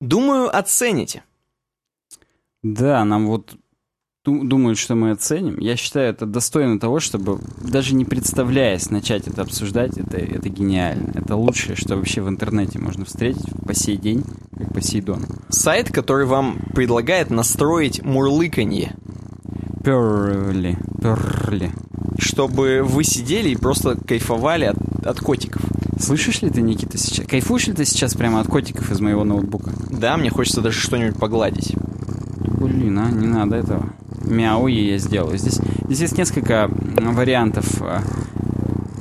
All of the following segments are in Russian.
Думаю, оцените. Да, нам вот думают, что мы оценим. Я считаю, это достойно того, чтобы, даже не представляясь, начать это обсуждать. Это гениально. Это лучшее, что вообще в интернете можно встретить по сей день, как Посейдон. Сайт, который вам предлагает настроить мурлыканье. Purrli. Чтобы вы сидели и просто кайфовали от котиков. Слышишь ли ты, Никита, сейчас? Кайфуешь ли ты сейчас прямо от котиков из моего ноутбука? Да, мне хочется даже что-нибудь погладить. Блин, а не надо этого. Мяу, я сделаю. Здесь есть несколько вариантов.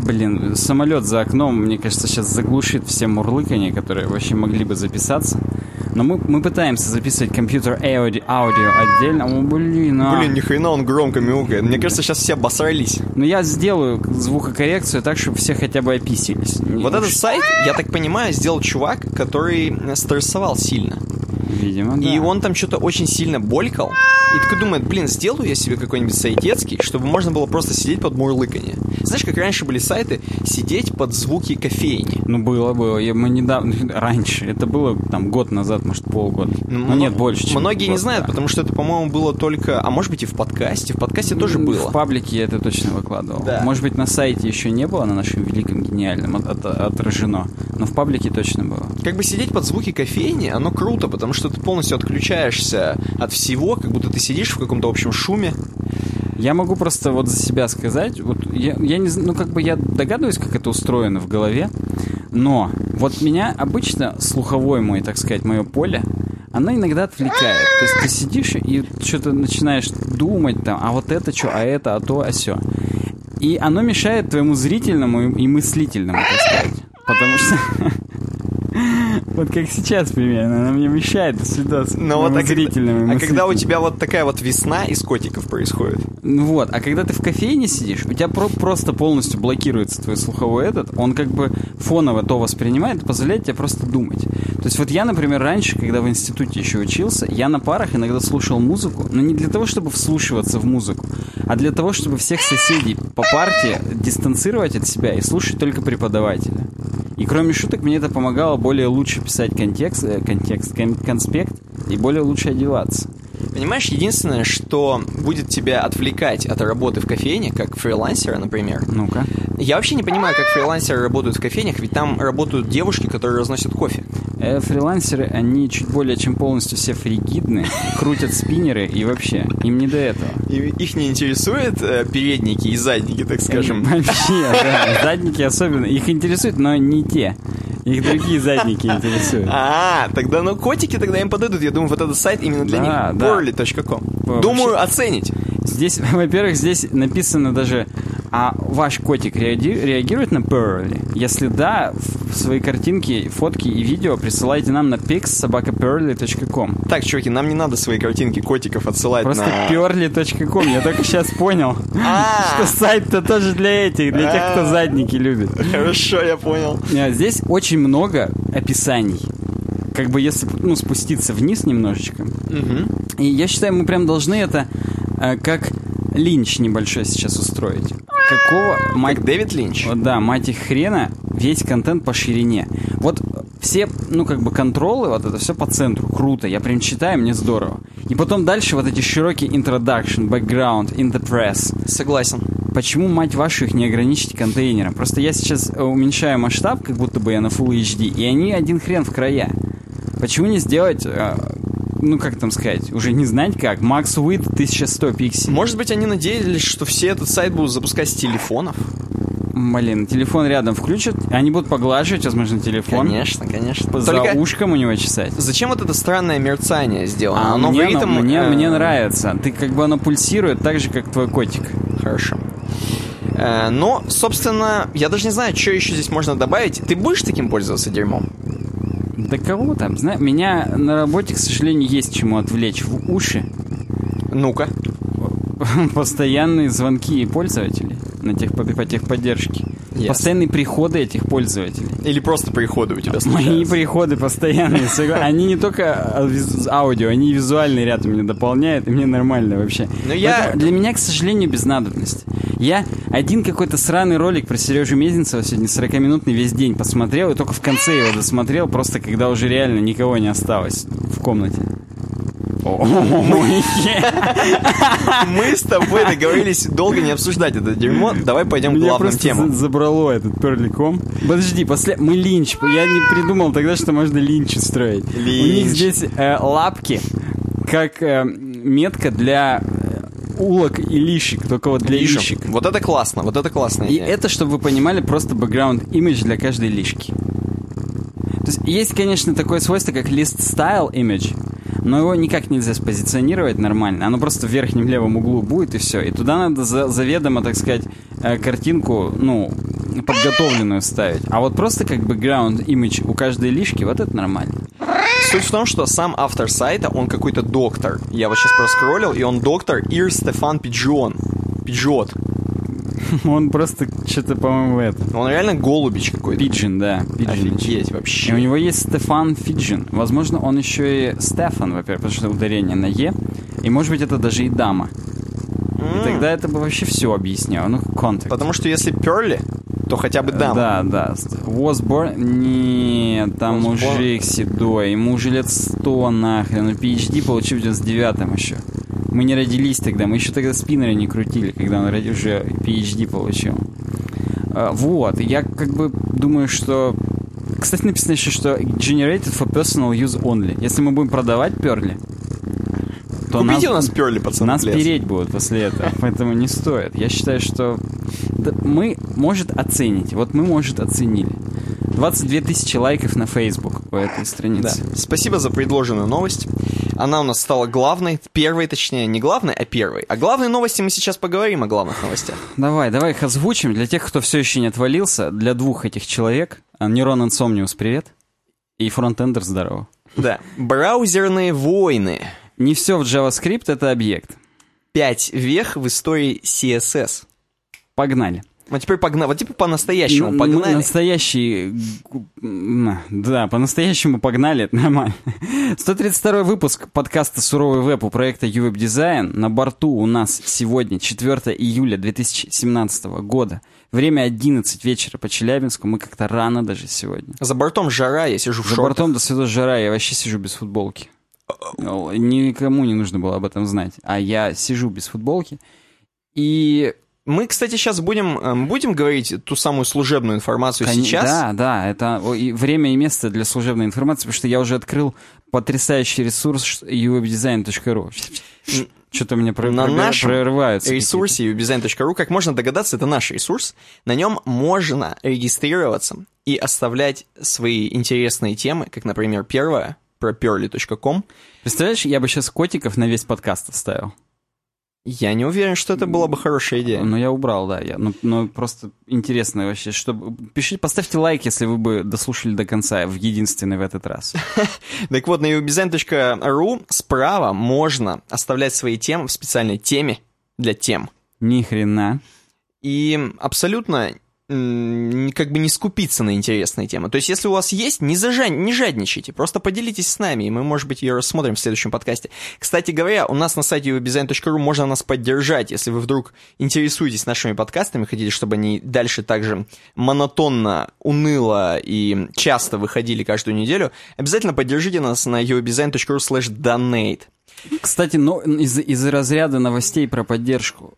Блин, самолет за окном, мне кажется, сейчас заглушит все мурлыкания, которые вообще могли бы записаться. Но мы пытаемся записывать компьютер аудио отдельно. О, блин, Блин, ни хрена он громко мяукает. Мне кажется, сейчас все обосрались. Но я сделаю звукокоррекцию так, чтобы все хотя бы описались. Вот этот сайт, я так понимаю, сделал чувак, который стрессовал сильно. Видимо, да. И он там что-то очень сильно болькал. И такой думает, блин, сделаю я себе какой-нибудь сайтецкий, чтобы можно было просто сидеть под мурлыканье. Знаешь, как раньше были сайты сидеть под звуки кофейни? Ну, было. Мы недавно... Раньше. Это было там год назад, может, полгода. Но нет, больше, чем многие год, не знают, да. Потому что это, по-моему, было только... А может быть, и в подкасте. В подкасте тоже было. В паблике я это точно выкладывал. Да. Может быть, на сайте еще не было, на нашем великом гениальном отражено. Но в паблике точно было. Как бы сидеть под звуки кофейни, оно круто, потому что ты полностью отключаешься от всего, как будто ты сидишь в каком-то общем шуме. Я могу просто вот за себя сказать, вот я не знаю, ну как бы я догадываюсь, как это устроено в голове, но вот меня обычно слуховое мое, так сказать, мое поле, оно иногда отвлекает. То есть ты сидишь и что-то начинаешь думать там, а вот это что, а это, а то, а сё. И оно мешает твоему зрительному и мыслительному, так сказать. Потому что... Вот как сейчас примерно, она мне мешает наследаться. Ну вот, а когда у тебя вот такая вот весна из котиков происходит? Вот, а когда ты в кофейне сидишь, у тебя просто полностью блокируется твой слуховой он как бы фоново то воспринимает и позволяет тебе просто думать. То есть вот я, например, раньше, когда в институте еще учился, я на парах иногда слушал музыку, но не для того, чтобы вслушиваться в музыку, а для того, чтобы всех соседей по парте дистанцировать от себя и слушать только преподавателя. И кроме шуток, мне это помогало более лучше писать конспект и более лучше одеваться. Понимаешь, единственное, что будет тебя отвлекать от работы в кофейне, как фрилансера, например. Ну-ка. Я вообще не понимаю, как фрилансеры работают в кофейнях, ведь там работают девушки, которые разносят кофе. Фрилансеры, они чуть более чем полностью все фригидны, крутят спиннеры и вообще, им не до этого. Их не интересуют передники и задники, так скажем? Вообще, да, задники особенно, их интересуют, но не те. Их другие задники интересуют. Тогда, котики тогда им подойдут. Я думаю, вот этот сайт именно для них. Purrli.com. Думаю, оценить. Здесь, во-первых, здесь написано даже... А ваш котик реагирует на Purrli? Если да, свои картинки, фотки и видео присылайте нам на pix@purrli.com. Так, чуваки, нам не надо свои картинки котиков отсылать просто purrli.com, я только сейчас понял, что сайт-то тоже для этих, для тех, кто задники любит. Хорошо, я понял. Здесь очень много описаний. Как бы если, спуститься вниз немножечко. И я считаю, мы прям должны это как линч небольшой сейчас устроить. Как Дэвид Линч. Да, мать их хрена, весь контент по ширине. Вот все, контролы, вот это все по центру, круто, я прям читаю, мне здорово. И потом дальше вот эти широкие introduction, background, in the press. Согласен. Почему, мать вашу, их не ограничить контейнером? Просто я сейчас уменьшаю масштаб, как будто бы я на Full HD, и они один хрен в края. Почему не сделать... уже не знать как. Max width 1100 пикселей. Может быть, они надеялись, что все этот сайт будут запускать с телефонов? Блин, телефон рядом включат, они будут поглаживать, возможно, телефон. Конечно. За только ушком у него чесать. Зачем вот это странное мерцание сделано? Оно мне, мне нравится. Ты оно пульсирует так же, как твой котик. Хорошо. Но, собственно, я даже не знаю, что еще здесь можно добавить. Ты будешь таким пользоваться дерьмом? Да кого там? Меня на работе, к сожалению, есть чему отвлечь в уши. Ну-ка. Постоянные звонки пользователей по техподдержке. Yes. Постоянные приходы этих пользователей. Или просто приходы у тебя случаются? Мои приходы постоянные. Они не только аудио, они и визуальный ряд у меня дополняют, и мне нормально вообще. Для меня, к сожалению, без надобности. Я один какой-то сраный ролик про Сережу Мезенцева сегодня 40-минутный весь день посмотрел, и только в конце его досмотрел, просто когда уже реально никого не осталось в комнате. Мы с тобой договорились долго не обсуждать это дерьмо. Давай пойдем к главным темам. Меня просто забрало этот Purrli комп. Подожди, мы линч. Я не придумал тогда, что можно линч устроить. У них здесь лапки, как метка для улок и лишек, только вот для лишек. Вот это классно, вот это классно. И это, чтобы вы понимали, просто бэкграунд-имидж для каждой лишки. То есть есть, конечно, такое свойство, как list-style-image, но его никак нельзя спозиционировать нормально. Оно просто в верхнем левом углу будет, и все. И туда надо заведомо, так сказать, картинку, ну, подготовленную ставить. А вот просто как бэкграунд-имидж у каждой лишки, вот это нормально. Суть в том, что сам автор сайта, он какой-то доктор. Я вот сейчас проскроллил, и он доктор Ир Стефан Пиджион. Пиджиот. Он просто что-то, по-моему, это. Он реально голубич какой-то. Пиджин, да. Пиджин. Офигеть вообще. И у него есть Стефан Фиджин. Возможно, он еще и Стефан, во-первых, потому что ударение на «е». И, может быть, это даже и дама. И тогда это бы вообще все объясняло. Ну, контекст. Потому что если Purrli, то хотя бы дама. Да, да. Wasborn... Нет, там мужик седой. Ему уже лет 100 нахрен. PhD получил в 99-м еще. Мы не родились тогда, мы еще тогда спиннеры не крутили, когда он уже PhD получил. Вот, я как бы думаю, что... Кстати, написано еще, что generated for personal use only. Если мы будем продавать Purrli, то купите у нас Purrli, пацаны. Нас переть будут после этого, поэтому не стоит. Я считаю, что мы, может, оценить. Вот мы, может, оценили. 22 тысячи лайков на Facebook по этой странице. Да. Спасибо за предложенную новость. Она у нас стала главной, первой, точнее, не главной, а первой. О главной новости мы сейчас поговорим, о главных новостях. Давай их озвучим. Для тех, кто все еще не отвалился, для двух этих человек. Neuron Insomnius, привет. И Frontender, здорово. Да. Браузерные войны. Не все в JavaScript, это объект. 5 вех в истории CSS. Погнали. А теперь погнали. Вот типа по-настоящему погнали. Настоящий... Да, по-настоящему погнали, это нормально. 132-й выпуск подкаста «Суровый веб» у проекта «Ювеб-дизайн». На борту у нас сегодня 4 июля 2017 года. Время 11 вечера по Челябинску. Мы как-то рано даже сегодня. За бортом жара, я сижу в шортах. За бортом до святой жара, я вообще сижу без футболки. Никому не нужно было об этом знать. А я сижу без футболки. И... Мы, кстати, сейчас будем говорить ту самую служебную информацию сейчас. Да, это время и место для служебной информации, потому что я уже открыл потрясающий ресурс uwebdesign.ru. Что-то у меня прорываются. На нашем ресурсе uwebdesign.ru, как можно догадаться, это наш ресурс. На нем можно регистрироваться и оставлять свои интересные темы, как, например, первая про purrli.com. Представляешь, я бы сейчас котиков на весь подкаст оставил. Я не уверен, что это была бы хорошая идея. Но я убрал, да. Но просто интересно вообще, что... Пишите, поставьте лайк, если вы бы дослушали до конца, в единственный в этот раз. Так вот, на uwebdesign.ru справа можно оставлять свои темы в специальной теме для тем. Ни хрена. И абсолютно как бы не скупиться на интересные темы. То есть, если у вас есть, не жадничайте, просто поделитесь с нами, и мы, может быть, ее рассмотрим в следующем подкасте. Кстати говоря, у нас на сайте uwebdesign.ru можно нас поддержать, если вы вдруг интересуетесь нашими подкастами, хотите, чтобы они дальше так же монотонно, уныло и часто выходили каждую неделю, обязательно поддержите нас на uwebdesign.ru/donate. Кстати, из разряда новостей про поддержку,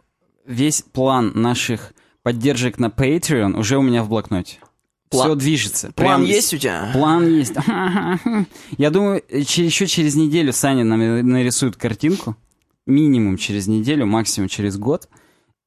весь план наших поддержек на Patreon уже у меня в блокноте. Все движется. План есть у тебя? План есть. Я думаю, еще через неделю Саня нам нарисует картинку. Минимум через неделю, максимум через год.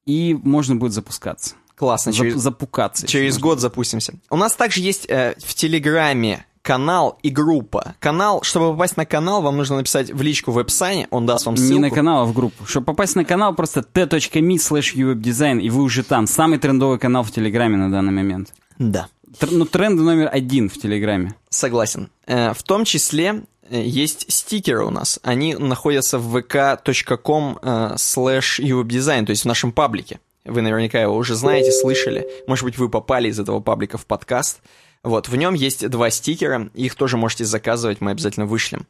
И можно будет запускаться. Классно. Запукаться. Через год запустимся. У нас также есть в Телеграме канал и группа. Канал, чтобы попасть на канал, вам нужно написать в личку в веб-сане, он даст вам ссылку. Не на канал, а в группу. Чтобы попасть на канал, просто t.me/uwebdesign, и вы уже там. Самый трендовый канал в Телеграме на данный момент. Да. Тренд номер 1 в Телеграме. Согласен. В том числе есть стикеры у нас. Они находятся в vk.com/uwebdesign, то есть в нашем паблике. Вы наверняка его уже знаете, слышали. Может быть, вы попали из этого паблика в подкаст. Вот, в нем есть 2 стикера, их тоже можете заказывать, мы обязательно вышлем.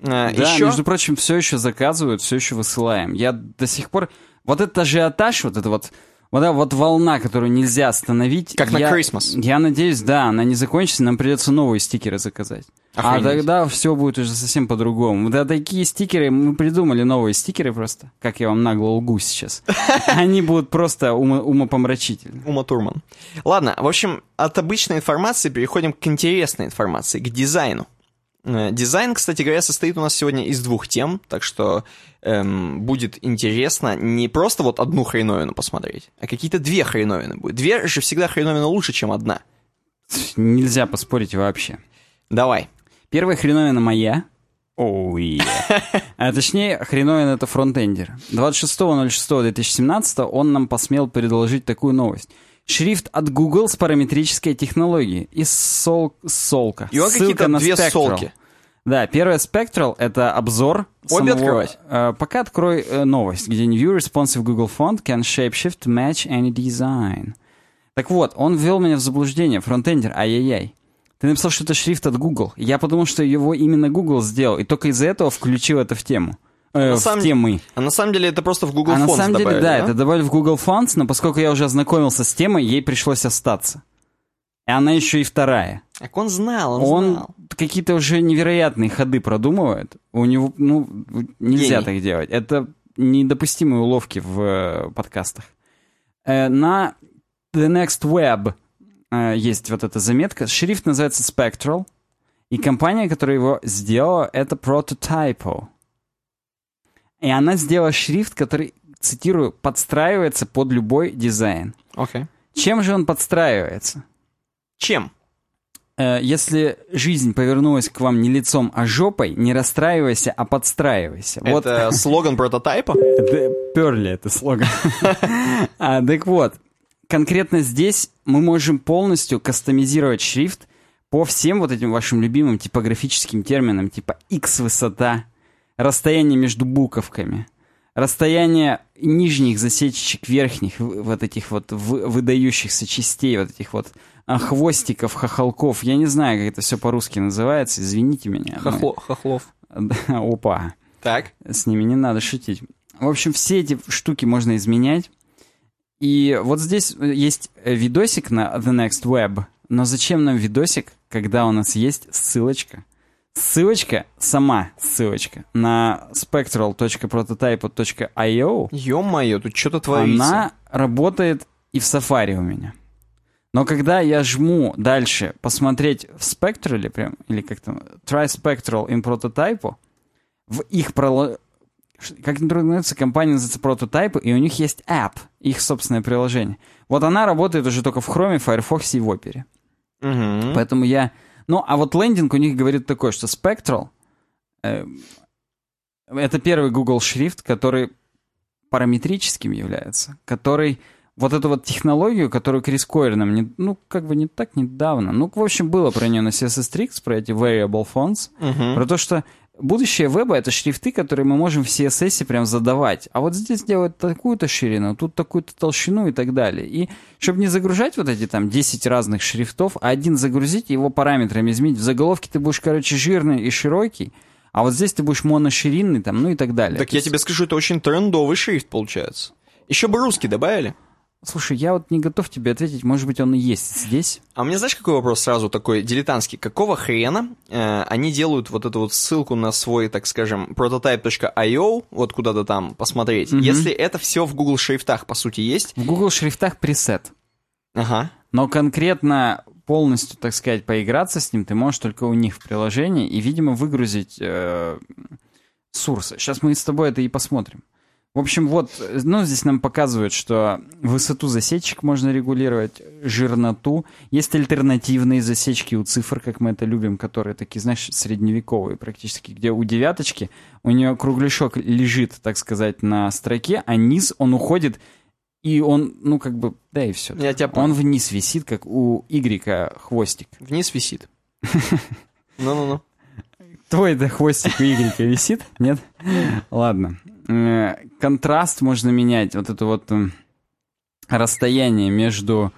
Между прочим, все еще заказывают, все еще высылаем. Я до сих пор... Вот этот ажиотаж, вот это вот вот эта вот волна, которую нельзя остановить... Как на Christmas. Я надеюсь, да, она не закончится, нам придется новые стикеры заказать. Охренеть. А тогда все будет уже совсем по-другому. Да, такие стикеры, мы придумали новые стикеры просто, как я вам нагло лгу сейчас. Они будут просто умопомрачительны. Ума-турман. Ладно, в общем, от обычной информации переходим к интересной информации, к дизайну. Дизайн, кстати говоря, состоит у нас сегодня из двух тем, так что будет интересно не просто вот одну хреновину посмотреть, а какие-то две хреновины будет. Две же всегда хреновины лучше, чем одна. Нельзя поспорить вообще. Давай. Первая хреновина моя. Оу, yeah. А точнее, хреновина — это фронтендер. 26.06.2017 он нам посмел предложить такую новость. Шрифт от Google с параметрической технологией. И солка. И он какие-то на две Spectral. Солки. Да, первая Spectral — это обзор. Обе открывать? Пока открой новость, где New Responsive Google Font can shapeshift to match any design. Так вот, он ввел меня в заблуждение. Фронтендер, ай-яй-яй. Ты написал, что это шрифт от Google. Я подумал, что его именно Google сделал. И только из-за этого включил это в тему. А на самом деле это просто в Google Fonts добавили. На самом деле, да, это добавили в Google Fonts, но поскольку я уже ознакомился с темой, ей пришлось остаться. И она еще и вторая. Так он знал, он знал. Он какие-то уже невероятные ходы продумывает. У него, нельзя Гений. Так делать. Это недопустимые уловки в подкастах. На The Next Web есть вот эта заметка. Шрифт называется Spectral, и компания, которая его сделала, это Prototypo. И она сделала шрифт, который, цитирую, подстраивается под любой дизайн. Окей. Чем же он подстраивается? Чем? Если жизнь повернулась к вам не лицом, а жопой, не расстраивайся, а подстраивайся. Это вот. Слоган прототайпа? Purrli это слоган. Так вот, конкретно здесь мы можем полностью кастомизировать шрифт по всем вот этим вашим любимым типографическим терминам, типа X-высота, расстояние между буковками, расстояние нижних засечечек, верхних, вот этих вот выдающихся частей, вот этих вот хвостиков, хохолков. Я не знаю, как это все по-русски называется, извините меня. Хохлов. Опа. Так. С ними не надо шутить. В общем, все эти штуки можно изменять. И вот здесь есть видосик на The Next Web. Но зачем нам видосик, когда у нас есть ссылочка? Ссылочка, сама ссылочка на spectral.prototype.io. Ё-моё, тут что-то творится. Она работает и в Safari у меня. Но когда я жму дальше посмотреть в Spectral, или как там, try Spectral in Prototype, в их как ни трудно называется, компания называется Prototype, и у них есть app, их собственное приложение. Вот она работает уже только в Chrome, Firefox и в Opera. Угу. Поэтому я... Ну, а вот лендинг у них говорит такое, что Spectral это первый Google шрифт, который параметрическим является, который вот эту вот технологию, которую Крис Койер нам, не так недавно, в общем, было про нее на CSS Tricks, про эти variable fonts, про то, что будущее веба — это шрифты, которые мы можем в CSS прям задавать. А вот здесь делают такую-то ширину, тут такую-то толщину и так далее. И чтобы не загружать вот эти там 10 разных шрифтов, а один загрузить, его параметрами изменить. В заголовке ты будешь, жирный и широкий, а вот здесь ты будешь моноширинный там, и так далее. Так я тебе скажу, это очень трендовый шрифт получается. Еще бы русский добавили. Слушай, я вот не готов тебе ответить, может быть, он и есть здесь. А мне знаешь, какой вопрос сразу такой дилетантский? Какого хрена они делают вот эту вот ссылку на свой, так скажем, prototype.io, вот куда-то там посмотреть, если это все в Google шрифтах, по сути, есть? В Google шрифтах пресет. Ага. Но конкретно полностью, так сказать, поиграться с ним ты можешь только у них в приложении и, видимо, выгрузить сурсы. Сейчас мы с тобой это и посмотрим. В общем, вот, здесь нам показывают, что высоту засечек можно регулировать, жирноту. Есть альтернативные засечки у цифр, как мы это любим, которые такие, знаешь, средневековые практически, где у девяточки, у нее кругляшок лежит, так сказать, на строке, а низ, он уходит, и он, да и все. Я тебя понял. Он вниз висит, как у Y хвостик. Вниз висит. Ну-ну-ну. Твой-то хвостик у Y висит, нет? Ладно. Контраст можно менять, вот это вот расстояние между...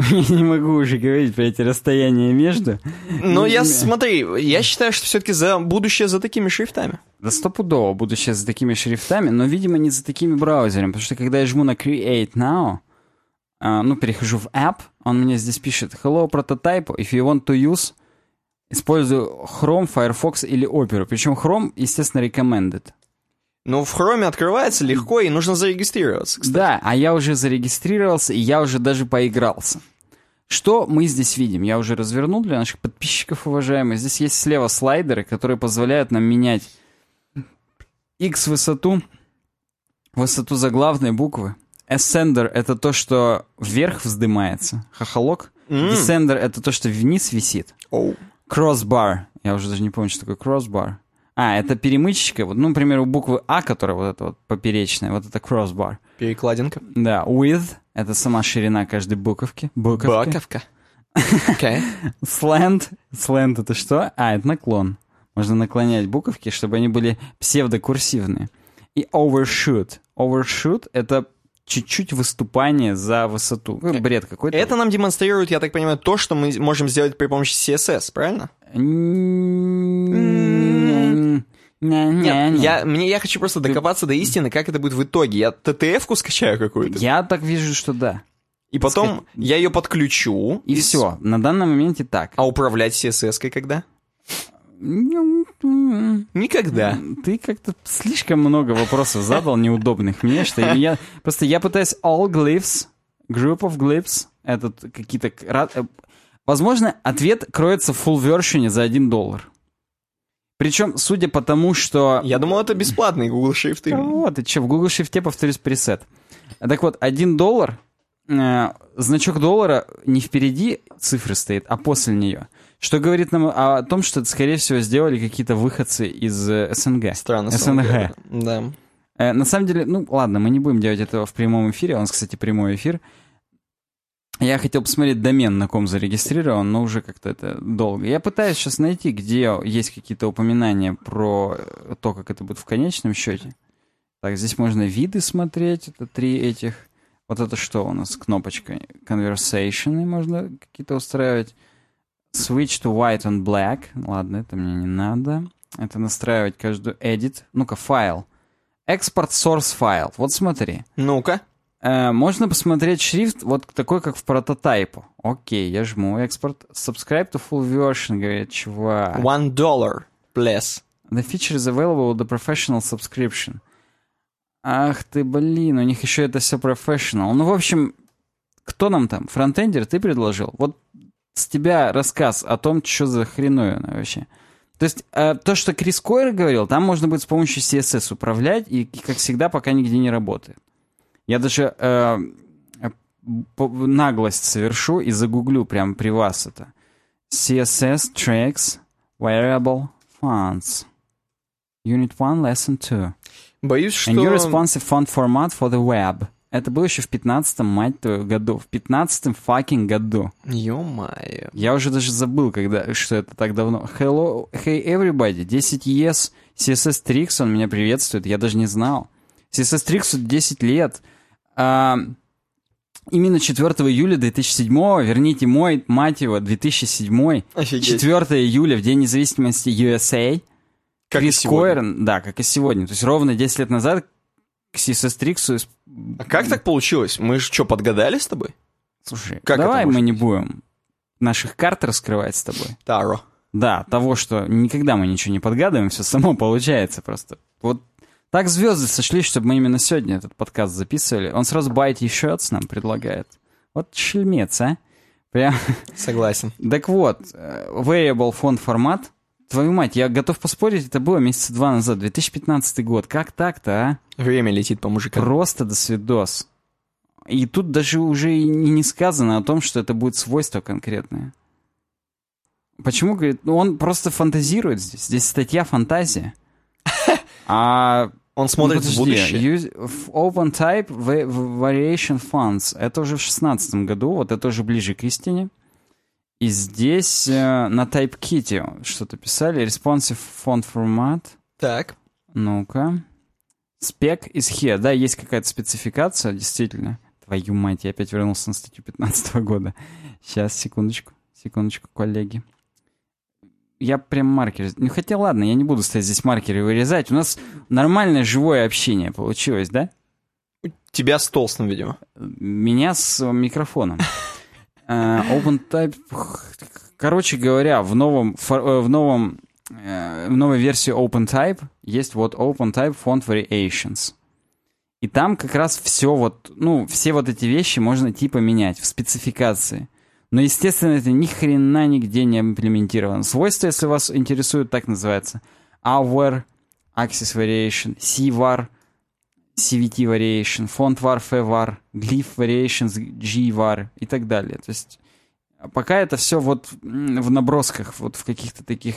Я не могу уже говорить про эти расстояния между. Но я считаю, что все-таки за будущее за такими шрифтами. Да стопудово будущее за такими шрифтами, но, видимо, не за такими браузерами, потому что когда я жму на Create Now, ну, перехожу в app, он мне здесь пишет «Hello, Prototypo, if you want to use...» Использую Chrome, Firefox или Opera. Причем Chrome, естественно, recommended. Ну, в Chrome открывается легко, и нужно зарегистрироваться, кстати. Да, а я уже зарегистрировался, и я уже даже поигрался. Что мы здесь видим? Я уже развернул для наших подписчиков, уважаемые. Здесь есть слева слайдеры, которые позволяют нам менять X-высоту, высоту заглавной буквы. Ascender — это то, что вверх вздымается, хохолок. Descender — это то, что вниз висит. Crossbar. Я уже даже не помню, что такое crossbar. А, это перемычечка. Вот, ну, например, у буквы А, которая вот эта вот поперечная, вот это crossbar. Перекладинка. Да. Width — это сама ширина каждой буковки. Буковка. Okay. Slant. Slant — это что? А, это наклон. Можно наклонять буковки, чтобы они были псевдокурсивные. И overshoot. Overshoot — это чуть-чуть выступание за высоту. Бред какой-то. Это нам демонстрирует, я так понимаю, то, что мы можем сделать при помощи CSS, правильно? Нет, я хочу просто докопаться до истины, как это будет в итоге. Я ТТФ-ку скачаю какую-то? Я так вижу, что да. И потом я ее подключу. И все. На данном моменте так. А управлять CSS-кой когда? Никогда. Ты как-то слишком много вопросов задал неудобных мне, что я... Просто я пытаюсь all glyphs, group of glyphs, это какие-то... Возможно, ответ кроется в full version за $1. Причем, судя по тому, что... Я думал, это бесплатный Google шрифты. Вот, и че, в Google шрифте, повторюсь, пресет. Так вот, $1, значок доллара не впереди цифры стоит, а после нее. Что говорит нам о том, что это, скорее всего, сделали какие-то выходцы из СНГ. Стран СНГ. Да. На самом деле, ну ладно, мы не будем делать этого в прямом эфире. У нас, кстати, прямой эфир. Я хотел посмотреть домен, на ком зарегистрирован, но уже как-то это долго. Я пытаюсь сейчас найти, где есть какие-то упоминания про то, как это будет в конечном счете. Так, здесь можно виды смотреть. Это три этих. Вот это что у нас? Кнопочка. Conversation можно какие-то устраивать. Switch to white and black. Ладно, это мне не надо. Это настраивать каждую edit. Ну-ка, файл. Export source файл. Вот смотри. Ну-ка. Можно посмотреть шрифт вот такой, как в прототайпу. Окей, я жму export. Subscribe to full version, говорит, чувак. $1, please. The feature is available with the professional subscription. Ах ты, блин, у них еще это все professional. Ну, в общем, кто нам там? Фронтендер ты предложил? Вот с тебя рассказ о том, что за хреновина вообще. То есть то, что Крис Койер говорил, там можно будет с помощью CSS управлять, и, как всегда, пока нигде не работает. Я даже наглость совершу и загуглю прямо при вас это. CSS Tricks Variable Fonts Unit 1 Lesson 2. Боюсь, что... And your responsive font format for the web. Это было еще в 15-м, мать твою, году. В 15-м fucking году. Ё-моё. Я уже даже забыл, когда, что это так давно. Hello, hey everybody, 10 years. CSS Tricks, он меня приветствует, я даже не знал. CSS Tricks 10 лет. Именно 4 июля 2007-го, верните мой, мать его, 2007-й. Офигеть. 4 июля, в День независимости USA. Как Крис Койер, да, как и сегодня. То есть ровно 10 лет назад к CSS Tricks... А как так получилось? Мы же что, подгадали с тобой? Слушай, как давай мы не будем наших карт раскрывать с тобой. Таро. Да, того, что никогда мы ничего не подгадываем, все само получается просто. Вот так звезды сошлись, чтобы мы именно сегодня этот подкаст записывали. Он сразу buy t-shirts нам предлагает. Вот шельмец, а? Прям. Согласен. Так вот, variable font формат. Твою мать, я готов поспорить, это было месяца 2 назад, 2015 год. Как так-то, а? Время летит по мужикам. Просто досвидос. И тут даже уже и не сказано о том, что это будет свойство конкретное. Почему, говорит, ну он просто фантазирует здесь. Здесь статья фантазия. А он смотрит в будущее. Open type variation fonts. Это уже в 2016 году, вот это уже ближе к истине. И здесь на TypeKit что-то писали. Responsive font format. Так. Ну-ка. Spec is here. Да, есть какая-то спецификация, действительно. Твою мать, я опять вернулся на статью 2015 года. Сейчас, секундочку, коллеги. Я прям маркер... Ну, хотя ладно, я не буду стоять здесь маркеры вырезать. У нас нормальное живое общение получилось, да? Тебя с толстым, видимо. Меня с микрофоном. OpenType... Короче говоря, в новой версии OpenType есть вот OpenType Font Variations. И там как раз все вот, ну, все вот эти вещи можно типа менять в спецификации. Но, естественно, это ни хрена нигде не имплементировано. Свойства, если вас интересуют, так называется. Aware, Axis Variation, CVAR, CVT Variation, FontVar, FVAR, Glyph Variations, GVAR и так далее. То есть пока это все вот в набросках, вот в каких-то таких...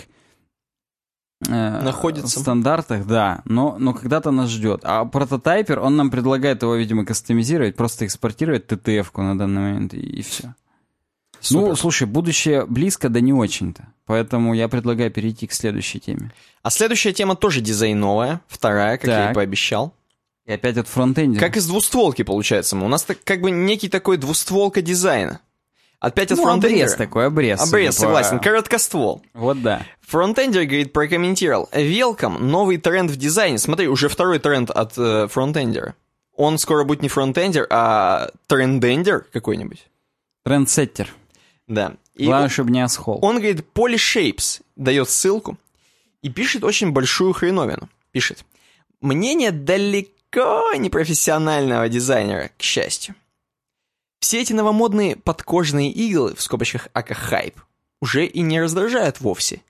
находится в стандартах, да, но когда-то нас ждет. А прототайпер, он нам предлагает его, видимо, кастомизировать, просто экспортировать ТТФ-ку на данный момент, и все. Супер. Ну, слушай, будущее близко, да не очень-то. Поэтому я предлагаю перейти к следующей теме. А следующая тема тоже дизайновая, вторая, как так. Я и пообещал. И опять от фронтенда. Как из двустволки, получается. У нас как бы некий такой двустволка дизайна. Опять от фронтендера. Обрез такой, обрез. Обрез, согласен. Короткоствол. Вот да. Фронтендер, говорит, прокомментировал. Welcome, новый тренд в дизайне. Смотри, уже второй тренд от фронтендера. Он скоро будет не фронтендер, а трендендер какой-нибудь. Трендсеттер. Да. И главное, чтобы не осхол. Он, говорит, Polyshapes дает ссылку и пишет очень большую хреновину. Пишет. Мнение далеко не профессионального дизайнера, к счастью. Все эти новомодные подкожные иглы, в скобочках ака-хайп, уже и не раздражают вовсе.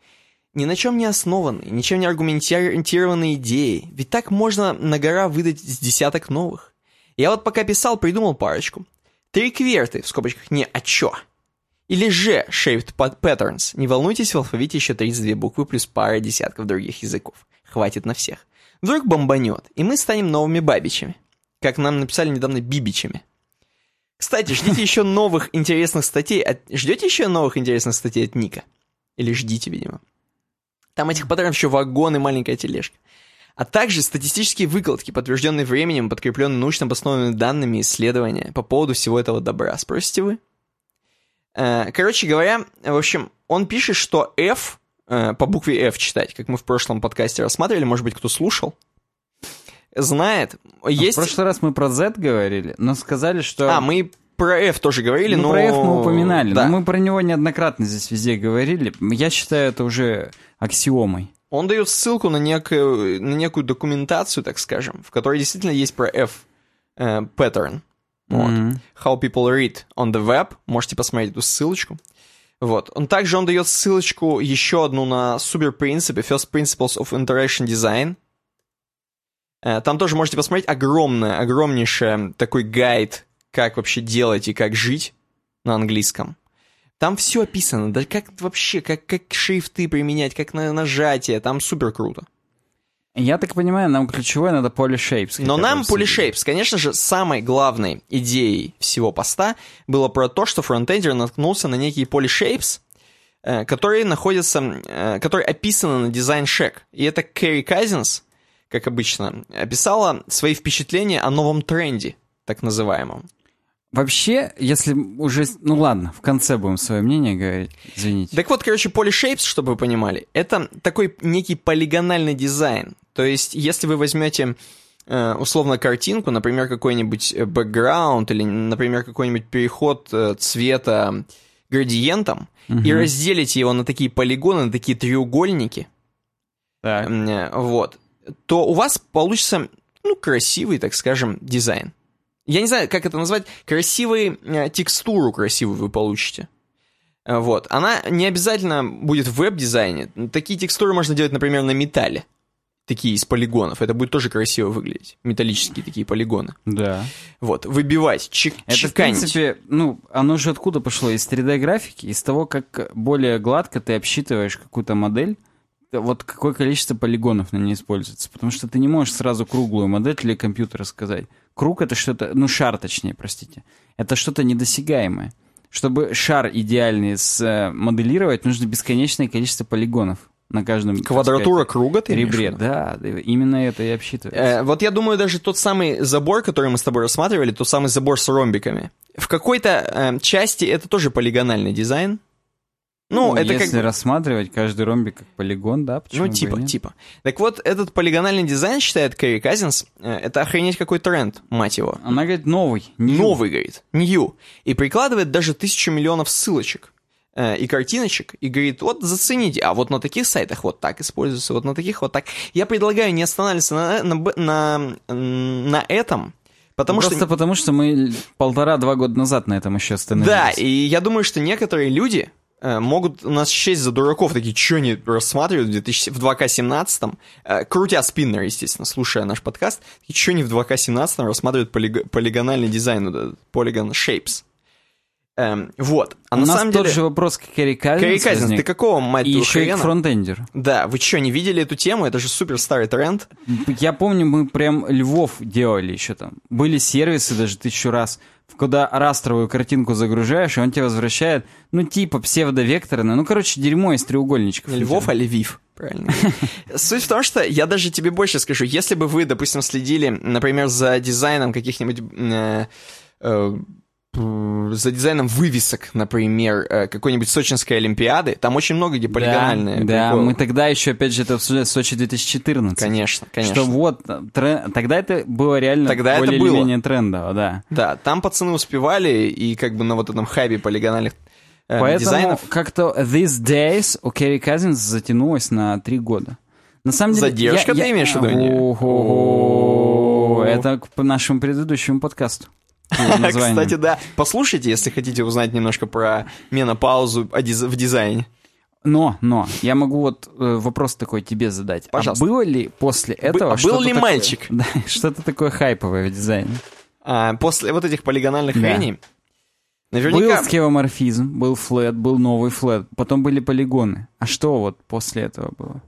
Ни на чем не основанные, ничем не аргументированные идеи, ведь так можно на гора выдать с десяток новых. Я вот пока писал, придумал парочку. Трикверты, в скобочках не а чё, или же shaped patterns, не волнуйтесь, в алфавите еще 32 буквы плюс пара десятков других языков. Хватит на всех. Вдруг бомбанет, и мы станем новыми бабичами, как нам написали недавно бибичами. Кстати, ждите еще новых интересных статей от... Ждете еще новых интересных статей от Ника? Или ждите, видимо. Там этих паттернов еще вагон и маленькая тележка. А также статистические выкладки, подтвержденные временем, подкрепленные научно обоснованными данными и исследования по поводу всего этого добра. Спросите вы? Короче говоря, в общем, он пишет, что F, по букве F читать, как мы в прошлом подкасте рассматривали, может быть, кто слушал, знает. Есть... В прошлый раз мы про Z говорили, но сказали, что... А, мы про F тоже говорили, но... Про F мы упоминали, да. Но мы про него неоднократно здесь везде говорили. Я считаю это уже аксиомой. Он дает ссылку на некую документацию, так скажем, в которой действительно есть про F pattern. Вот. Mm-hmm. How people read on the web. Можете посмотреть эту ссылочку. Вот. Он также дает ссылочку еще одну на супер-принципе First Principles of Interaction Design. Там тоже можете посмотреть огромнейший такой гайд, как вообще делать и как жить на английском. Там все описано, да как вообще, как шрифты применять, как на нажатие, там супер круто. Я так понимаю, нам ключевое надо Polyshapes. Но нам Polyshapes, конечно же, самой главной идеей всего поста было про то, что фронтендер наткнулся на некие Polyshapes, которые описаны на DesignShack. И это Кэрри Казинс, как обычно, описала свои впечатления о новом тренде, так называемом. Вообще, если уже... Ну ладно, в конце будем свое мнение говорить, извините. Так вот, короче, Polyshapes, чтобы вы понимали, это такой некий полигональный дизайн. То есть, если вы возьмете условно картинку, например, какой-нибудь бэкграунд или, например, какой-нибудь переход цвета градиентом, угу, и разделите его на такие полигоны, на такие треугольники, так. Вот, то у вас получится, ну, красивый, так скажем, дизайн. Я не знаю, как это назвать. Текстуру красивую вы получите. Вот. Она не обязательно будет в веб-дизайне. Такие текстуры можно делать, например, на металле. Такие из полигонов. Это будет тоже красиво выглядеть. Металлические такие полигоны. Да. Вот. Выбивать, чеканить. В принципе, ну, оно же откуда пошло? Из 3D-графики? Из того, как более гладко ты обсчитываешь какую-то модель. Вот какое количество полигонов на ней используется. Потому что ты не можешь сразу круглую модель для компьютера сказать. Круг — это что-то... Ну, шар, точнее, простите. Это что-то недосягаемое. Чтобы шар идеальный моделировать, нужно бесконечное количество полигонов на каждом... Квадратура круга, ты имеешь в виду? Да, именно это и обсчитывается. Вот я думаю, даже тот самый забор, который мы с тобой рассматривали, тот самый забор с ромбиками, в какой-то части это тоже полигональный дизайн. Ну, это если как... рассматривать каждый ромбик как полигон, да? Почему ну, типа, типа. Так вот, этот полигональный дизайн, считает Кэрри Казинс, это охренеть какой тренд, мать его. Она говорит, новый. New. Новый, говорит, new. И прикладывает даже 1000 миллионов ссылочек и картиночек, и говорит, вот зацените, а вот на таких сайтах вот так используется, вот на таких вот так. Я предлагаю не останавливаться на этом... Потому что мы 1,5-2 года назад на этом еще остановились. Да, и я думаю, что некоторые люди могут нас счесть за дураков, такие, что они рассматривают в 2К17, крутя спиннер, естественно, слушая наш подкаст, и что они в 2К17 рассматривают полигональный дизайн, Polygon Shapes. Вот. А у на нас самом тот деле... же вопрос к Кэрри Казинс. Кэрри Казинс, ты какого, мать твою, хрена? И еще и фронтендер. Да, вы что, не видели эту тему? Это же супер старый тренд. Я помню, мы прям Львов делали еще там. Были сервисы даже 1000 раз, куда растровую картинку загружаешь, и он тебе возвращает, ну, типа псевдовекторное, ну, короче, дерьмо из треугольничков. Львов, а Львив, правильно. Суть в том, что я даже тебе больше скажу. Если бы вы, допустим, следили, например, за дизайном каких-нибудь... за дизайном вывесок, например, какой-нибудь Сочинской Олимпиады, там очень много где полигональные. Да, приколы. Мы тогда еще, опять же, это обсуждали, Сочи 2014. Конечно, конечно. Что вот, тогда это было реально тогда более или менее трендово, да. Да, там пацаны успевали, и как бы на вот этом хайпе полигональных дизайнов. Поэтому как-то these days у Кэрри Казинс затянулось на 3 года. На самом деле... Задержка ты имеешь в виду? Это по нашему предыдущему подкасту. Кстати, да. Послушайте, если хотите узнать немножко про менопаузу в дизайне. Но, я могу вот вопрос такой тебе задать. Пожалуйста. А было ли после этого что-то такое... Был ли мальчик? Да, что-то такое хайповое в дизайне. После вот этих полигональных хреней... Наверняка... Был скевоморфизм, был флэт, был новый флэт, потом были полигоны. А что вот после этого было?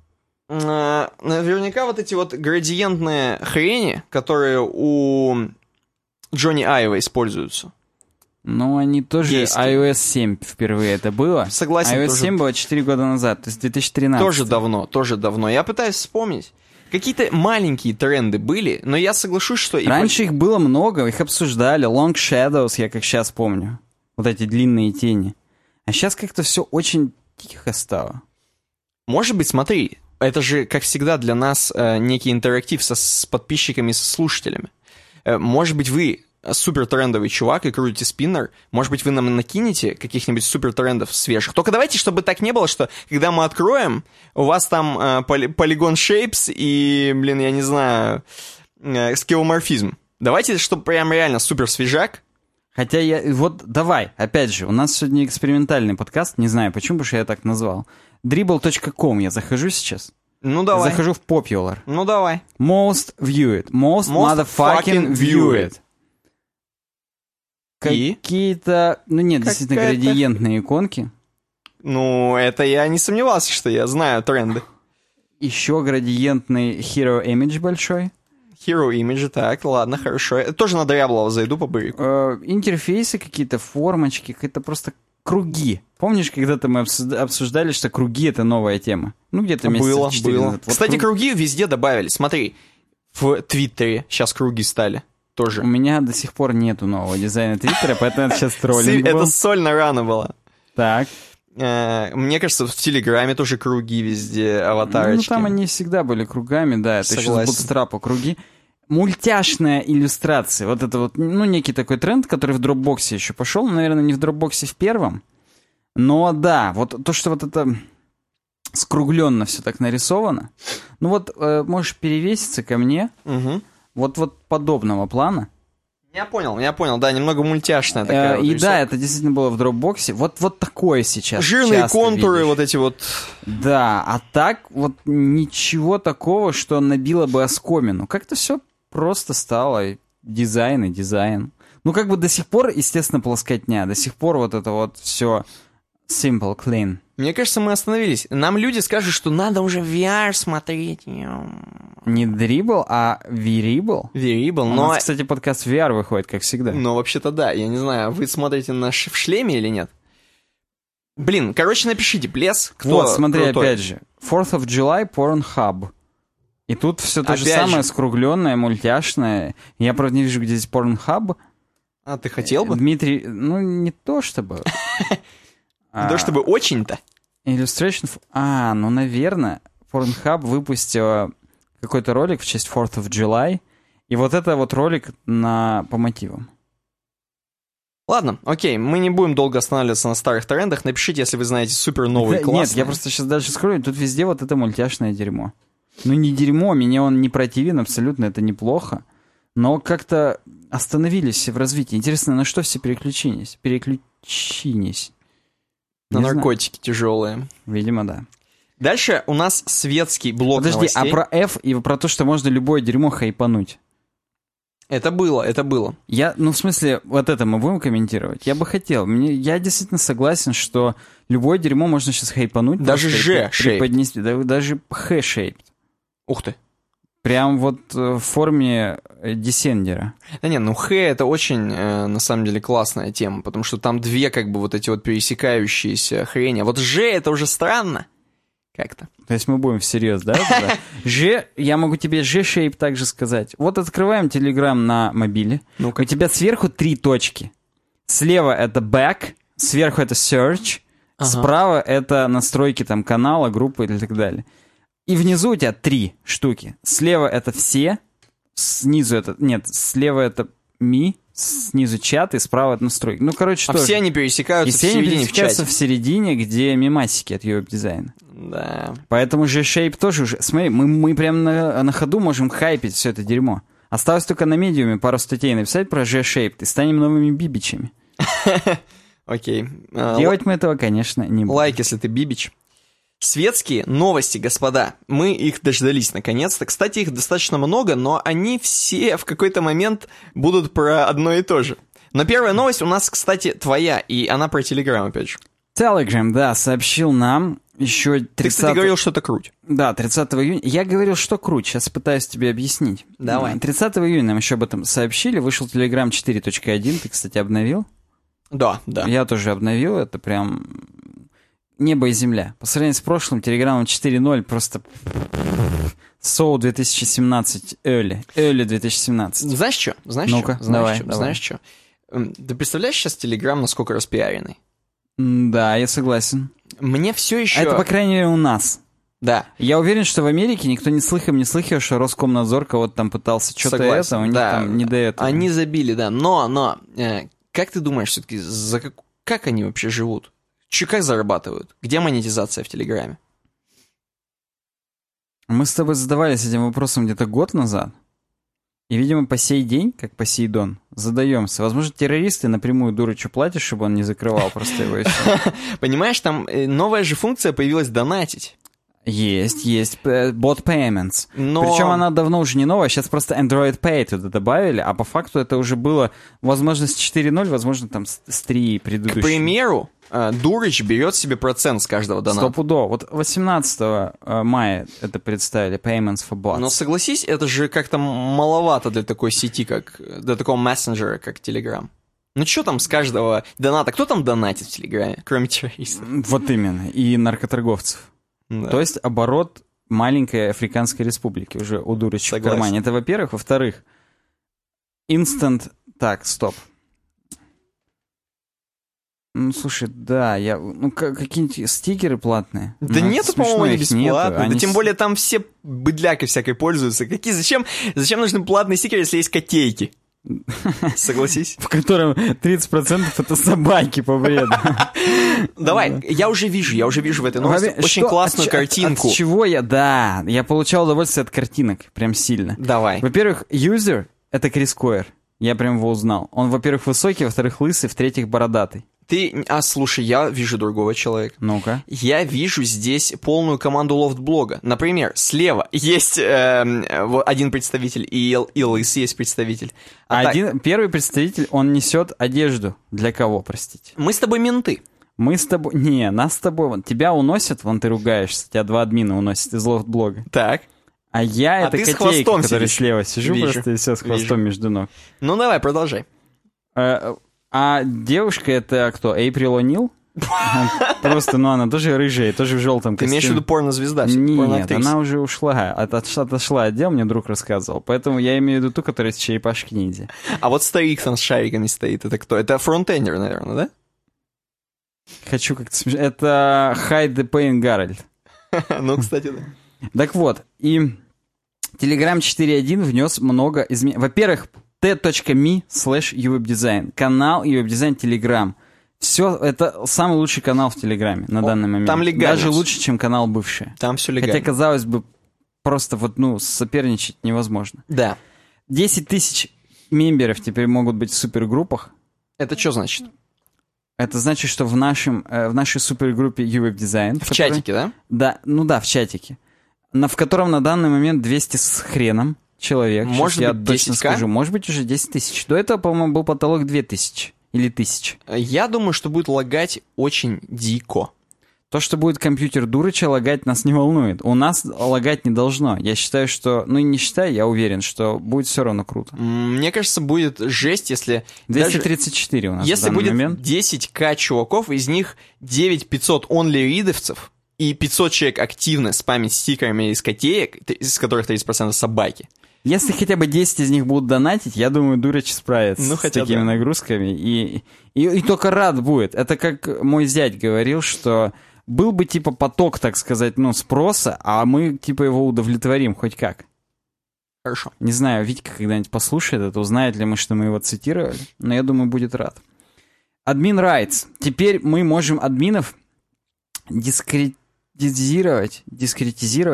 Наверняка вот эти вот градиентные хрени, которые у... Джонни Айва используются. Ну, они тоже... Есть. iOS 7 впервые это было. Согласен. iOS тоже... 7 было 4 года назад, то есть 2013. Тоже давно. Я пытаюсь вспомнить. Какие-то маленькие тренды были, но я соглашусь, что... Раньше их было много, их обсуждали. Long Shadows, я как сейчас помню. Вот эти длинные тени. А сейчас как-то все очень тихо стало. Может быть, смотри, это же, как всегда, для нас некий интерактив с подписчиками и со слушателями. Может быть, вы супер трендовый чувак и крутите спиннер. Может быть, вы нам накинете каких-нибудь супер трендов свежих. Только давайте, чтобы так не было, что когда мы откроем, у вас там полигон шейпс и, блин, я не знаю, скеоморфизм. Давайте, чтобы прям реально супер свежак. Хотя я... Вот давай, опять же, у нас сегодня экспериментальный подкаст. Не знаю, почему, потому что я так назвал. Dribble.com я захожу сейчас. Ну, давай. Захожу в Popular. Ну, давай. Most viewed. Most motherfucking viewed. Какие-то... Ну, нет, действительно, градиентные иконки. Ну, это я не сомневался, что я знаю тренды. Еще градиентный Hero Image большой. Hero Image, так, ладно, хорошо. Я тоже на Дряблова зайду по бырику. Интерфейсы какие-то, формочки, какие-то просто... Круги. Помнишь, когда-то мы обсуждали, что круги — это новая тема? Ну, где-то месяца 4 назад. Кстати, круги везде добавили. Смотри, в Твиттере сейчас круги стали тоже. У меня до сих пор нету нового дизайна Твиттера, поэтому это сейчас троллинг был. Это сольно рано было. Так. Мне кажется, в Телеграме тоже круги везде, аватарочки. Ну, там они всегда были кругами, да. Это еще с бутстрапа круги. Мультяшная иллюстрация. Вот это вот, ну, некий такой тренд, который в Дропбоксе еще пошел. Наверное, не в Дропбоксе в первом. Но да, вот то, что вот это скругленно все так нарисовано. Ну вот, можешь перевеситься ко мне. Угу. Вот подобного плана. Я понял, да, немного мультяшная такая. Вот, и рисовка. Да, это действительно было в Дропбоксе. Вот такое сейчас. Жирные контуры видишь. Вот эти вот. Да, а так вот ничего такого, что набило бы оскомину. Как-то все просто стало дизайн и дизайн. Ну, как бы до сих пор, естественно, плоскотня. До сих пор вот это вот все simple, clean. Мне кажется, мы остановились. Нам люди скажут, что надо уже VR смотреть. Не Dribble, а Variable. Variable, но... У нас, кстати, подкаст VR выходит, как всегда. Ну, вообще-то да. Я не знаю, вы смотрите в шлеме или нет? Блин, короче, напишите, плес. Кто вот, смотри, крутой. Опять же. 4th of July, Pornhub. И тут все то же самое, скругленное, мультяшное. Я, правда, не вижу, где здесь Pornhub. А ты хотел бы? Дмитрий, ну, не то чтобы... Не то чтобы очень-то. Illustration... А, ну, наверное, Pornhub выпустила какой-то ролик в честь 4th of July. И вот это вот ролик по мотивам. Ладно, окей, мы не будем долго останавливаться на старых трендах. Напишите, если вы знаете супер новый классный. Нет, я просто сейчас дальше скрою. Тут везде вот это мультяшное дерьмо. Ну, не дерьмо, меня он не противен абсолютно, это неплохо. Но как-то остановились в развитии. Интересно, на что все переключились? На наркотики тяжелые. Видимо, да. Дальше у нас светский блок новостей. Подожди, а про F и про то, что можно любое дерьмо хайпануть? Это было. Ну, в смысле, вот это мы будем комментировать? Я бы хотел. Я действительно согласен, что любое дерьмо можно сейчас хайпануть. Даже G-shaped. Даже H-shaped. Ух ты. Прям вот в форме десендера. Да не, ну Х это очень, на самом деле, классная тема, потому что там две как бы вот эти вот пересекающиеся хрени. А вот Ж это уже странно как-то. То есть мы будем всерьез, да? Ж, я могу тебе Ж-шейп также сказать. Вот открываем Telegram на мобиле. Ну-ка. У тебя сверху три точки. Слева это back, сверху это search, справа это настройки там канала, группы и так далее. И внизу у тебя три штуки. Слева это все, снизу это... Нет, слева это ми, снизу чат и справа это настройки. Ну, короче, что все они пересекаются в середине. Все они пересекаются в середине, где мемасики от юэб-дизайна. Да. Поэтому же шейп тоже уже... Смотри, мы прям на ходу можем хайпить все это дерьмо. Осталось только на медиуме пару статей написать про G-Shaped и станем новыми бибичами. Окей. Делать мы этого, конечно, не будем. Лайк, если ты бибич. Светские новости, господа. Мы их дождались наконец-то. Кстати, их достаточно много, но они все в какой-то момент будут про одно и то же. Но первая новость у нас, кстати, твоя, и она про Telegram опять же. Telegram, да, сообщил нам еще 30... Ты, кстати, говорил, что это круть. Да, 30 июня. Я говорил, что круть. Сейчас пытаюсь тебе объяснить. Давай. 30 июня нам еще об этом сообщили. Вышел Telegram 4.1. Ты, кстати, обновил? Да. Я тоже обновил. Это прям... Небо и земля. По сравнению с прошлым, Телеграмом 4.0 просто... So 2017 early. Early 2017. Знаешь что? Ну-ка, давай. Знаешь что? Ты представляешь сейчас Телеграм, насколько распиаренный? Да, я согласен. Мне все еще... Это, по крайней мере, у нас. Да. Я уверен, что в Америке никто не слыхом не слыхал, что Роскомнадзор кого-то там пытался что-то это, у них там не до этого. Они забили, да. Но, как ты думаешь все-таки, как они вообще живут? Как зарабатывают? Где монетизация в Телеграме? Мы с тобой задавались этим вопросом где-то год назад. И, видимо, по сей день, как Посейдон, задаемся. Возможно, террористы напрямую Дурычу платят, чтобы он не закрывал просто его. Понимаешь, там новая же функция появилась донатить. Есть. Bot Payments. Причем она давно уже не новая, сейчас просто Android Pay туда добавили, а по факту это уже было, возможно, с 4.0, возможно, там с 3 предыдущих. К примеру, Дурыч берет себе процент с каждого доната. Стопудово. Вот 18 мая это представили, Payments for Bots. Но согласись, это же как-то маловато для такой сети, как для такого мессенджера, как Telegram. Ну что там с каждого доната? Кто там донатит в Телеграме, кроме террористов? Вот именно. И наркоторговцев. Да. То есть оборот маленькой африканской республики уже у Дурыча в кармане. Это во-первых. Во-вторых, instant... Так, стоп. Ну, слушай, да, я... Ну, какие-нибудь стикеры платные. Да ну, нету, по-моему, они бесплатные. Да тем более там все быдляки всякой пользуются. Зачем нужны платные стикеры, если есть котейки? Согласись. В котором 30% это собаки по бреду. Давай, я уже вижу в этой новости очень классную картинку. От чего я... Да, я получал удовольствие от картинок, прям сильно. Давай. Во-первых, юзер — это Крис Койер. Я прям его узнал. Он, во-первых, высокий, во-вторых, лысый, в-третьих, бородатый. Слушай, я вижу другого человека. Ну-ка. Я вижу здесь полную команду лофт-блога. Например, слева есть один представитель, и лысый есть представитель. Первый представитель, он несет одежду. Для кого, простите? Мы с тобой менты. Не, нас с тобой... Вон, тебя уносят, вон ты ругаешься, тебя два админа уносят из лофт-блога. Так. А я это котейка, который слева сижу, вижу, просто и все с хвостом между ног. Ну давай, продолжай. А девушка это кто? Эйприл О'Нил? Просто, она тоже рыжая, тоже в желтом костюме. Ты имеешь в виду порнозвезда? Нет, она уже ушла, отошла от дел, мне друг рассказывал. Поэтому я имею в виду ту, которая с черепашки ниндзя. А вот старик там с шариками стоит, это кто? Это фронтендер, наверное, да? Хочу как-то смешать. Это Hide the Pain, Гарольд. Ну, кстати, да. Так вот, и Telegram 4.1 внес много изменений. Во-первых, t.me/uwebdesign. Канал uwebdesign Telegram. Все, это самый лучший канал в Телеграме на данный момент. Там легально. Даже лучше, чем канал бывший. Там все легально. Хотя, казалось бы, просто вот, ну, соперничать невозможно. Да. 10 000 мемберов теперь могут быть в супергруппах. Это что значит? Это значит, что в нашей супергруппе uwebdesign... В чатике, да? Да, ну да, в чатике. В котором на данный момент 200 с хреном человек. Может быть, я точно скажу. Может быть, уже 10 000. До этого, по-моему, был потолок 2000. Или 1000. Я думаю, что будет лагать очень дико. То, что будет компьютер дурача лагать, нас не волнует. У нас лагать не должно. Я считаю, что... Ну, не считаю, я уверен, что будет все равно круто. Мне кажется, будет жесть, если... 234 у нас в данный момент. Если будет 10к чуваков, из них 9500 онли-ридовцев и 500 человек активно спамить стикерами из котеек, из которых 30% собаки. Если хотя бы 10 из них будут донатить, я думаю, дурач справится с такими нагрузками. И только рад будет. Это как мой зять говорил, что был бы типа поток, так сказать, ну, спроса, а мы типа его удовлетворим хоть как. Хорошо. Не знаю, Витька когда-нибудь послушает это, узнает ли мы, что мы его цитировали, но я думаю, будет рад. Admin rights. Теперь мы можем админов дискретизировать,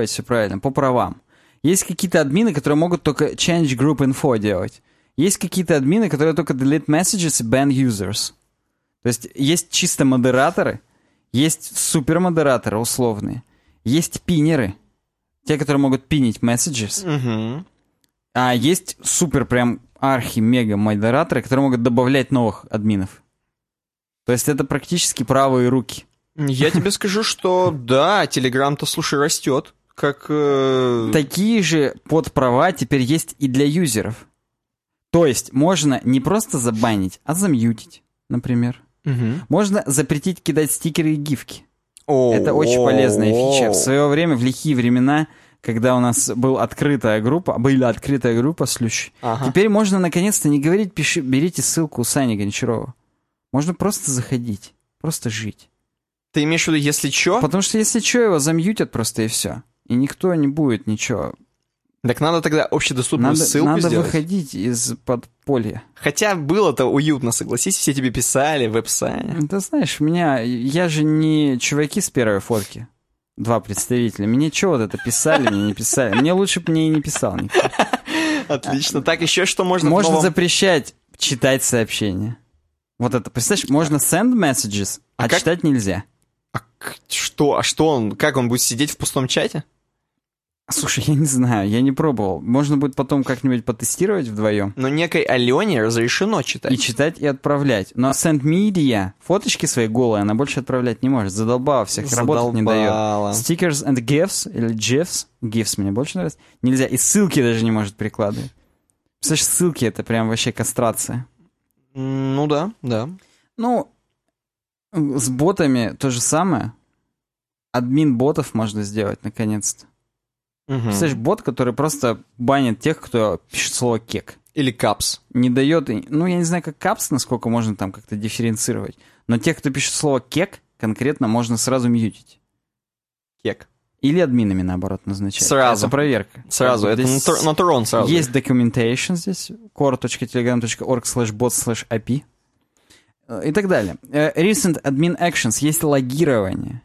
все правильно, по правам. Есть какие-то админы, которые могут только change group info делать. Есть какие-то админы, которые только delete messages и ban users. То есть есть чисто модераторы, есть супермодераторы условные, есть пинеры, те, которые могут пинить messages. Mm-hmm. А есть супер прям архи-мега-модераторы, которые могут добавлять новых админов. То есть это практически правые руки. Я тебе скажу, что да, Telegram-то, слушай, растет. Как... Такие же подправа теперь есть и для юзеров. То есть можно не просто забанить, а замьютить, например. Угу. Можно запретить кидать стикеры и гифки. Это очень полезная фича. В свое время, в лихие времена, когда у нас была открытая группа, слющ. Ага. Теперь можно наконец-то не говорить, берите ссылку у Сани Гончарова. Можно просто заходить, просто жить. Ты имеешь в виду, если что? Потому что если что, его замьютят просто и все. И никто не будет ничего. Так надо тогда общедоступную ссылку сделать. Надо выходить из подполья. Хотя было-то уютно, согласись, все тебе писали в веб-сайне. Ты знаешь, я же не чуваки с первой фотки, два представителя. Мне чего вот это писали, мне не писали. Мне лучше бы мне и не писал никто. Отлично. Так, еще что можно... Можно запрещать читать сообщения. Вот это, представляешь, можно send messages, а читать нельзя. Как он будет сидеть в пустом чате? Слушай, я не знаю, я не пробовал. Можно будет потом как-нибудь потестировать вдвоем. Но некой Алене разрешено читать. И читать, и отправлять. Но Send Media, фоточки свои голые, она больше отправлять не может. Задолбала всех, работать не дает. Stickers and GIFs, или GIFs мне больше нравится. Нельзя, и ссылки даже не может прикладывать. Представляешь, ссылки — это прям вообще кастрация. Ну да, да. Ну... С ботами то же самое. Админ ботов можно сделать, наконец-то. Угу. Представляешь, бот, который просто банит тех, кто пишет слово «кек». Или «капс». Не дает... Ну, я не знаю, как «капс», насколько можно там как-то дифференцировать. Но тех, кто пишет слово «кек», конкретно можно сразу мьютить. Кек. Или админами, наоборот, назначать. Сразу. Это проверка. Сразу. Это на Турон сразу. Есть documentation здесь. core.telegram.org/bot/IP. И так далее. Recent admin actions. Есть логирование.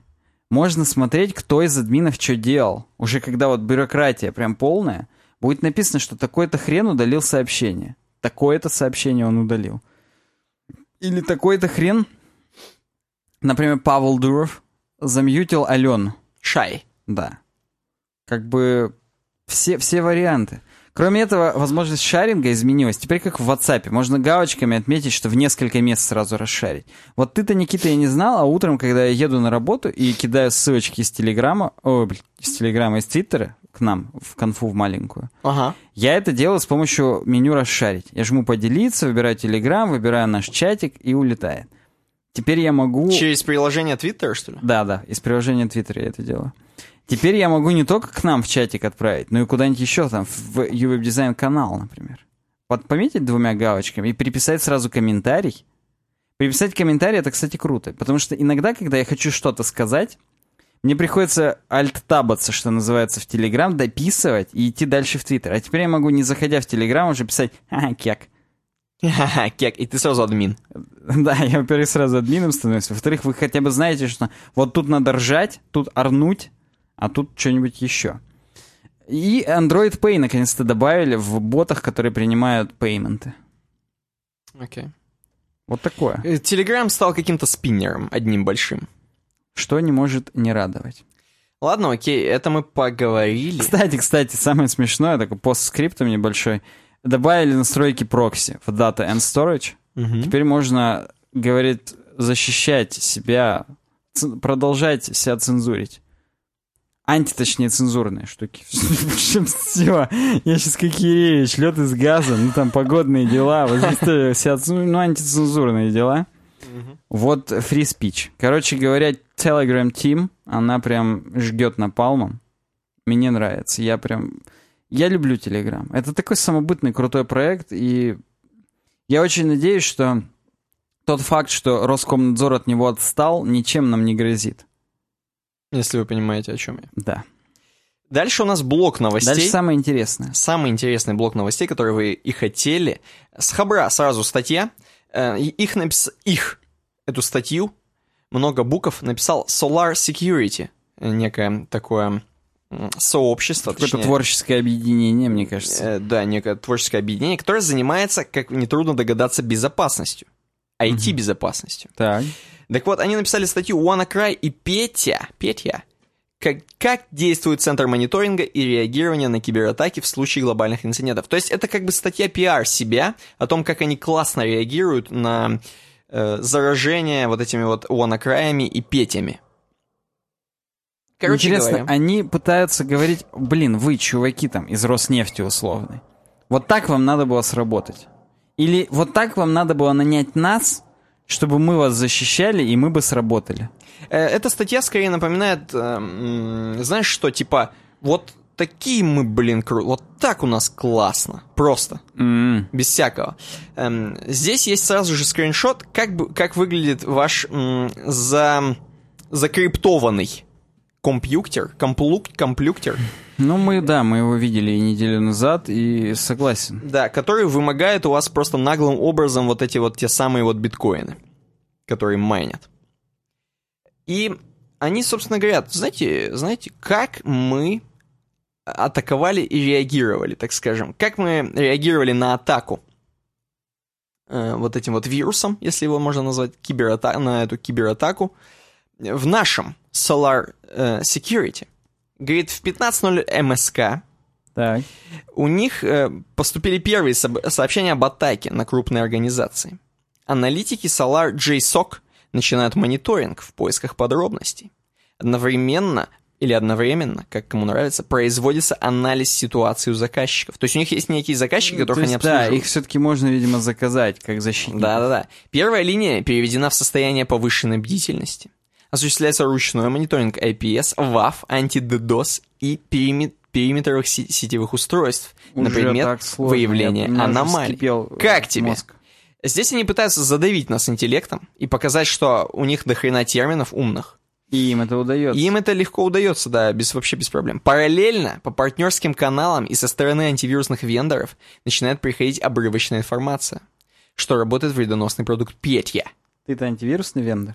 Можно смотреть, кто из админов что делал. Уже когда вот бюрократия прям полная, будет написано, что такой-то хрен удалил сообщение. Такое-то сообщение он удалил. Или такой-то хрен, например, Павел Дуров замьютил Алену. Шай. Да. Как бы все варианты. Кроме этого, возможность шаринга изменилась. Теперь как в WhatsApp. Можно галочками отметить, что в несколько мест сразу расшарить. Вот ты-то, Никита, я не знал, а утром, когда я еду на работу и кидаю ссылочки из Твиттера к нам в конфу в маленькую, ага. Я это делаю с помощью меню «Расшарить». Я жму «Поделиться», выбираю Telegram, выбираю наш чатик и улетает. Теперь я могу... Через приложение Твиттера, что ли? Да, из приложения Твиттера я это делаю. Теперь я могу не только к нам в чатик отправить, но и куда-нибудь еще там, в uwebdesign канал, например. Подпометить двумя галочками и приписать сразу комментарий. Приписать комментарий — это, кстати, круто. Потому что иногда, когда я хочу что-то сказать, мне приходится альт-табаться, что называется, в Телеграм, дописывать и идти дальше в Твиттер. А теперь я могу, не заходя в Телеграм, уже писать «Ха-ха, кек». Ха-ха, кек. И ты сразу админ. Да, я, во-первых, сразу админом становлюсь. Во-вторых, вы хотя бы знаете, что вот тут надо ржать, тут орнуть, а тут что-нибудь еще. И Android Pay наконец-то добавили в ботах, которые принимают пейменты. Окей. Вот такое. Telegram стал каким-то спиннером, одним большим. Что не может не радовать. Ладно, окей, это мы поговорили. Кстати, самое смешное, такой постскриптум небольшой. Добавили настройки прокси в Data and Storage. Угу. Теперь можно, говорит, защищать себя, продолжать себя цензурить. Точнее, цензурные штуки. Все. Я сейчас как Киревич, лед из газа, ну там погодные дела, вот здесь, ну, антицензурные дела. Вот free speech. Короче говоря, Telegram Team, она прям жгет напалмом. Мне нравится. Я люблю Telegram. Это такой самобытный, крутой проект, и я очень надеюсь, что тот факт, что Роскомнадзор от него отстал, ничем нам не грозит. Если вы понимаете, о чем я. Да. Дальше у нас блок новостей. Дальше самое интересное. Самый интересный блок новостей, который вы и хотели. С Хабра сразу статья. Эту статью, много букв, написал Solar Security. Некое такое сообщество. Какое-то творческое объединение, мне кажется. Да, некое творческое объединение, которое занимается, как нетрудно догадаться, безопасностью. IT-безопасностью. Так. Так вот, они написали статью WannaCry и Petya. Как действует Центр мониторинга и реагирования на кибератаки в случае глобальных инцидентов. То есть это как бы статья PR себя, о том, как они классно реагируют на заражение вот этими вот WannaCry'ами и Петями. Короче, интересно, говоря, они пытаются говорить, блин, вы, чуваки там, из Роснефти условной, вот так вам надо было сработать. Или вот так вам надо было нанять нас, чтобы мы вас защищали, и мы бы сработали. Эта статья скорее напоминает, знаешь что, типа, вот такие мы, блин, круто, вот так у нас классно, просто, без всякого. Здесь есть сразу же скриншот, как выглядит ваш закриптованный комплюктер. Ну, мы его видели неделю назад, и согласен. Да, который вымогает у вас просто наглым образом вот эти вот те самые вот биткоины, которые майнят. И они, собственно, говорят, знаете, как мы атаковали и реагировали, так скажем. Как мы реагировали на атаку вот этим вот вирусом, если его можно назвать, на эту кибератаку, в нашем Solar Security. Говорит, в 15:00 МСК так. У них поступили первые сообщения об атаке на крупные организации. Аналитики Solar JSOC начинают мониторинг в поисках подробностей. Одновременно, как кому нравится, производится анализ ситуации у заказчиков. То есть у них есть некие заказчики, которых они обслуживают. Да, их все-таки можно, видимо, заказать как защитников. Да. Первая линия переведена в состояние повышенной бдительности. Осуществляется ручной мониторинг IPS, WAF, анти-DDoS и периметровых сетевых устройств. Например, выявление аномалий. Как тебе? Мозг. Здесь они пытаются задавить нас интеллектом и показать, что у них дохрена терминов умных. И им это удается. Им это легко удается, да, вообще без проблем. Параллельно по партнерским каналам и со стороны антивирусных вендоров начинает приходить обрывочная информация, что работает вредоносный продукт Petya. Ты-то антивирусный вендор?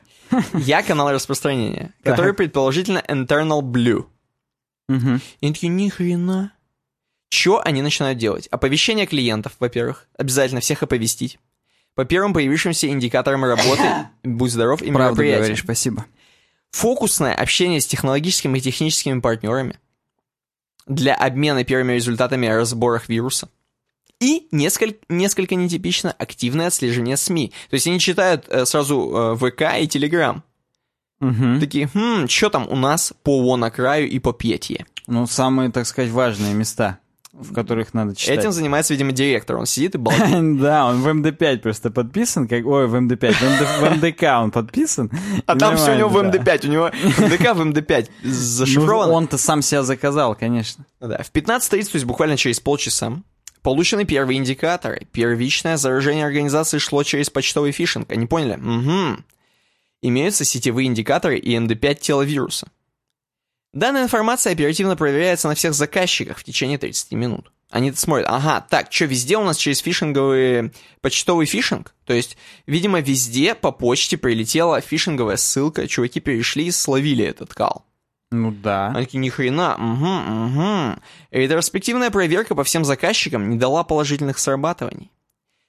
Я канал распространения, который предположительно internal blue. Угу. И такие, ни хрена. Чё они начинают делать? Оповещение клиентов, во-первых. Обязательно всех оповестить. По первым появившимся индикаторам работы, будь здоров, и правда мероприятия. Говоришь, спасибо. Фокусное общение с технологическими и техническими партнерами для обмена первыми результатами о разборах вируса. И несколько нетипично активное отслеживание СМИ. То есть они читают сразу ВК и Телеграм. Угу. Такие, что там у нас по WannaCry и по Petya? Ну, самые, так сказать, важные места, в которых надо читать. Этим занимается, видимо, директор. Он сидит и балдит. Да, он в МД5 просто подписан. Ой, в МД5. В МДК он подписан. А там все у него в МД5. У него МДК в МД5 зашифрован. Он-то сам себя заказал, конечно. Да, в 15:30, то есть буквально через полчаса, Получены первые индикаторы. Первичное заражение организации шло через почтовый фишинг. Они поняли? Угу. Имеются сетевые индикаторы и НД5 тела вируса. Данная информация оперативно проверяется на всех заказчиках в течение 30 минут. Они смотрят, ага, так, что везде у нас через фишинговый почтовый фишинг? То есть, видимо, везде по почте прилетела фишинговая ссылка, чуваки перешли и словили этот кал. Ну да. Они такие, ни хрена, угу. Ретроспективная проверка по всем заказчикам не дала положительных срабатываний.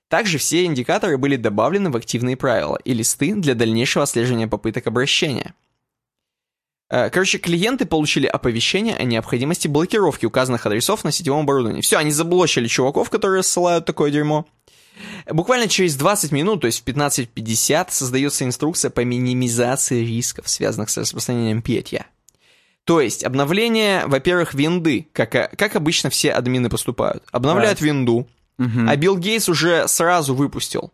Также все индикаторы были добавлены в активные правила и листы для дальнейшего отслеживания попыток обращения. Короче, клиенты получили оповещение о необходимости блокировки указанных адресов на сетевом оборудовании. Все, они заблочили чуваков, которые рассылают такое дерьмо. Буквально через 20 минут, то есть в 15:50, создается инструкция по минимизации рисков, связанных с распространением Petya. То есть обновление, во-первых, винды, как обычно все админы поступают. Обновляют винду, а Билл Гейтс уже сразу выпустил.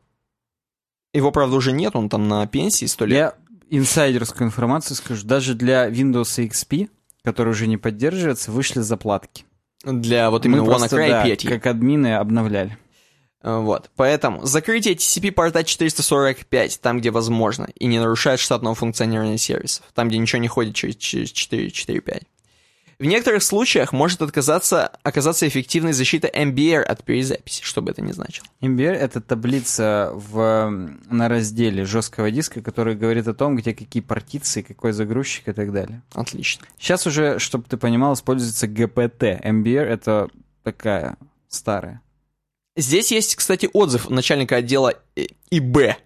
Его, правда, уже нет, он там на пенсии 100 лет. Инсайдерскую информацию скажу. Даже для Windows XP, который уже не поддерживается, вышли заплатки. Для вот именно WannaCry и Petya. Как админы обновляли. Вот. Поэтому закрытие TCP порта 445, там, где возможно, и не нарушает штатного функционирования сервисов. Там, где ничего не ходит через 445. В некоторых случаях может оказаться эффективной защита MBR от перезаписи, что бы это ни значило. MBR — это таблица на разделе жесткого диска, которая говорит о том, где какие партиции, какой загрузчик и так далее. Отлично. Сейчас уже, чтобы ты понимал, используется GPT. MBR — это такая старая. Здесь есть, кстати, отзыв начальника отдела ИБ.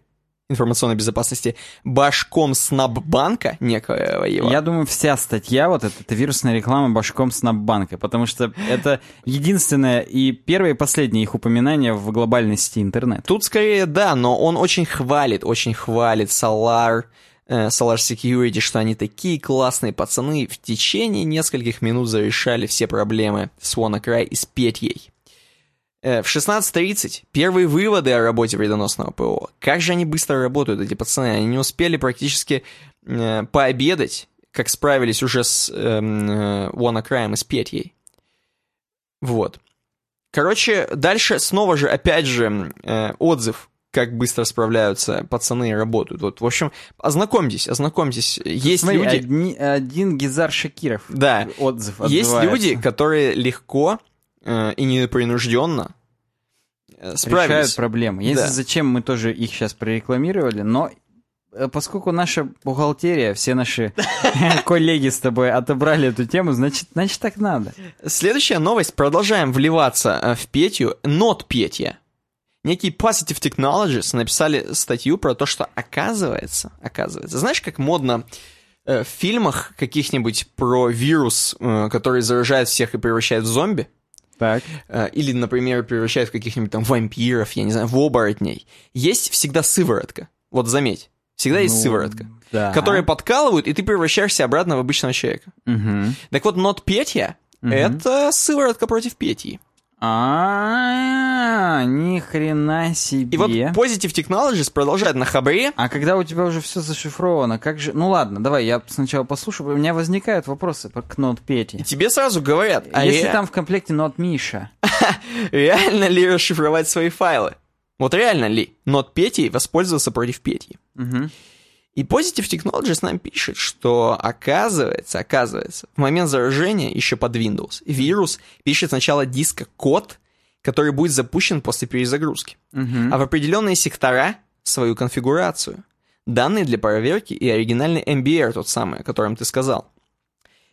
Информационной безопасности башком Снаббанка некоего его. Я думаю, вся статья вот это вирусная реклама башком Снаббанка, потому что это единственное и первое и последнее их упоминание в глобальной сети интернет. Тут скорее да, но он очень хвалит Solar Security, что они такие классные пацаны. В течение нескольких минут зарешали все проблемы с WannaCry и с Petyей. В 16:30 первые выводы о работе вредоносного ПО. Как же они быстро работают, эти пацаны. Они не успели практически пообедать, как справились уже с WannaCry и с Petyей. Вот. Короче, дальше снова же, опять же, отзыв, как быстро справляются пацаны и работают. Вот, в общем, ознакомьтесь. Есть смотри, люди... Один Гизар Шакиров да. отзыв отзывается. Есть люди, которые легко... и непринужденно справились. Решают проблемы. Если да. Зачем мы тоже их сейчас прорекламировали, но поскольку наша бухгалтерия, все наши коллеги с тобой отобрали эту тему, значит так надо. Следующая новость. Продолжаем вливаться в Petyu. NotPetya. Некий Positive Technologies написали статью про то, что оказывается, знаешь, как модно в фильмах каких-нибудь про вирус, который заражает всех и превращает в зомби? Так. Или, например, превращают в каких-нибудь там вампиров, я не знаю, в оборотней. Есть всегда сыворотка. Вот заметь, всегда есть сыворотка, да. Которая подкалывают, и ты превращаешься обратно в обычного человека. Угу. Так вот, NotPetya — это сыворотка против Petyi. А-а-а, ни хрена себе. И вот Positive Technologies продолжает на хабре. А когда у тебя уже все зашифровано, как же... Ну ладно, давай, я сначала послушаю. У меня возникают вопросы к NotPetya. Тебе сразу говорят. А если там в комплекте NotMisha? Реально ли расшифровать свои файлы? Вот реально ли NotPetya воспользовался против Petyi? Угу. И Positive Technologies нам пишет, что оказывается, в момент заражения, еще под Windows, вирус пишет сначала диска код, который будет запущен после перезагрузки, а в определенные сектора свою конфигурацию, данные для проверки и оригинальный MBR, тот самый, о котором ты сказал.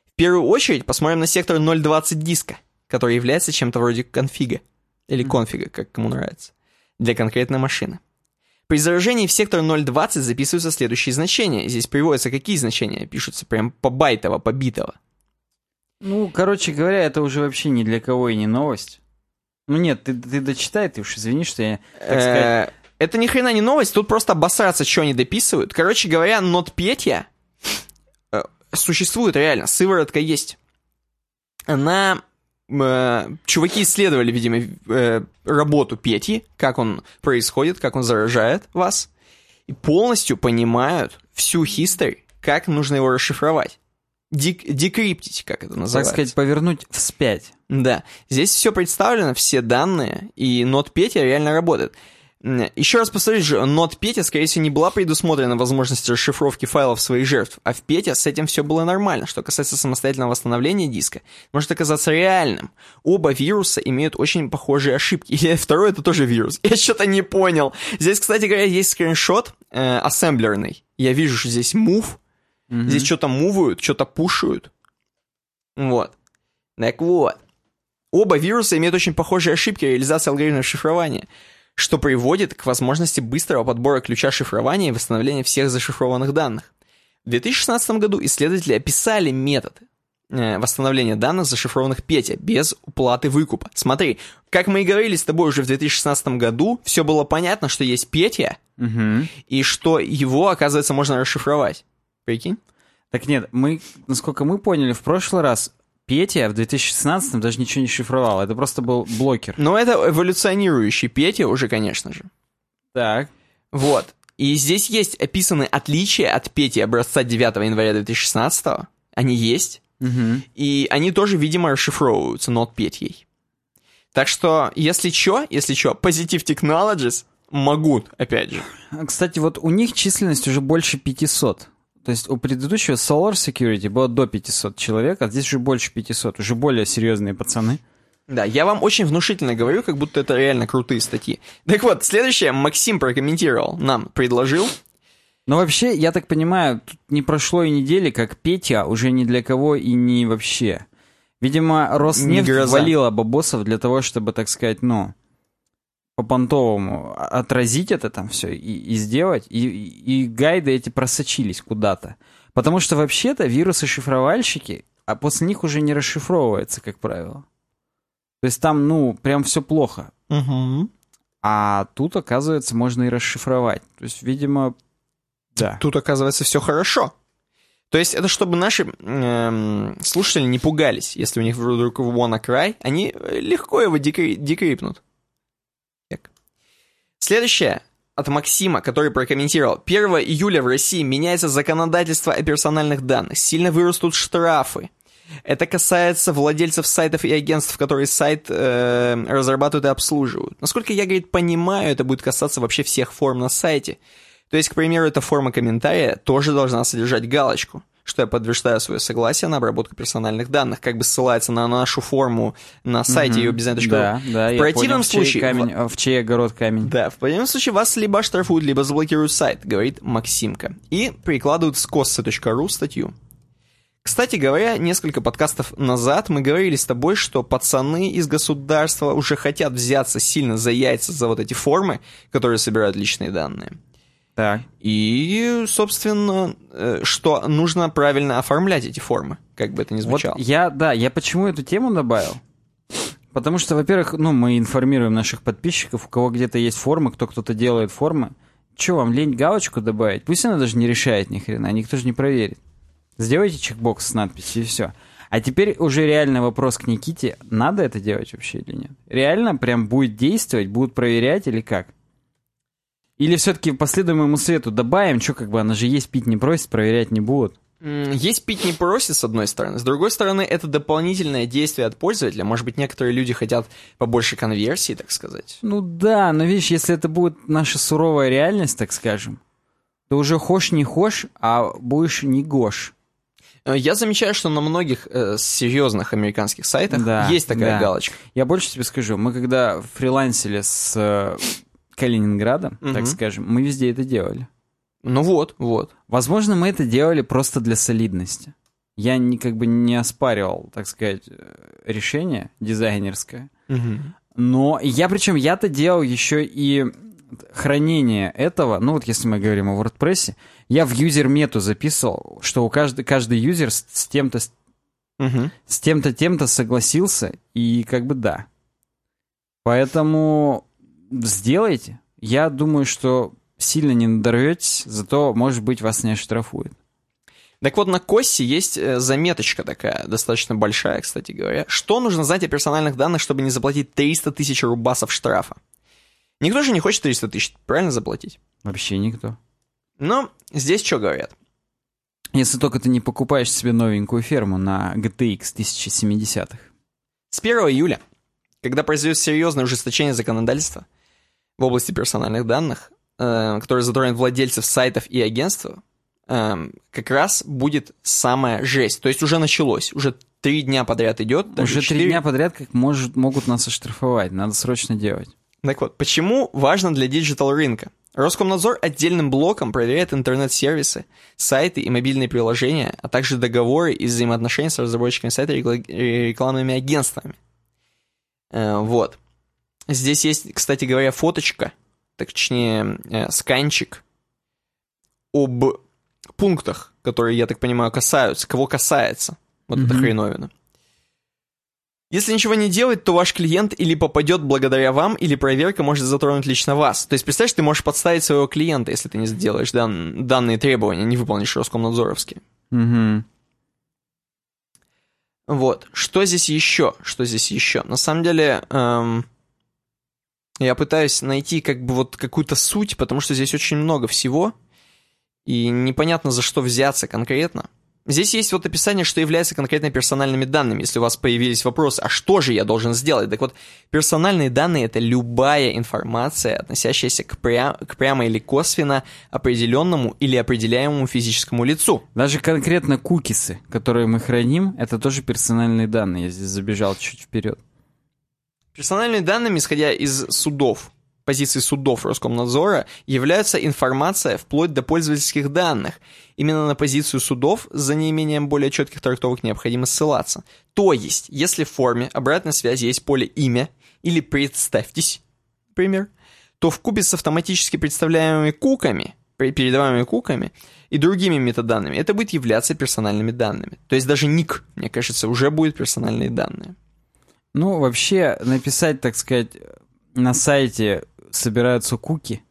В первую очередь посмотрим на сектор 0.20 диска, который является чем-то вроде конфига, или конфига, как кому нравится, для конкретной машины. При заражении в сектор 0.20 записываются следующие значения. Здесь приводятся какие значения? Пишутся прям побайтово, побитово. Ну, короче говоря, это уже вообще ни для кого и не новость. Ну нет, ты дочитай, ты уж извини, что я так сказать... Это ни хрена не новость, тут просто обосраться, что они дописывают. Короче говоря, NotPetya существует реально, сыворотка есть. Она... Чуваки исследовали, видимо, работу Petyi, как он происходит, как он заражает вас, и полностью понимают всю history, как нужно его расшифровать. декриптить, как это называется. Так сказать, повернуть вспять. Да. Здесь все представлено, все данные, и NotPetya реально работает. Еще раз повторюсь же, NotPetya, скорее всего, не была предусмотрена возможность расшифровки файлов своих жертв, а в Petya с этим все было нормально. Что касается самостоятельного восстановления диска, может оказаться реальным. Оба вируса имеют очень похожие ошибки. Или второй — это тоже вирус. Я что-то не понял. Здесь, кстати говоря, есть скриншот ассемблерный. Я вижу, что здесь move. Mm-hmm. Здесь что-то мувают, что-то пушают. Вот. Так вот. Оба вируса имеют очень похожие ошибки реализации алгоритмов шифрования, что приводит к возможности быстрого подбора ключа шифрования и восстановления всех зашифрованных данных. В 2016 году исследователи описали метод восстановления данных, зашифрованных Petya, без уплаты выкупа. Смотри, как мы и говорили с тобой уже в 2016 году, все было понятно, что есть Petya, mm-hmm. и что его, оказывается, можно расшифровать. Прикинь? Так нет, мы, насколько мы поняли, в прошлый раз Petya в 2016-м даже ничего не шифровал. Это просто был блокер. Но это эволюционирующий Petya уже, конечно же. Так. Вот. И здесь есть описаны отличия от Petya образца 9 января 2016-го. Они есть. Угу. И они тоже, видимо, расшифровываются NotPetya. Так что, если что, Positive Technologies могут, опять же. Кстати, вот у них численность уже больше 500. То есть у предыдущего Solar Security было до 500 человек, а здесь уже больше 500, уже более серьезные пацаны. Да, я вам очень внушительно говорю, как будто это реально крутые статьи. Так вот, следующее Максим прокомментировал, нам предложил. Но вообще, я так понимаю, тут не прошло и недели, как Petya уже ни для кого и не вообще. Видимо, Роснефть валила бабосов для того, чтобы, так сказать, по-понтовому отразить это там все и сделать, и гайды эти просочились куда-то. Потому что вообще-то вирусы-шифровальщики, а после них уже не расшифровывается, как правило. То есть там, прям все плохо. Угу. А тут, оказывается, можно и расшифровать. То есть, видимо, да. Тут, оказывается, все хорошо. То есть это чтобы наши слушатели не пугались, если у них вдруг WannaCry, они легко его декрипнут. Следующее от Максима, который прокомментировал. 1 июля в России меняется законодательство о персональных данных. Сильно вырастут штрафы. Это касается владельцев сайтов и агентств, которые сайт разрабатывают и обслуживают. Насколько я, говорит, понимаю, это будет касаться вообще всех форм на сайте. То есть, к примеру, эта форма комментария тоже должна содержать галочку, что я подтверждаю свое согласие на обработку персональных данных, как бы ссылается на нашу форму на сайте ее бездна.ру. Да, в противном случае... в чей огород камень. Да, в противном случае вас либо штрафуют, либо заблокируют сайт, говорит Максимка. И прикладывают с kossi.ru статью. Кстати говоря, несколько подкастов назад мы говорили с тобой, что пацаны из государства уже хотят взяться сильно за яйца за вот эти формы, которые собирают личные данные. Так. И, собственно, что нужно правильно оформлять эти формы, как бы это ни звучало. Вот я почему эту тему добавил? Потому что, во-первых, мы информируем наших подписчиков, у кого где-то есть формы, кто-то делает формы. Чё, вам лень галочку добавить? Пусть она даже не решает ни хрена, никто же не проверит. Сделайте чекбокс с надписью и все. А теперь уже реально вопрос к Никите, надо это делать вообще или нет? Реально прям будет действовать, будут проверять или как? Или все-таки последуем ему совету, добавим, что как бы она же есть, пить не просит, проверять не будут. Есть, пить не просит, с одной стороны. С другой стороны, это дополнительное действие от пользователя. Может быть, некоторые люди хотят побольше конверсии, так сказать. Ну да, но видишь, если это будет наша суровая реальность, так скажем, то уже хошь не хошь, а будешь не гош. Я замечаю, что на многих серьезных американских сайтах есть такая галочка. Я больше тебе скажу, мы когда фрилансили с... Калининграда, так скажем, мы везде это делали. Вот. Возможно, мы это делали просто для солидности. Я не оспаривал, так сказать, решение дизайнерское. Uh-huh. Но я-то делал еще и хранение этого. Если мы говорим о WordPress, я в юзер-мету записывал, что у каждый юзер с тем-то, uh-huh. с тем-то, тем-то согласился, и Поэтому... Сделайте. Я думаю, что сильно не надорветесь, зато, может быть, вас не оштрафуют. Так вот, на Kossi есть заметочка такая, достаточно большая, кстати говоря. Что нужно знать о персональных данных, чтобы не заплатить 300 тысяч рубасов штрафа? Никто же не хочет 300 тысяч, правильно, заплатить? Вообще никто. Но здесь что говорят? Если только ты не покупаешь себе новенькую ферму на GTX 1070-х. С 1 июля, когда произойдет серьезное ужесточение законодательства в области персональных данных, которое затронет владельцев сайтов и агентств, как раз будет самая жесть. То есть уже началось, уже 3 дня подряд идет. Уже 3 дня подряд как могут нас оштрафовать, надо срочно делать. Так вот, почему важно для диджитал-рынка? Роскомнадзор отдельным блоком проверяет интернет-сервисы, сайты и мобильные приложения, а также договоры и взаимоотношения с разработчиками сайта и рекламными агентствами. Вот. Здесь есть, кстати говоря, фоточка, точнее, сканчик об пунктах, которые, я так понимаю, касаются, кого касается. Вот эта хреновина. Если ничего не делать, то ваш клиент или попадет благодаря вам, или проверка может затронуть лично вас. То есть, представь, ты можешь подставить своего клиента, если ты не сделаешь данные требования, не выполнишь роскомнадзоровские. Mm-hmm. Вот. Что здесь еще? Что здесь еще? На самом деле, я пытаюсь найти как бы вот какую-то суть, потому что здесь очень много всего, и непонятно, за что взяться конкретно. Здесь есть вот описание, что является конкретно персональными данными, если у вас появились вопросы, а что же я должен сделать? Так вот, персональные данные — это любая информация, относящаяся к прямо или косвенно определенному или определяемому физическому лицу. Даже конкретно кукисы, которые мы храним, это тоже персональные данные. Я здесь забежал чуть вперед. Персональными данными, исходя из судов, позиции судов Роскомнадзора, является информация вплоть до пользовательских данных. Именно на позицию судов за неимением более четких трактовок необходимо ссылаться. То есть, если в форме обратной связи есть поле «имя» или «представьтесь», например, то вкупе с автоматически представляемыми куками, передаваемыми куками и другими метаданными, это будет являться персональными данными. То есть даже ник, мне кажется, уже будет персональные данные. Ну, вообще, написать, так сказать, на сайте... собираются куки.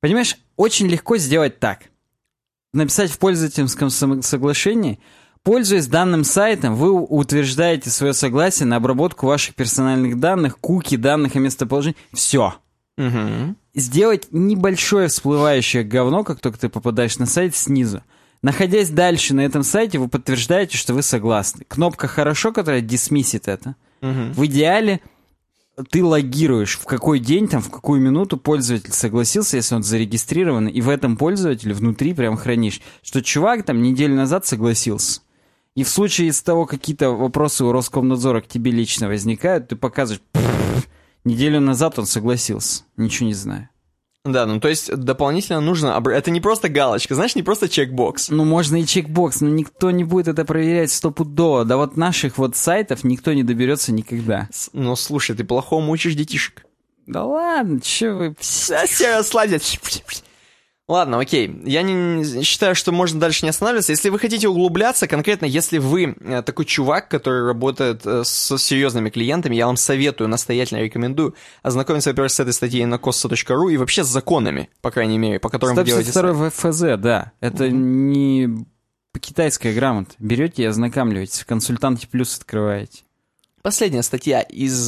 Понимаешь, очень легко сделать так. Написать в пользовательском соглашении: пользуясь данным сайтом, вы утверждаете свое согласие на обработку ваших персональных данных, куки, данных и местоположения. Все. Угу. Сделать небольшое всплывающее говно, как только ты попадаешь на сайт снизу. Находясь дальше на этом сайте, вы подтверждаете, что вы согласны. Кнопка «Хорошо», которая дисмиссит это. Угу. В идеале... ты логируешь, в какой день, там, в какую минуту пользователь согласился, если он зарегистрирован, и в этом пользователе внутри прям хранишь, что чувак там неделю назад согласился. И в случае из того, какие-то вопросы у Роскомнадзора к тебе лично возникают, ты показываешь: неделю назад он согласился, ничего не знаю. Да, ну то есть дополнительно нужно... Это не просто галочка, знаешь, не просто чекбокс. Ну можно и чекбокс, но никто не будет это проверять стопудово. Да вот наших вот сайтов никто не доберется никогда. Ну слушай, ты плохому учишь детишек. Да ладно, че вы... Все расслабятся. Ладно, окей. Я не считаю, что можно дальше не останавливаться. Если вы хотите углубляться, конкретно если вы такой чувак, который работает с серьезными клиентами, я вам советую, настоятельно рекомендую ознакомиться, во-первых, с этой статьей на kossa.ru и вообще с законами, по крайней мере, по которым вы делаете... 152 ФЗ, да. Это не китайская грамота. Берете и ознакомливаетесь, в «Консультанте плюс» открываете. Последняя статья из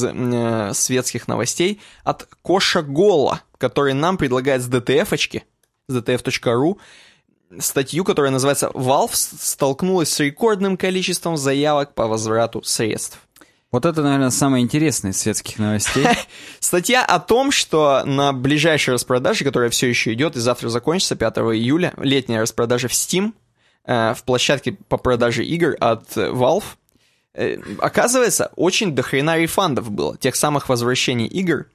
светских новостей от Коша Голла, который нам предлагает с ДТФ-очки... с dtf.ru статью, которая называется «Valve столкнулась с рекордным количеством заявок по возврату средств». Вот это, наверное, самое интересное из светских новостей. Статья о том, что на ближайшей распродаже, которая все еще идет и завтра закончится, 5 июля, летняя распродажа в Steam, в площадке по продаже игр от Valve, оказывается, очень дохрена рефандов было, тех самых возвращений игр,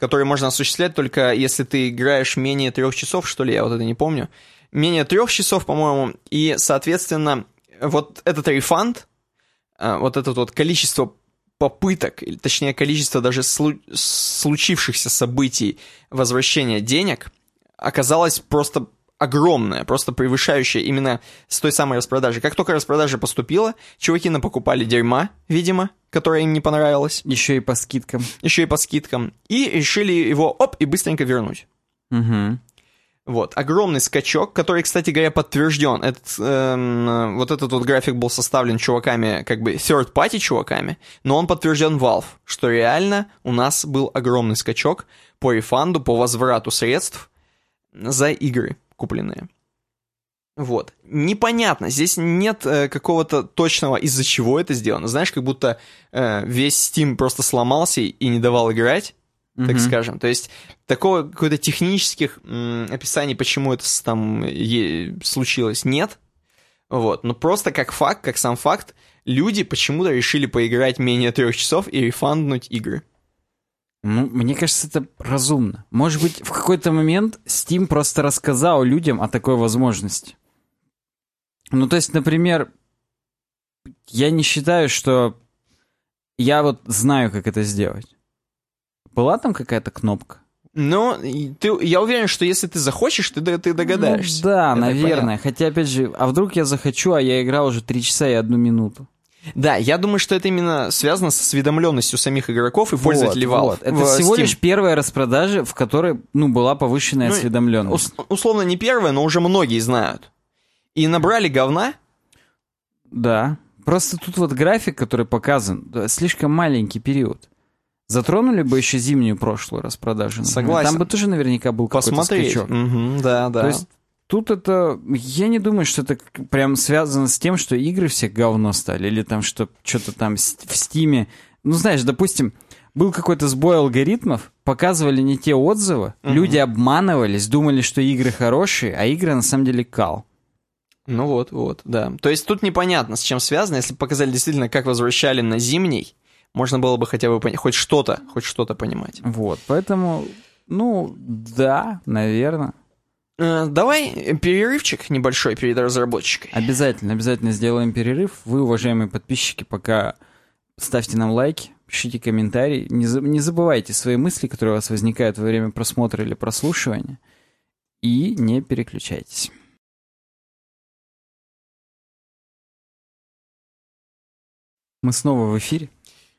которые можно осуществлять только если ты играешь менее 3 часов, что ли, я вот это не помню. Менее 3 часов, по-моему, и, соответственно, вот этот рефанд, вот это вот количество попыток, или, точнее, количество даже случившихся событий возвращения денег оказалось просто огромное, просто превышающее именно с той самой распродажи. Как только распродажа поступила, чуваки напокупали дерьма, видимо, которое им не понравилось. Еще и по скидкам. Еще и по скидкам. И решили его, оп, и быстренько вернуть. Угу. Вот. Огромный скачок, который, кстати говоря, подтвержден. Вот этот вот график был составлен чуваками, как бы third-party чуваками, но он подтвержден Valve, что реально у нас был огромный скачок по рефанду, по возврату средств за игры купленные. Вот. Непонятно, здесь нет какого-то точного, из-за чего это сделано. Знаешь, как будто весь Steam просто сломался и не давал играть, так скажем. То есть, такого какой-то технических описаний, почему это там случилось, нет. Вот. Но просто как факт, как сам факт, люди почему-то решили поиграть менее 3 часов и рефанднуть игры. Ну, мне кажется, это разумно. Может быть, в какой-то момент Steam просто рассказал людям о такой возможности. Ну, то есть, например, я не считаю, что я вот знаю, как это сделать. Была там какая-то кнопка? Ну, я уверен, что если ты захочешь, ты догадаешься. Ну, да, наверное. Хотя, опять же, а вдруг я захочу, а я играл уже 3 часа и 1 минуту? Да, я думаю, что это именно связано с осведомленностью самих игроков и пользователей валов. Это всего Steam. Лишь первая распродажа, в которой, ну, была повышенная осведомленность. Условно не первая, но уже многие знают. И набрали говна? Да. Просто тут вот график, который показан, слишком маленький период. Затронули бы еще зимнюю прошлую распродажу. Согласен. Там бы тоже наверняка был какой-то скачок. Угу, да, да. То есть тут это... Я не думаю, что это прям связано с тем, что игры все говно стали, или там что-то там в Стиме. Ну, знаешь, допустим, был какой-то сбой алгоритмов, показывали не те отзывы, люди обманывались, думали, что игры хорошие, а игры на самом деле кал. Ну вот, вот, да. То есть тут непонятно, с чем связано. Если бы показали действительно, как возвращали на зимний, можно было бы хотя бы хоть что-то понимать. Вот, поэтому, ну, да, наверное... Давай перерывчик небольшой перед разработчиками. Обязательно, обязательно сделаем перерыв. Вы, уважаемые подписчики, пока ставьте нам лайки, пишите комментарии. Не забывайте свои мысли, которые у вас возникают во время просмотра или прослушивания. И не переключайтесь. Мы снова в эфире.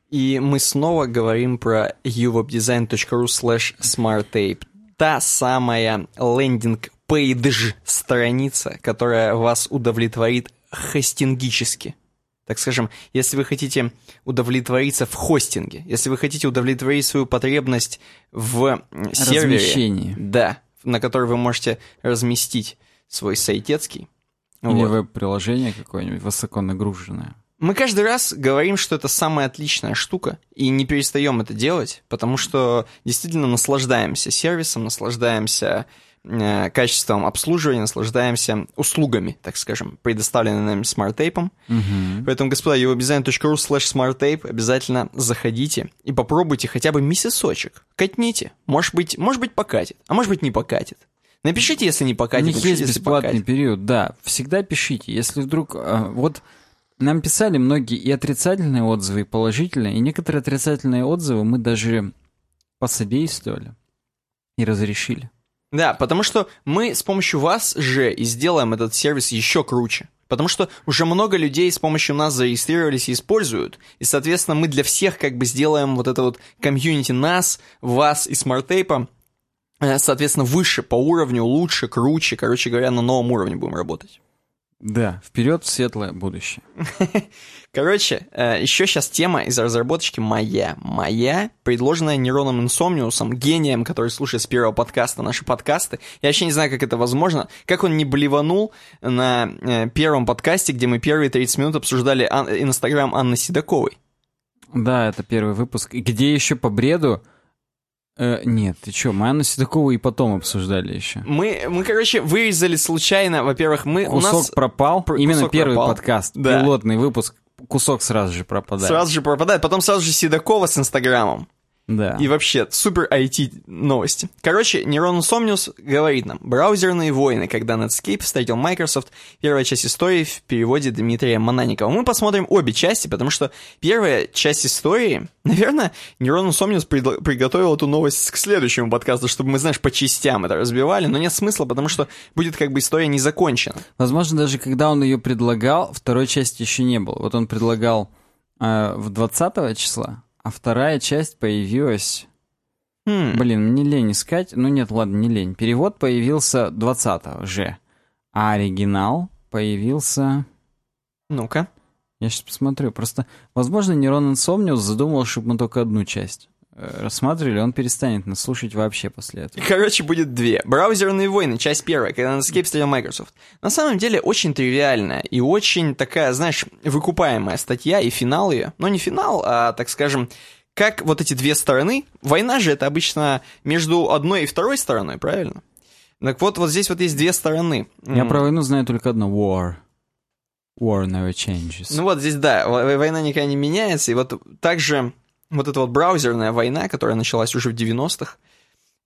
И мы снова говорим про uwebdesign.ru/smarttape. Та самая лендинг-пейдж страница, которая вас удовлетворит хостингически. Так скажем, если вы хотите удовлетвориться в хостинге, если вы хотите удовлетворить свою потребность в сервере, да, на который вы можете разместить свой сайтецкий. Или вот. Веб-приложение какое-нибудь высоко нагруженное. Мы каждый раз говорим, что это самая отличная штука, и не перестаем это делать, потому что действительно наслаждаемся сервисом, наслаждаемся качеством обслуживания, наслаждаемся услугами, так скажем, предоставленными нами смарт-тейпом. Поэтому, господа, uwebdesign.ru/smarttape, обязательно заходите и попробуйте хотя бы месяцочек. Катните. Может быть, покатит, а может быть, не покатит. Напишите, если не покатит. У них есть бесплатный период, да. Всегда пишите. Если вдруг... вот. Нам писали многие и отрицательные отзывы, и положительные, и некоторые отрицательные отзывы мы даже посодействовали и разрешили. Да, потому что мы с помощью вас же и сделаем этот сервис еще круче. Потому что уже много людей с помощью нас зарегистрировались и используют. И, соответственно, мы для всех как бы сделаем вот это вот комьюнити нас, вас и смарт-тейпа, соответственно, выше по уровню, лучше, круче. Короче говоря, на новом уровне будем работать. Да, вперед в светлое будущее. Короче, еще сейчас тема из разработочки моя, предложенная нейроном инсомниусом, гением, который слушает с первого подкаста наши подкасты. Я вообще не знаю, как это возможно. Как он не блеванул на первом подкасте, где мы первые 30 минут обсуждали Инстаграм Анны Седоковой. Да, это первый выпуск. Где еще по бреду... Нет, ты чё, мы Анну Седокову и потом обсуждали еще. Мы короче, вырезали случайно, во-первых, кусок у нас... пропал, именно первый пропал. Подкаст, да. Пилотный выпуск, кусок сразу же пропадает. Сразу же пропадает, потом сразу же Седокова с Инстаграмом. Да. И вообще, супер IT новости. Короче, Нейрон Сомниус говорит нам: браузерные войны, когда Netscape встретил Microsoft. Первая часть истории в переводе Дмитрия Монанникова. Мы посмотрим обе части, потому что первая часть истории, наверное, Нейрон Сомниус приготовил эту новость к следующему подкасту, чтобы мы, знаешь, по частям это разбивали, но нет смысла, потому что будет как бы история не закончена. Возможно, даже когда он ее предлагал, второй части еще не было. Вот он предлагал в 20 числа. А вторая часть появилась... Блин, мне лень искать. Ну нет, ладно, не лень. Перевод появился 20-го же. А оригинал появился... Ну-ка. Я сейчас посмотрю. Просто, возможно, Нейрон Инсомниус задумал, чтобы мы только одну часть рассматривали, он перестанет нас слушать вообще после этого. Короче, будет две. Браузерные войны, часть первая, когда на Netscape стоял Microsoft. На самом деле, очень тривиальная и очень такая, знаешь, выкупаемая статья и финал ее. Но не финал, а, так скажем, как вот эти две стороны. Война же это обычно между одной и второй стороной, правильно? Так вот, вот здесь вот есть две стороны. Я про войну знаю только одно. War. War never changes. Ну вот здесь, да, война никогда не меняется. И вот также вот эта вот браузерная война, которая началась уже в 90-х,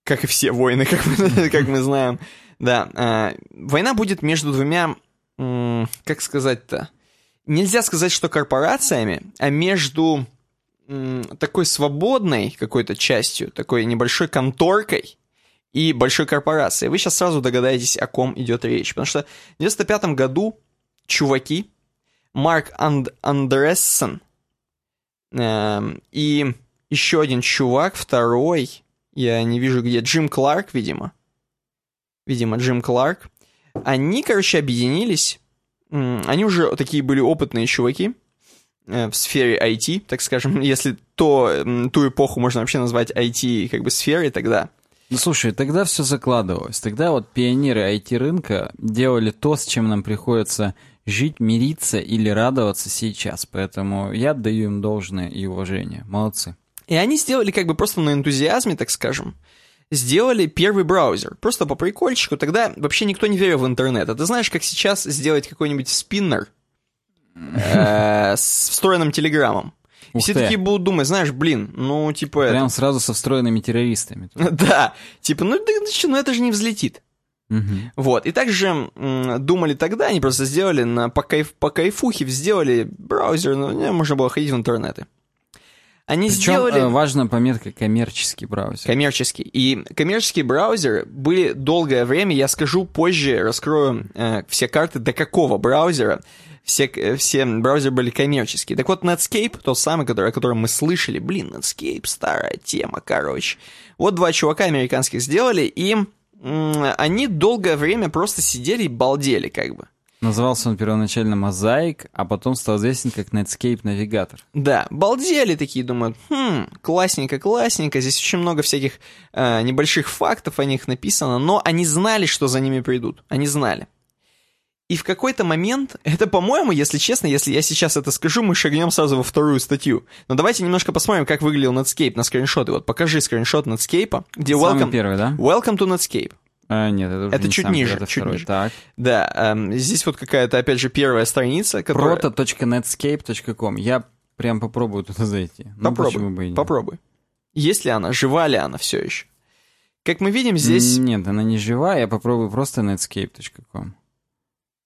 как и все войны, как мы знаем, да, война будет между двумя, как сказать-то, нельзя сказать, что корпорациями, а между такой свободной какой-то частью, такой небольшой конторкой и большой корпорацией. Вы сейчас сразу догадаетесь, о ком идет речь, потому что в 95-м году чуваки, Марк Андрессен, и еще один чувак, второй, я не вижу где, Джим Кларк, видимо. Видимо, Джим Кларк. Они, короче, объединились. Они уже такие были опытные чуваки в сфере IT, так скажем. Если ту эпоху можно вообще назвать IT как бы сферой тогда. Ну, слушай, тогда все закладывалось. Тогда вот пионеры IT-рынка делали то, с чем нам приходится... жить, мириться или радоваться сейчас. Поэтому я отдаю им должное и уважение. Молодцы. И они сделали как бы просто на энтузиазме, так скажем, сделали первый браузер. Просто по прикольчику. Тогда вообще никто не верил в интернет. А ты знаешь, как сейчас сделать какой-нибудь спиннер с встроенным телеграммом? И все такие будут думать, знаешь, блин, ну типа... Прям сразу со встроенными террористами. Да. Типа, ну это же не взлетит. Вот, и также думали тогда, они просто сделали по кайфухе, сделали браузер, ну, можно было ходить в интернеты. Они причем, сделали... важна пометка коммерческий браузер. Коммерческий. И коммерческие браузеры были долгое время, я скажу позже, раскрою все карты, до какого браузера все браузеры были коммерческие. Так вот, Netscape, тот самый, о котором мы слышали, блин, Netscape, старая тема, короче. Вот два чувака американских сделали, и... они долгое время просто сидели и балдели, как бы. Назывался он первоначально Mosaic, а потом стал известен как Netscape Navigator. Да, балдели такие, думают, классненько, здесь очень много всяких небольших фактов о них написано, но они знали, что за ними придут, они знали. И в какой-то момент, это, по-моему, если честно, если я сейчас это скажу, мы шагнем сразу во вторую статью. Но давайте немножко посмотрим, как выглядел Netscape на скриншоты. Вот покажи скриншот Netscape, где welcome, первый, да? Welcome to Netscape. Нет, это уже это не чуть самый, ниже, это чуть ниже. Так. Да, здесь вот какая-то, опять же, первая страница. Которая... proto.netscape.com. Я прям попробую туда зайти. Попробуй. Есть ли она, жива ли она все еще? Как мы видим здесь... Нет, она не жива, я попробую просто netscape.com.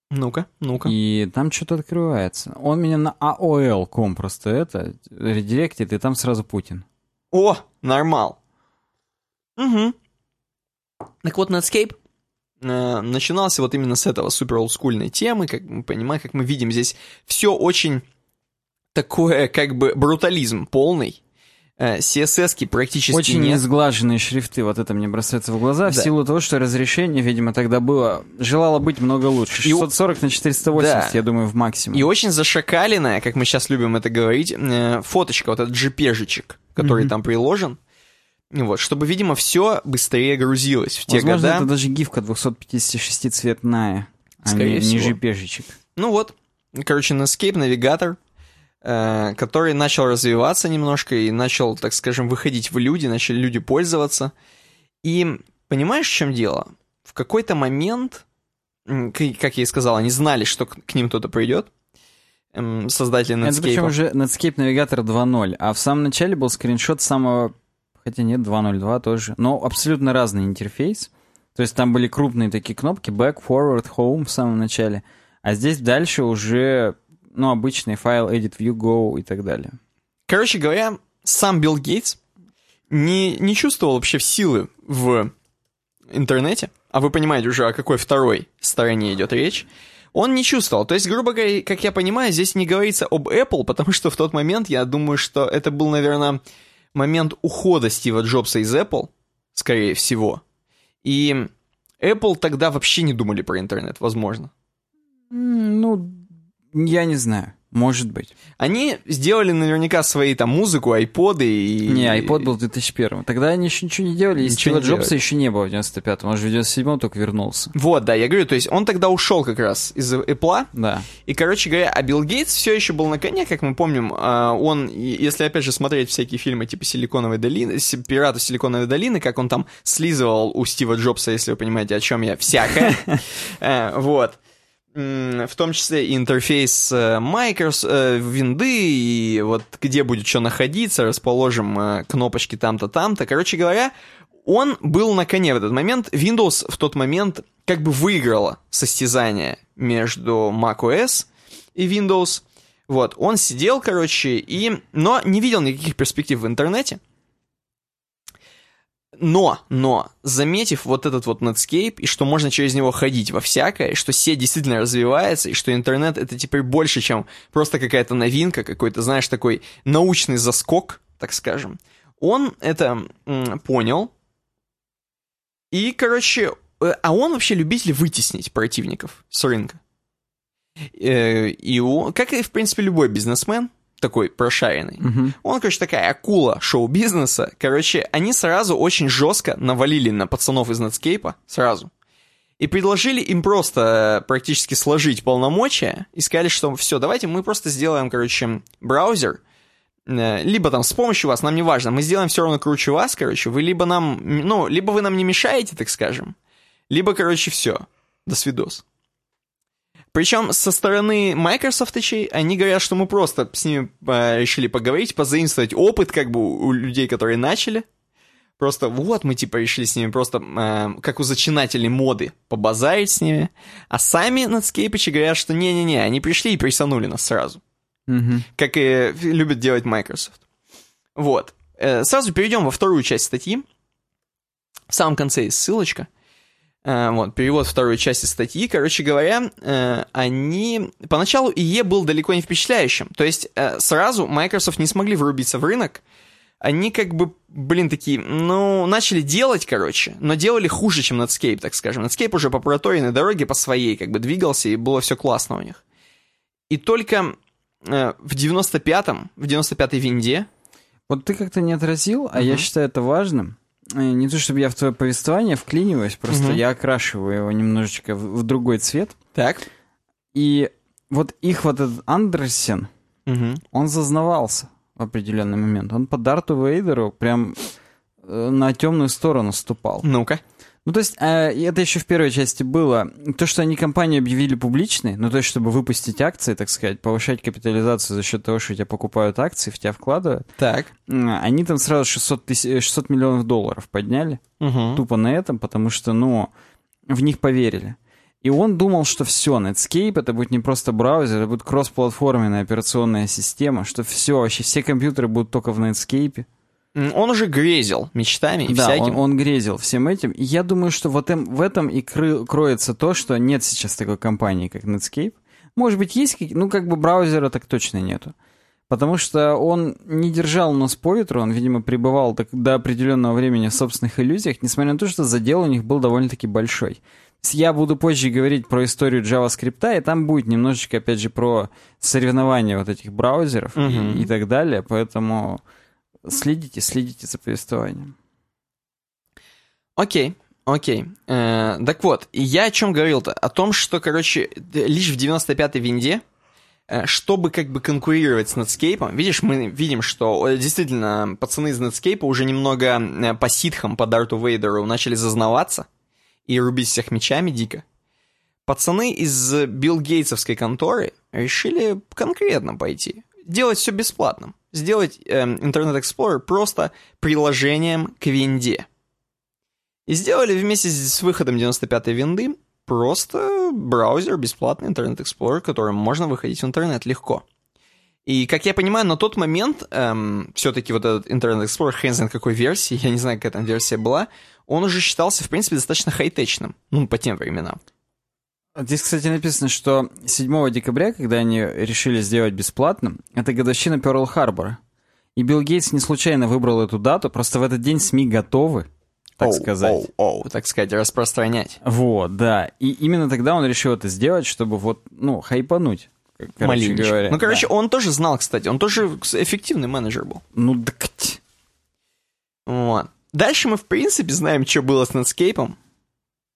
Ну-ка. И там что-то открывается. Он меня на AOL.com просто редиректит, и там сразу Путин. О, нормал. Угу. Так вот, Netscape начинался вот именно с этого супер олдскульной темы, как мы понимаем, как мы видим, здесь все очень такое, как бы, брутализм полный. CSS-ки практически очень нет. Несглаженные шрифты, вот это мне бросается в глаза, да. В силу того, что разрешение, видимо, тогда было, желало быть много лучше. 640 на 480, да. Я думаю, в максимум. И очень зашакаленная, как мы сейчас любим это говорить, фоточка, вот этот JPEG-чик, который там приложен. Вот, чтобы, видимо, все быстрее грузилось в те годы. Возможно, это даже гифка 256-цветная, а не JPEG-чик. Ну вот, короче, Netscape Navigator, который начал развиваться немножко и начал, так скажем, выходить в люди, начали люди пользоваться. И понимаешь, в чем дело? В какой-то момент, как я и сказал, они знали, что к ним кто-то придет, создатели Netscape. Это причем уже Netscape Navigator 2.0, а в самом начале был скриншот самого... Хотя нет, 2.0.2 тоже, но абсолютно разный интерфейс. То есть там были крупные такие кнопки, back, forward, home в самом начале, а здесь дальше уже... Ну, обычный файл, edit, view, go и так далее. Короче говоря, сам Билл Гейтс не чувствовал вообще силы в интернете, а вы понимаете уже, о какой второй стороне идет речь, он не чувствовал. То есть, грубо говоря, как я понимаю, здесь не говорится об Apple, потому что в тот момент, я думаю, что это был, наверное, момент ухода Стива Джобса из Apple, скорее всего. И Apple тогда вообще не думали про интернет, возможно. Я не знаю. Может быть. Они сделали наверняка свои там музыку, айподы и... Не, айпод был в 2001-м. Тогда они еще ничего не делали, и Стива Джобса еще не было в 95-м. Он же в 97-м только вернулся. Вот, да, я говорю, то есть он тогда ушел как раз из Apple. Да. И, короче говоря, а Билл Гейтс все еще был на коне, как мы помним. Он, если опять же смотреть всякие фильмы типа «Силиконовой долины», «Пираты Силиконовой долины», как он там слизывал у Стива Джобса, если вы понимаете, о чем я, всякое. Вот. В том числе и интерфейс Microsoft, винды, и вот где будет что находиться, расположим кнопочки там-то, там-то. Короче говоря, он был на коне в этот момент. Windows в тот момент как бы выиграла состязание между macOS и Windows. Вот, он сидел, короче, и... но не видел никаких перспектив в интернете. Но, заметив вот этот вот Netscape, и что можно через него ходить во всякое, и что сеть действительно развивается, и что интернет — это теперь больше, чем просто какая-то новинка, какой-то, знаешь, такой научный заскок, так скажем, он это понял. И, короче, а он вообще любитель вытеснить противников с рынка. И он, как и, в принципе, любой бизнесмен, такой прошаренный. Угу. Он, короче, такая акула шоу-бизнеса. Короче, они сразу очень жестко навалили на пацанов из Netscape, сразу. И предложили им просто практически сложить полномочия. И сказали, что все, давайте мы просто сделаем, короче, браузер. Либо там с помощью вас, нам не важно. Мы сделаем все равно круче вас, короче. Вы либо нам, ну, либо вы нам не мешаете, так скажем. Либо, короче, все. До свидос. Причем со стороны Microsoft-ичей они говорят, что мы просто с ними решили поговорить, позаимствовать опыт как бы у людей, которые начали. Просто вот мы типа решили с ними просто как у зачинателей моды побазарить с ними. А сами Netscape-ичи говорят, что не-не-не, они пришли и прессанули нас сразу. Mm-hmm. Как и любит делать Microsoft. Вот. Сразу перейдем во вторую часть статьи. В самом конце есть ссылочка. Вот, перевод второй части статьи. Короче говоря, они... Поначалу IE был далеко не впечатляющим. То есть сразу Microsoft не смогли врубиться в рынок. Они как бы, блин, такие, ну, начали делать, короче, но делали хуже, чем Netscape, так скажем. Netscape уже по проторенной дороге, по своей, как бы двигался, и было все классно у них. И только в 95-м, в 95-й винде... Вот ты как-то не отразил, а я считаю это важным. Не то, чтобы я в твое повествование вклиниваюсь, просто я окрашиваю его немножечко в другой цвет. Так. И вот их вот этот Андерсен, он зазнавался в определенный момент. Он по Дарту Вейдеру прям на темную сторону ступал. Ну-ка. Ну, то есть, это еще в первой части было. То, что они компанию объявили публичной, ну, то есть, чтобы выпустить акции, так сказать, повышать капитализацию за счет того, что у тебя покупают акции, в тебя вкладывают. Так. Они там сразу 600 миллионов долларов подняли. Угу. Тупо на этом, потому что, ну, в них поверили. И он думал, что все, Netscape, это будет не просто браузер, это будет кроссплатформенная операционная система, что все, вообще все компьютеры будут только в Netscape. Он уже грезил мечтами и всяким. Да, он грезил всем этим. И я думаю, что вот в этом и кроется то, что нет сейчас такой компании, как Netscape. Может быть, есть какие-то... Ну, как бы браузера так точно нету. Потому что он не держал нос по ветру, он, видимо, пребывал до определенного времени в собственных иллюзиях, несмотря на то, что задел у них был довольно-таки большой. Я буду позже говорить про историю JavaScript, и там будет немножечко, опять же, про соревнования вот этих браузеров и так далее, поэтому... Следите за повествованием. Окей. Так вот, я о чем говорил-то? О том, что, короче, лишь в 95-й винде, чтобы как бы конкурировать с Netscape, видишь, мы видим, что действительно пацаны из Netscape уже немного по ситхам, по Дарту Вейдеру начали зазнаваться и рубить всех мечами дико. Пацаны из Билл Гейтсовской конторы решили конкретно пойти. Делать все бесплатным. Сделать Internet Explorer просто приложением к винде. И сделали вместе с выходом 95-й винды просто браузер, бесплатный Internet Explorer, которым можно выходить в интернет легко. И, как я понимаю, на тот момент все-таки вот этот Internet Explorer, хрен знает какой версии, я не знаю, какая там версия была, он уже считался, в принципе, достаточно хай-течным, ну, по тем временам. Здесь, кстати, написано, что 7 декабря, когда они решили сделать бесплатным, это годовщина Пёрл-Харбора. И Билл Гейтс не случайно выбрал эту дату, просто в этот день СМИ готовы, так сказать, распространять. Вот, да. И именно тогда он решил это сделать, чтобы вот, ну, хайпануть Маленечко. Ну, короче, да. Он тоже знал, кстати. Он тоже эффективный менеджер был. Ну, так... Вот. Дальше мы, в принципе, знаем, что было с Netscape.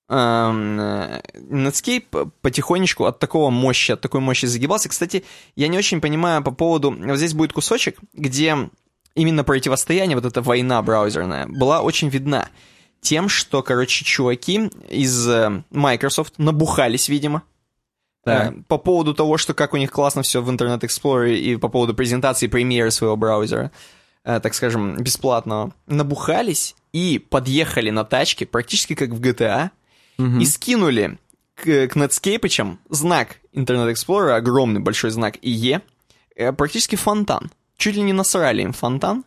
Netscape потихонечку от такой мощи загибался. Кстати, я не очень понимаю по поводу... Вот здесь будет кусочек, где именно противостояние, вот эта война браузерная, была очень видна тем, что, короче, чуваки из Microsoft набухались, видимо, да. По поводу того, что как у них классно все в Internet Explorer и по поводу презентации премьеры своего браузера, так скажем, бесплатного, набухались и подъехали на тачке, практически как в GTA, и скинули к Netscape'чам знак Internet Explorer, огромный большой знак ИЕ, практически фонтан. Чуть ли не насрали им фонтан.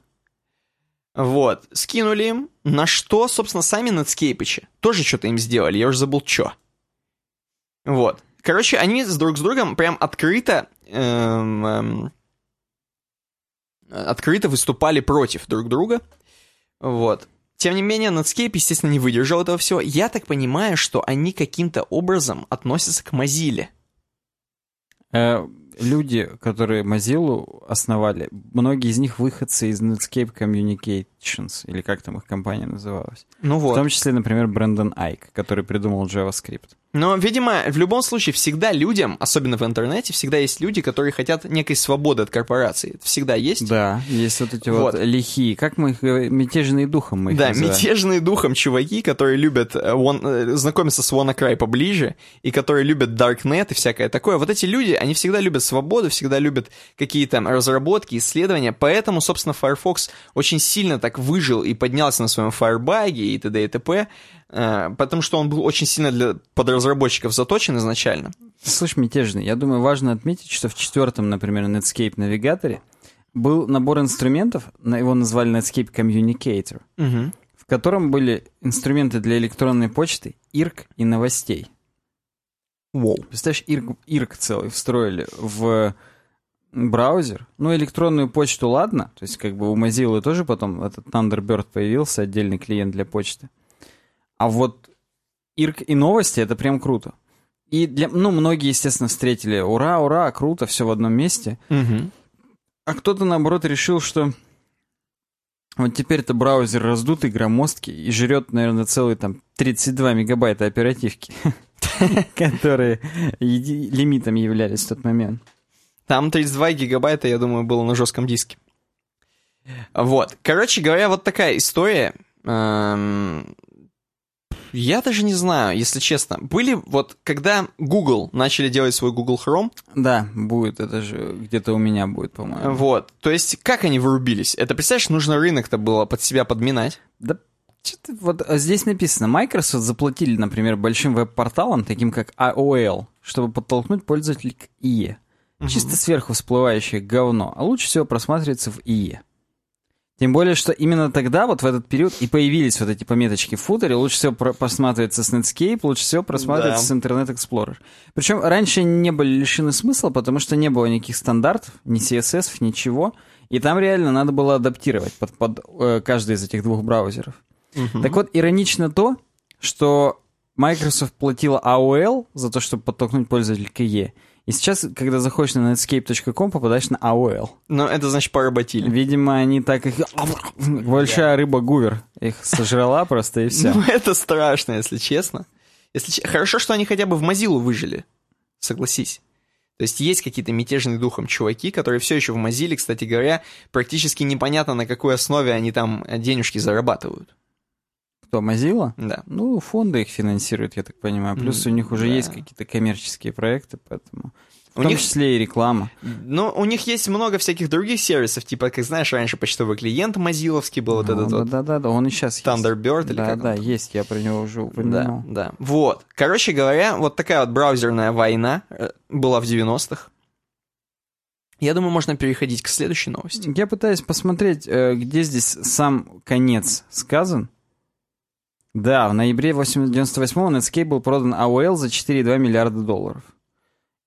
Вот. Скинули им, на что, собственно, сами Netscape'чи тоже что-то им сделали, я уже забыл, что. Вот. Короче, они друг с другом прям открыто выступали против друг друга. Вот. Тем не менее, Netscape, естественно, не выдержал этого всего. Я так понимаю, что они каким-то образом относятся к Mozilla. Люди, которые Mozilla основали, многие из них выходцы из Netscape Communications, или как там их компания называлась. Ну вот. В том числе, например, Brendan Eich, который придумал JavaScript. Но, видимо, в любом случае, всегда людям, особенно в интернете, всегда есть люди, которые хотят некой свободы от корпораций. Это всегда есть. Да, есть вот эти вот лихие, как мы их, мятежные духом мы их называем. Да, мятежные духом чуваки, которые любят знакомиться с WannaCry поближе, и которые любят Darknet и всякое такое. Вот эти люди, они всегда любят свободу, всегда любят какие-то разработки, исследования, поэтому, собственно, Firefox очень сильно так выжил и поднялся на своем Firebug и т.д. и т.п., потому что он был очень сильно под разработчиков заточен изначально. Слушай, мятежный, я думаю, важно отметить, что в четвертом, например, Netscape Navigator был набор инструментов, его назвали Netscape Communicator, в котором были инструменты для электронной почты, IRC и новостей. Wow. Представляешь, IRC целый встроили в браузер. Ну, электронную почту, ладно, то есть как бы у Mozilla тоже потом этот Thunderbird появился, отдельный клиент для почты. А вот IRC и новости — это прям круто. И многие, естественно, встретили «Ура, ура, круто, все в одном месте». Угу. А кто-то, наоборот, решил, что вот теперь-то браузер раздутый, громоздкий и жрет, наверное, целые там 32 мегабайта оперативки, которые лимитом являлись в тот момент. Там 32 гигабайта, я думаю, было на жестком диске. Вот. Короче говоря, вот такая история. Я даже не знаю, если честно. Были вот, когда Google начали делать свой Google Chrome... Да, будет, это же где-то у меня будет, по-моему. Вот, то есть как они вырубились? Это, представляешь, нужно рынок-то было под себя подминать. Да, что-то вот здесь написано. Microsoft заплатили, например, большим веб-порталам, таким как AOL, чтобы подтолкнуть пользователей к IE. Угу. Чисто сверху всплывающее говно, а лучше всего просматривается в IE. Тем более, что именно тогда, вот в этот период, и появились вот эти пометочки в футере. Лучше всего просматривается с Netscape, лучше всего просматривается с Internet Explorer. Причем раньше не были лишены смысла, потому что не было никаких стандартов, ни CSS, ничего. И там реально надо было адаптировать под каждый из этих двух браузеров. Угу. Так вот, иронично то, что Microsoft платила AOL за то, чтобы подтолкнуть пользователя к IE. И сейчас, когда заходишь на netscape.com, попадаешь на AOL. Ну, это значит, поработили. Видимо, они так их... Большая рыба Гувер их сожрала просто, и все. Ну, это страшно, если честно. Хорошо, что они хотя бы в Mozilla выжили, согласись. То есть есть какие-то мятежные духом чуваки, которые все еще в Mozilla, кстати говоря, практически непонятно, на какой основе они там денежки зарабатывают. Кто, Mozilla? Да. Ну, фонды их финансируют, я так понимаю. Плюс у них уже есть какие-то коммерческие проекты, поэтому... В том числе и реклама. Ну, у них есть много всяких других сервисов, типа, как знаешь, раньше почтовый клиент мозиловский был, вот этот вот. Да-да-да, он и сейчас есть. Thunderbird или как-то. Да-да, есть, я про него уже упоминал. Да, да. Вот. Короче говоря, вот такая вот браузерная война была в 90-х. Я думаю, можно переходить к следующей новости. Я пытаюсь посмотреть, где здесь сам конец сказан. Да, в ноябре 1998-го Netscape был продан AOL за $4,2 миллиарда.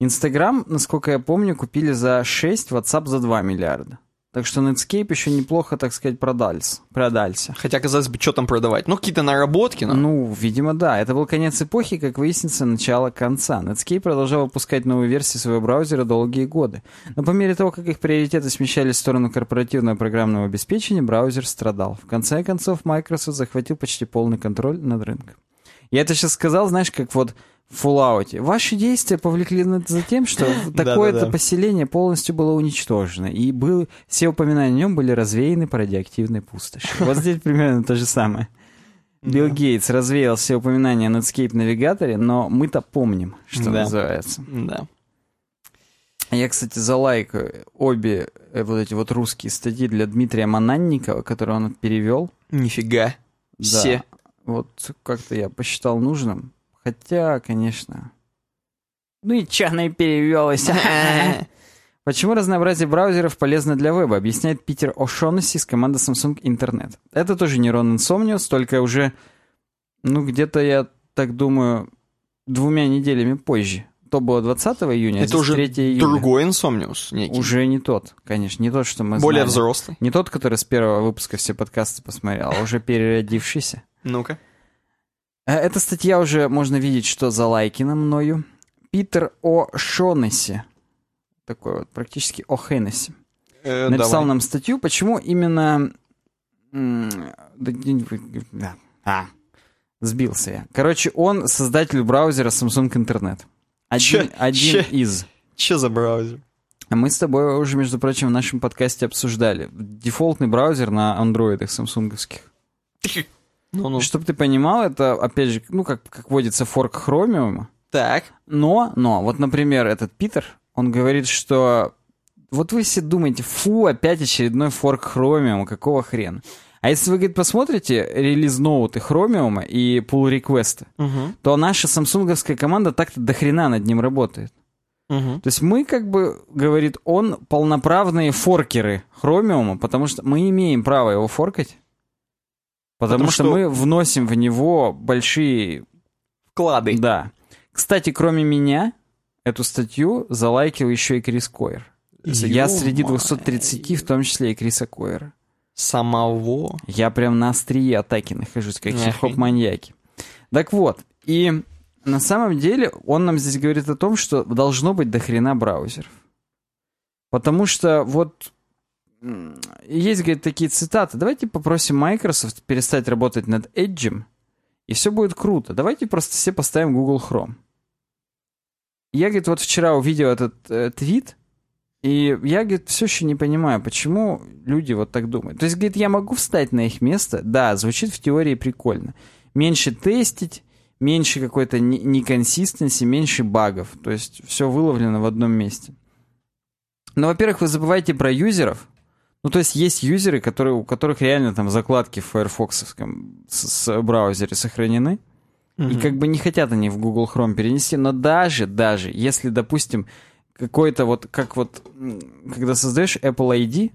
Instagram, насколько я помню, купили за 6, WhatsApp за 2 миллиарда. Так что Netscape еще неплохо, так сказать, продался. Хотя, казалось бы, что там продавать? Ну, какие-то наработки, но... Ну, видимо, да. Это был конец эпохи, как выяснится, начало конца. Netscape продолжал выпускать новые версии своего браузера долгие годы. Но по мере того, как их приоритеты смещались в сторону корпоративного программного обеспечения, браузер страдал. В конце концов, Microsoft захватил почти полный контроль над рынком. Я это сейчас сказал, знаешь, как вот... в Fallout. Ваши действия повлекли за тем, что такое-то поселение полностью было уничтожено, и все упоминания о нем были развеяны по радиоактивной пустоши. Вот здесь примерно то же самое. Билл Гейтс развеял все упоминания о Netscape Navigator, но мы-то помним, что называется. Да. Я, кстати, залайкаю обе вот эти вот русские статьи для Дмитрия Мананникова, которые он перевел. Нифига. Все. Вот как-то я посчитал нужным. Хотя, конечно... Ну и чаны перевелось. Почему разнообразие браузеров полезно для веба, объясняет Питер О'Шоннесси из команды Samsung Internet. Это тоже не Ron & Somnius, только уже, ну, где-то, я так думаю, 2 неделями позже. То было 20 июня, а здесь 3 июня. Это уже другой Insomnius некий. Уже не тот, конечно, не тот, что мы знаем. Более взрослый. Не тот, который с первого выпуска все подкасты посмотрел, а уже переродившийся. Ну-ка. Эта статья уже, можно видеть, что залайкина мною. Питер О'Шоннесси, такой вот практически О'Хеннесси, написал нам статью, почему именно... Сбился я. Короче, он создатель браузера Samsung Internet. Че за браузер? Мы с тобой уже, между прочим, в нашем подкасте обсуждали. Дефолтный браузер на андроидах самсунговских. Ну. Чтобы ты понимал, это, опять же, ну, как водится, форк Chromium. Так. Но, вот, например, этот Питер, он говорит, что... Вот вы все думаете, фу, опять очередной форк Chromium, какого хрена? А если вы, говорит, посмотрите релиз-ноуты Chromium и pull-реквесты, то наша самсунговская команда так-то до хрена над ним работает. То есть мы, как бы, говорит он, полноправные форкеры Chromium, потому что мы имеем право его форкать. Потому что мы вносим в него большие... вклады. Да. Кстати, кроме меня, эту статью залайкил еще и Крис Койер. Я среди 230, в том числе и Криса Койера. Самого? Я прям на острие атаки нахожусь, как хип-хоп-маньяки. Так вот, и на самом деле он нам здесь говорит о том, что должно быть до хрена браузеров. Потому что вот... Есть, говорит, такие цитаты. Давайте попросим Microsoft перестать работать над Edge'ем, и все будет круто. Давайте просто все поставим Google Chrome. Я, говорит, вот вчера увидел этот твит, и я, говорит, все еще не понимаю, почему люди вот так думают. То есть, говорит, я могу встать на их место? Да, звучит в теории прикольно. Меньше тестить, меньше какой-то неконсистенции, меньше багов. То есть, все выловлено в одном месте. Но, во-первых, вы забываете про юзеров. Ну, то есть юзеры, у которых реально там закладки в Firefox-овском браузере сохранены. Mm-hmm. И как бы не хотят они в Google Chrome перенести. Но даже если, допустим, какой-то вот, как вот, когда создаешь Apple ID,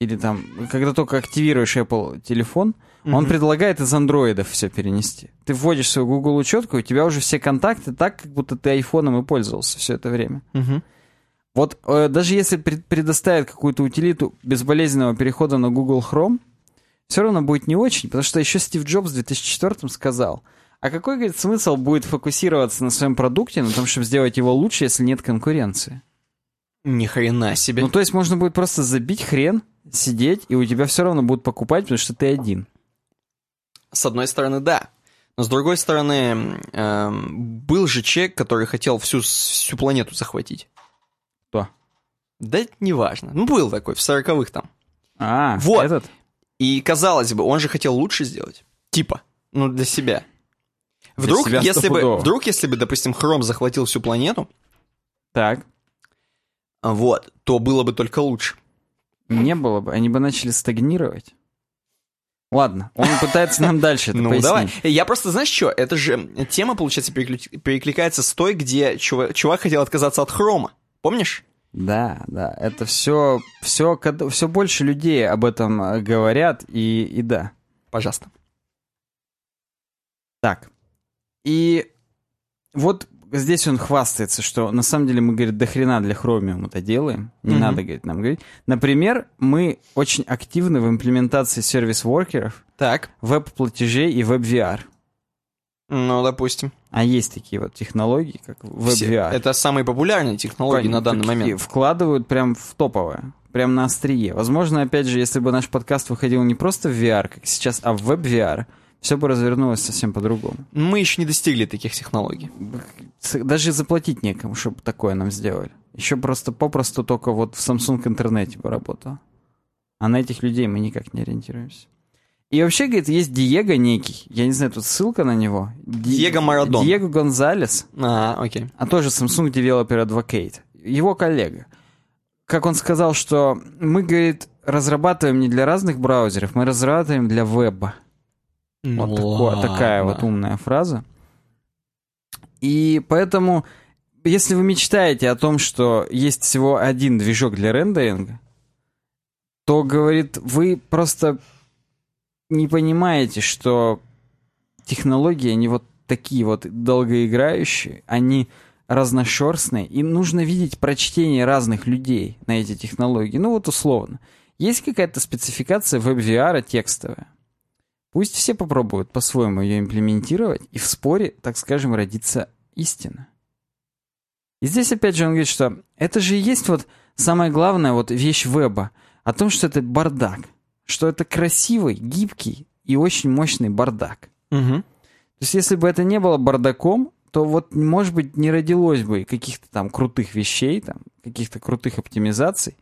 или там, когда только активируешь Apple телефон, он предлагает из андроидов все перенести. Ты вводишь свою Google учетку, у тебя уже все контакты так, как будто ты айфоном и пользовался все это время. Вот даже если предоставят какую-то утилиту безболезненного перехода на Google Chrome, все равно будет не очень, потому что еще Стив Джобс в 2004 сказал, а какой, говорит, смысл будет фокусироваться на своем продукте, на том, чтобы сделать его лучше, если нет конкуренции? Ни хрена себе. Ну, то есть можно будет просто забить хрен, сидеть, и у тебя все равно будут покупать, потому что ты один. С одной стороны, да. Но с другой стороны, был же человек, который хотел всю планету захватить. Кто? Да это неважно. Ну, был такой, в 40-х там. Вот. Этот? И, казалось бы, он же хотел лучше сделать. Типа. Ну, для себя. Вдруг, если бы, допустим, Chrome захватил всю планету... Так. Вот. То было бы только лучше. Не было бы. Они бы начали стагнировать. Ладно. Он пытается нам дальше это пояснить. Ну, давай. Я просто, знаешь что? Это же тема, получается, перекликается с той, где чувак хотел отказаться от Chrome. Помнишь? Да. Это все больше людей об этом говорят, и да. Пожалуйста. Так. И вот здесь он хвастается, что на самом деле мы, говорит, до хрена для Chromium-то делаем. Не надо, говорит, нам говорить. Например, мы очень активны в имплементации сервис-воркеров, веб-платежей и веб-VR. Ну, допустим. А есть такие вот технологии, как WebVR. Это самые популярные технологии на данный момент. Вкладывают прям в топовое, прям на острие. Возможно, опять же, если бы наш подкаст выходил не просто в VR, как сейчас, а в WebVR, все бы развернулось совсем по-другому. Мы еще не достигли таких технологий. Даже заплатить некому, чтобы такое нам сделали. Еще просто попросту только вот в Samsung интернете бы работало. А на этих людей мы никак не ориентируемся. И вообще, говорит, есть Диего некий, я не знаю, тут ссылка на него. Диего Марадон. Диего Гонзалес. А, окей. А тоже Samsung Developer Advocate. Его коллега. Как он сказал, что мы, говорит, разрабатываем не для разных браузеров, мы разрабатываем для веба. Ну, вот такая вот умная фраза. И поэтому, если вы мечтаете о том, что есть всего один движок для рендеринга, то, говорит, вы просто... не понимаете, что технологии, они вот такие вот долгоиграющие, они разношерстные, и нужно видеть прочтение разных людей на эти технологии. Ну вот условно. Есть какая-то спецификация WebVR текстовая. Пусть все попробуют по-своему ее имплементировать, и в споре, так скажем, родится истина. И здесь опять же он говорит, что это же и есть вот самая главная вот вещь веба, о том, что это бардак. Что это красивый, гибкий и очень мощный бардак. Угу. То есть, если бы это не было бардаком, то вот, может быть, не родилось бы каких-то там крутых вещей, там, каких-то крутых оптимизаций,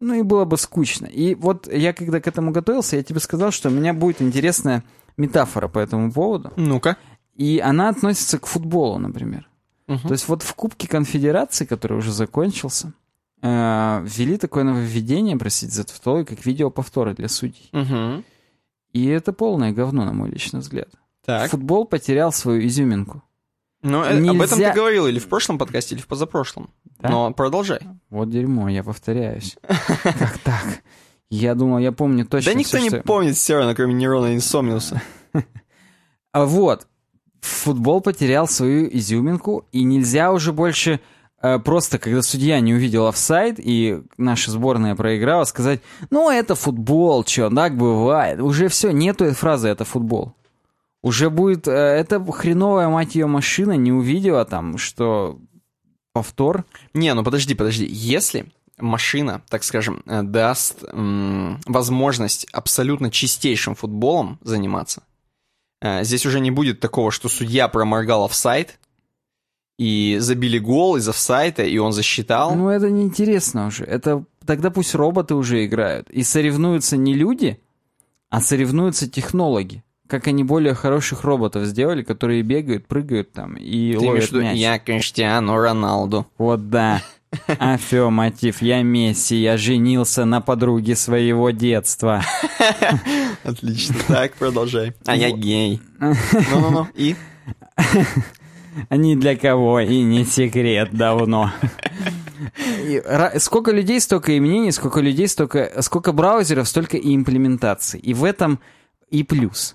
ну и было бы скучно. И вот я, когда к этому готовился, я тебе сказал, что у меня будет интересная метафора по этому поводу. Ну-ка. И она относится к футболу, например. Угу. То есть, вот в Кубке Конфедерации, который уже закончился, ввели такое нововведение, простите за тавтологию, как видеоповторы для судей. Угу. И это полное говно, на мой личный взгляд. Так. Футбол потерял свою изюминку. Ну, нельзя... об этом ты говорил или в прошлом подкасте, или в позапрошлом. Да? Но продолжай. Вот дерьмо, я повторяюсь. Как так? Я думал, я помню точно. Да никто не помнит все равно, кроме нейрона инсомниуса. Вот. Футбол потерял свою изюминку, и нельзя уже больше... Просто, когда судья не увидел офсайд, и наша сборная проиграла, сказать, ну, это футбол, чё, так бывает. Уже все, нету этой фразы «это футбол». Уже будет, это хреновая, мать ее, машина не увидела там, что повтор. Не, ну подожди, если машина, так скажем, даст возможность абсолютно чистейшим футболом заниматься, здесь уже не будет такого, что судья проморгал офсайд, и забили гол из офсайта, и он засчитал. Ну, это неинтересно уже. Это тогда пусть роботы уже играют. И соревнуются не люди, а соревнуются технологи. Как они более хороших роботов сделали, которые бегают, прыгают там и ловят мяч. Я Криштиану Роналду. Вот да. Аффирматив. Я Месси. Я женился на подруге своего детства. Отлично. Так, продолжай. А я гей. Ну-ну-ну. И? Ни для кого, и не секрет давно. Сколько людей, столько и мнений, сколько людей, сколько браузеров, столько и имплементаций. И в этом и плюс.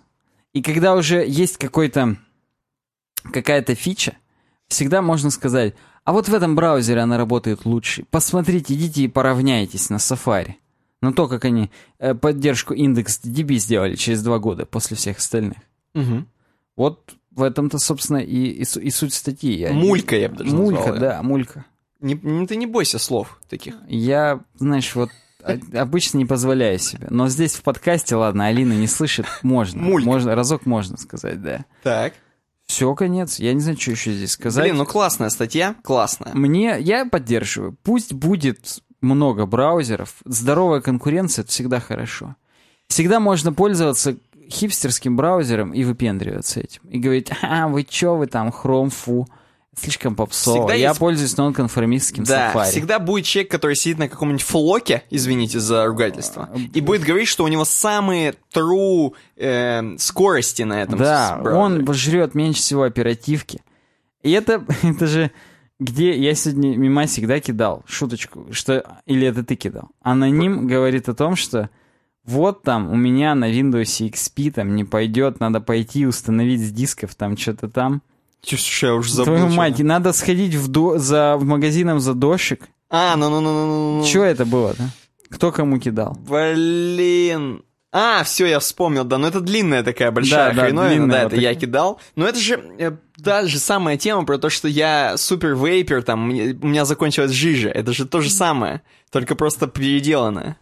И когда уже есть какая-то фича, всегда можно сказать, а вот в этом браузере она работает лучше. Посмотрите, идите и поравняйтесь на Safari. На то, как они поддержку Яндекс.Дзен сделали через 2 года после всех остальных. Угу. Вот... В этом-то, собственно, и суть статьи. Мулька, я бы даже назвал. Мулька, да, мулька. Ты не бойся слов таких. Я, знаешь, вот обычно не позволяю себе. Но здесь в подкасте, ладно, Алина не слышит, можно. Мулька. Разок можно сказать, да. Так. Все, конец. Я не знаю, что еще здесь сказать. Блин, ну классная статья, классная. Я поддерживаю. Пусть будет много браузеров. Здоровая конкуренция — это всегда хорошо. Всегда можно пользоваться... хипстерским браузером и выпендриваться этим. И говорить, вы чё, вы там, Chrome, фу, слишком попсово. Я пользуюсь нонконформистским Safari. Да, всегда будет человек, который сидит на каком-нибудь флоке, извините за ругательство, и будет говорить, что у него самые true скорости на этом браузере. Да, он жрет меньше всего оперативки. И это же... Где я сегодня мимо всегда кидал шуточку, что... Или это ты кидал? Аноним говорит о том, что вот там у меня на Windows XP там не пойдет, надо пойти установить с дисков там что-то там. Я уже забыл. Твою мать, надо сходить в магазином за дождик. Ну. Чё это было-то? Кто кому кидал? Блин. Все, я вспомнил, да. Но это длинная такая большая хреновина. Да, вот это я кидал. Но это же та же самая тема про то, что я супер-вейпер, там, у меня закончилась жижа. Это же то же самое, только просто переделанное.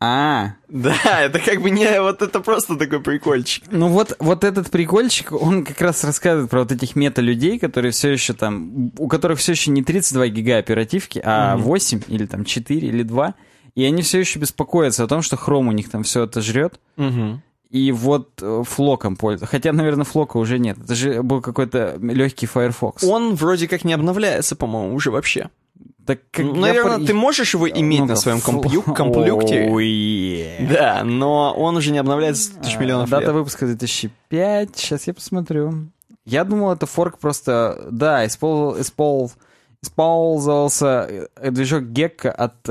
Да, это как бы не... Вот это просто такой прикольчик. Ну вот этот прикольчик, он как раз рассказывает про вот этих мета-людей, которые все еще там... У которых все еще не 32 гига оперативки, а 8 или там 4 или 2. И они все еще беспокоятся о том, что Chrome у них там все это жрет. И вот флоком пользуются. Хотя, наверное, флока уже нет. Это же был какой-то легкий Firefox. Он вроде как не обновляется, по-моему, уже вообще. Так как наверное, ты можешь его иметь на своем комплюкте. Да, но он уже не обновляется 1000 миллионов лет. Дата выпуска 2005. Сейчас я посмотрю. Я думал, это форк просто... Да, использовался движок Gecko от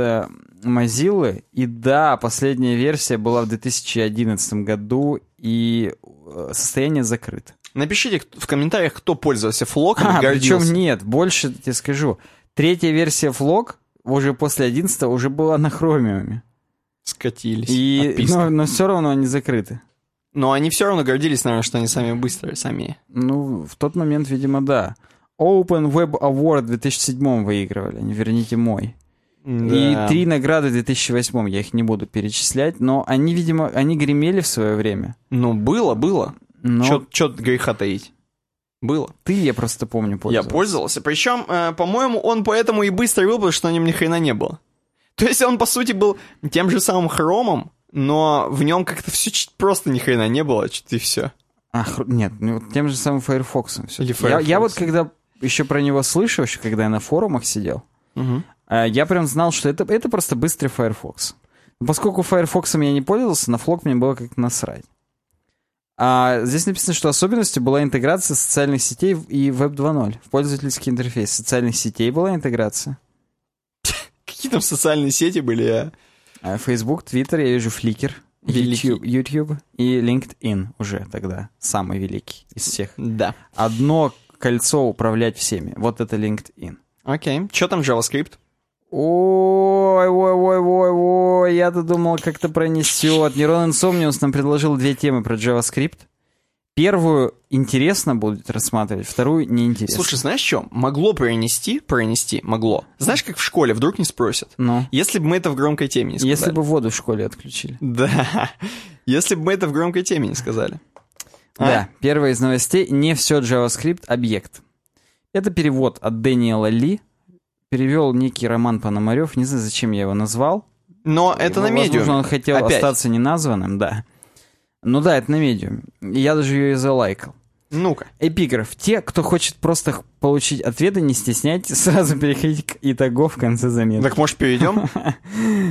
Mozilla. И да, последняя версия была в 2011 году, и состояние закрыто. Напишите в комментариях, кто пользовался флоком и гордился. Причем нет, больше тебе скажу. Третья версия Flog уже после 11 уже была на хромиуме. Скатились. Но все равно они закрыты. Но они все равно гордились, наверное, что они сами быстрые, сами. Ну, в тот момент, видимо, да. Open Web Award в 2007 выигрывали, не верните мой. Да. И 3 награды в 2008, я их не буду перечислять, но они, видимо, гремели в свое время. Ну, было. Но... Чё-то греха таить. Было. Я просто помню, пользовался. Я пользовался. Причем, по-моему, он поэтому и быстро был, потому что на нем ни хрена не было. То есть он, по сути, был тем же самым хромом, но в нем как-то все просто ни хрена не было, и все. Нет, тем же самым Firefox'ом. Я вот когда еще про него слышал, еще когда я на форумах сидел, я прям знал, что это просто быстрый Firefox. Поскольку Firefox'ом я не пользовался, на флок мне было как-то насрать. А здесь написано, что особенностью была интеграция социальных сетей и Web 2.0 в пользовательский интерфейс. Социальных сетей была интеграция. Какие там социальные сети были? Facebook, Twitter, я вижу Flickr, YouTube и LinkedIn уже тогда. Самый великий из всех. Да. Одно кольцо управлять всеми. Вот это LinkedIn. Окей. Что там JavaScript? Ой, я-то думал, как-то пронесет. Neural Insomnius нам предложил 2 темы про JavaScript. Первую интересно будет рассматривать, вторую неинтересно. Слушай, знаешь что? Могло пронести. Знаешь, как в школе вдруг не спросят? Ну? Если бы мы это в громкой теме не сказали. Если бы воду в школе отключили. Да, если бы мы это в громкой теме не сказали. Да, первая из новостей. Не все JavaScript, объект. Это перевод от Дэниела Ли. Перевел некий Роман Пономарев, не знаю, зачем я его назвал. Но это на медиуме. Возможно, он хотел остаться неназванным, да. Ну да, это на медиуме. Я даже ее и залайкал. Ну-ка. Эпиграф. Те, кто хочет просто получить ответы, не стесняйтесь, сразу переходите к итогу в конце заметки. Так, может, перейдем?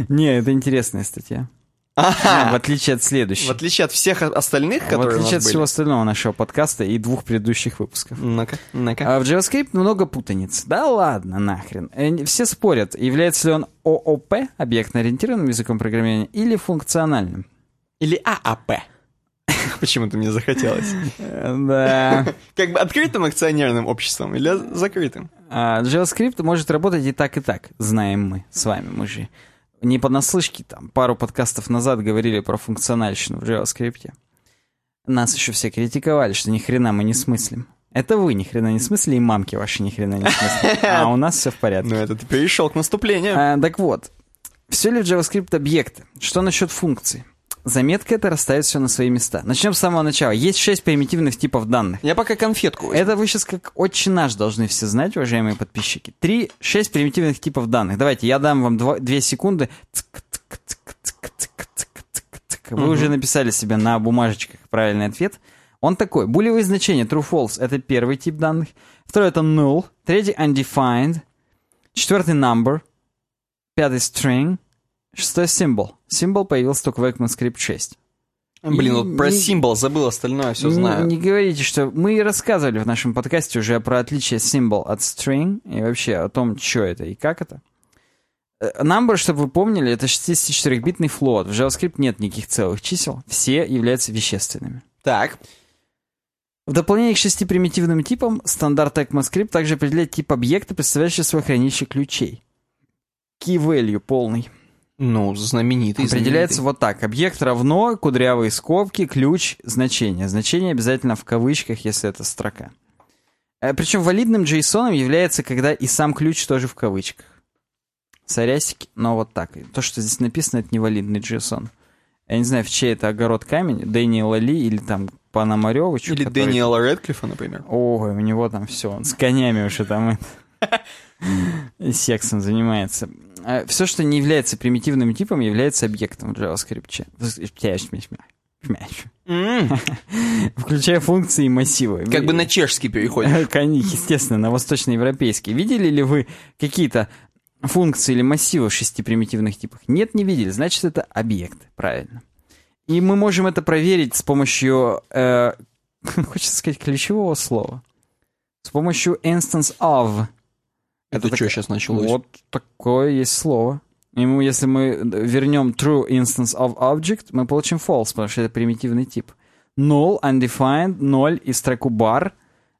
Не, это интересная статья. В отличие от следующей. В отличие от всех остальных, которые у нас были. В отличие от всего остального нашего подкаста и 2 предыдущих выпусков. Ну-ка. В JavaScript много путаниц. Да ладно, нахрен. Все спорят, является ли он ООП, объектно-ориентированным языком программирования, или функциональным. Или ААП. Почему-то мне захотелось. Да. Как бы открытым акционерным обществом или закрытым? JavaScript может работать и так, знаем мы с вами, мужи. Не понаслышке, там, пару подкастов назад говорили про функциональщину в JavaScript. Нас еще все критиковали, что ни хрена мы не смыслим. Это вы ни хрена не смысли, и мамки ваши ни хрена не смысли. А у нас все в порядке. Ну, это ты перешел к наступлению. Так вот, все ли в JavaScript объекты? Что насчет функций? Заметка это расставит все на свои места. Начнем с самого начала. Есть 6 примитивных типов данных. Я пока конфетку. Это вы сейчас как отче наш должны все знать, уважаемые подписчики. 6 примитивных типов данных. Давайте, я дам вам 2 секунды. Вы уже написали себе на бумажечках правильный ответ. Он такой. Булевые значения true-false. Это первый тип данных. Второй это null. Третий undefined. Четвертый number. Пятый string. Шестой символ. Символ появился только в ECMAScript 6. Блин, вот про символ забыл, остальное все знаю. Не говорите, что... Мы рассказывали в нашем подкасте уже про отличие символ от string и вообще о том, что это и как это. Number, чтобы вы помнили, это 64-битный флот. В JavaScript нет никаких целых чисел. Все являются вещественными. Так. В дополнение к 6 примитивным типам стандарт ECMAScript также определяет тип объекта, представляющий свое хранилище ключей. Key value полный. Ну, знаменитый. Определяется вот так. Объект равно, кудрявые скобки, ключ, значение. Значение обязательно в кавычках, если это строка. Причем валидным JSON является, когда и сам ключ тоже в кавычках. Сорясики, но вот так. То, что здесь написано, это невалидный JSON. Я не знаю, в чей это огород камень. Дэниела Ли или там Пономарёвича. Или который... Дэниела Рэдклиффа, например. Ой, у него там все. Он с конями уже там и сексом занимается. Все, что не является примитивным типом, является объектом в JavaScript. Включая функции и массивы. Как бы на чешский переходишь. Естественно, на восточноевропейский. Видели ли вы какие-то функции или массивы в 6 примитивных типах? Нет, не видели. Значит, это объект. Правильно. И мы можем это проверить с помощью, хочется сказать, ключевого слова. С помощью instance of. Это что сейчас началось? Вот такое есть слово. И мы, если мы вернем true instance of object, мы получим false, потому что это примитивный тип. Null, undefined, 0 и строку bar.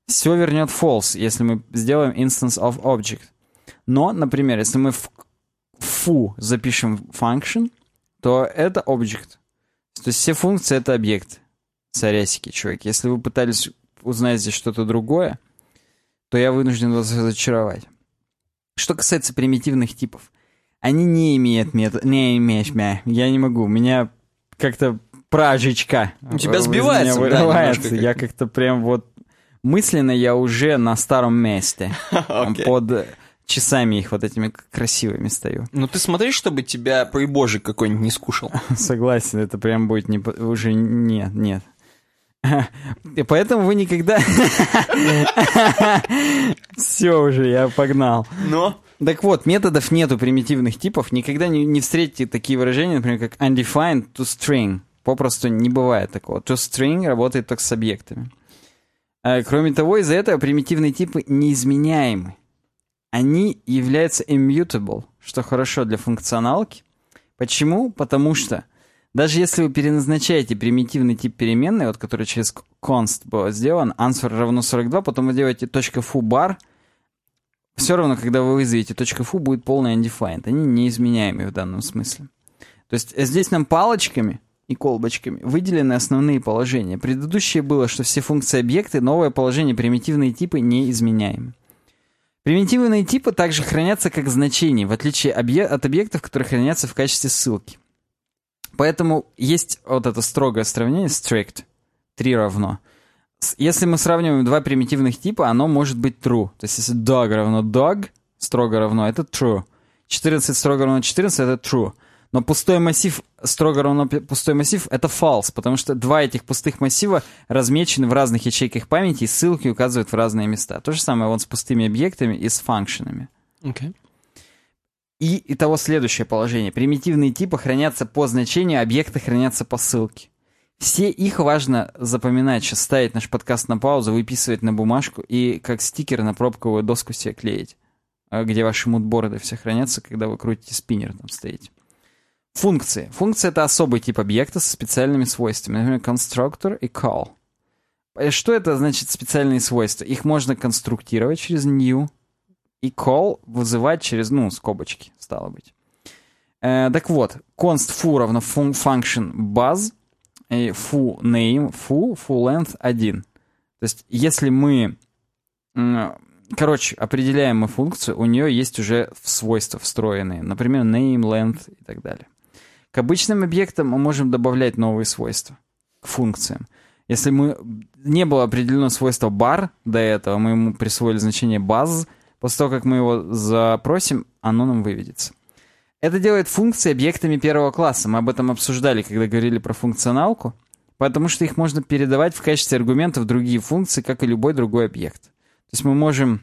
Все вернет false, если мы сделаем instance of object. Но, например, если мы в foo запишем function, то это object. То есть все функции — это объект. Сорясики, чуваки. Если вы пытались узнать здесь что-то другое, то я вынужден вас разочаровать. Что касается примитивных типов. Они не имеют метода... Я не могу. У меня как-то прожечка. У тебя сбивается. У меня вырывается. Да, я как-то прям вот... Мысленно я уже на старом месте. Okay. Под... часами их вот этими красивыми стою. Ну ты смотри, чтобы тебя прибожик какой-нибудь не скушал. Согласен, это прям будет не... уже нет. И поэтому вы никогда... Все уже, я погнал. Но? Так вот, методов нету примитивных типов. Никогда не встретите такие выражения, например, как undefined to string. Попросту не бывает такого. To string работает только с объектами. Кроме того, из-за этого примитивные типы неизменяемы. Они являются immutable, что хорошо для функционалки. Почему? Потому что даже если вы переназначаете примитивный тип переменной, вот который через const был сделан, answer равно 42, потом вы делаете .foo bar, все равно, когда вы вызовете .foo, будет полный undefined. Они неизменяемы в данном смысле. То есть здесь нам палочками и колбочками выделены основные положения. Предыдущее было, что все функции объекты, новое положение примитивные типы неизменяемы. Примитивные типы также хранятся как значения, в отличие от объектов, которые хранятся в качестве ссылки. Поэтому есть вот это строгое сравнение, strict, 3 равно. Если мы сравниваем два примитивных типа, оно может быть true. То есть если dog равно dog, строго равно, это true. 14 строго равно 14, это true. Но пустой массив строго равно пустой массив — это false, потому что два этих пустых массива размечены в разных ячейках памяти, и ссылки указывают в разные места. То же самое вот с пустыми объектами и с функциями. Okay. И итого следующее положение. Примитивные типы хранятся по значению, объекты хранятся по ссылке. Все их важно запоминать, сейчас ставить наш подкаст на паузу, выписывать на бумажку и как стикер на пробковую доску себе клеить, где ваши мудборды все хранятся, когда вы крутите спиннер, там стоите. Функции. Функция — это особый тип объекта со специальными свойствами. Например, конструктор и call. Что это значит специальные свойства? Их можно конструктировать через new и call вызывать через, скобочки, стало быть. Так вот, const foo равно function buzz и foo name, foo length 1. То есть, если мы... Короче, определяем мы функцию, у нее есть уже свойства встроенные. Например, name, length и так далее. К обычным объектам мы можем добавлять новые свойства к функциям. Если не было определено свойство bar до этого, мы ему присвоили значение buzz, после того, как мы его запросим, оно нам выведется. Это делает функции объектами первого класса. Мы об этом обсуждали, когда говорили про функционалку, потому что их можно передавать в качестве аргументов в другие функции, как и любой другой объект. То есть мы можем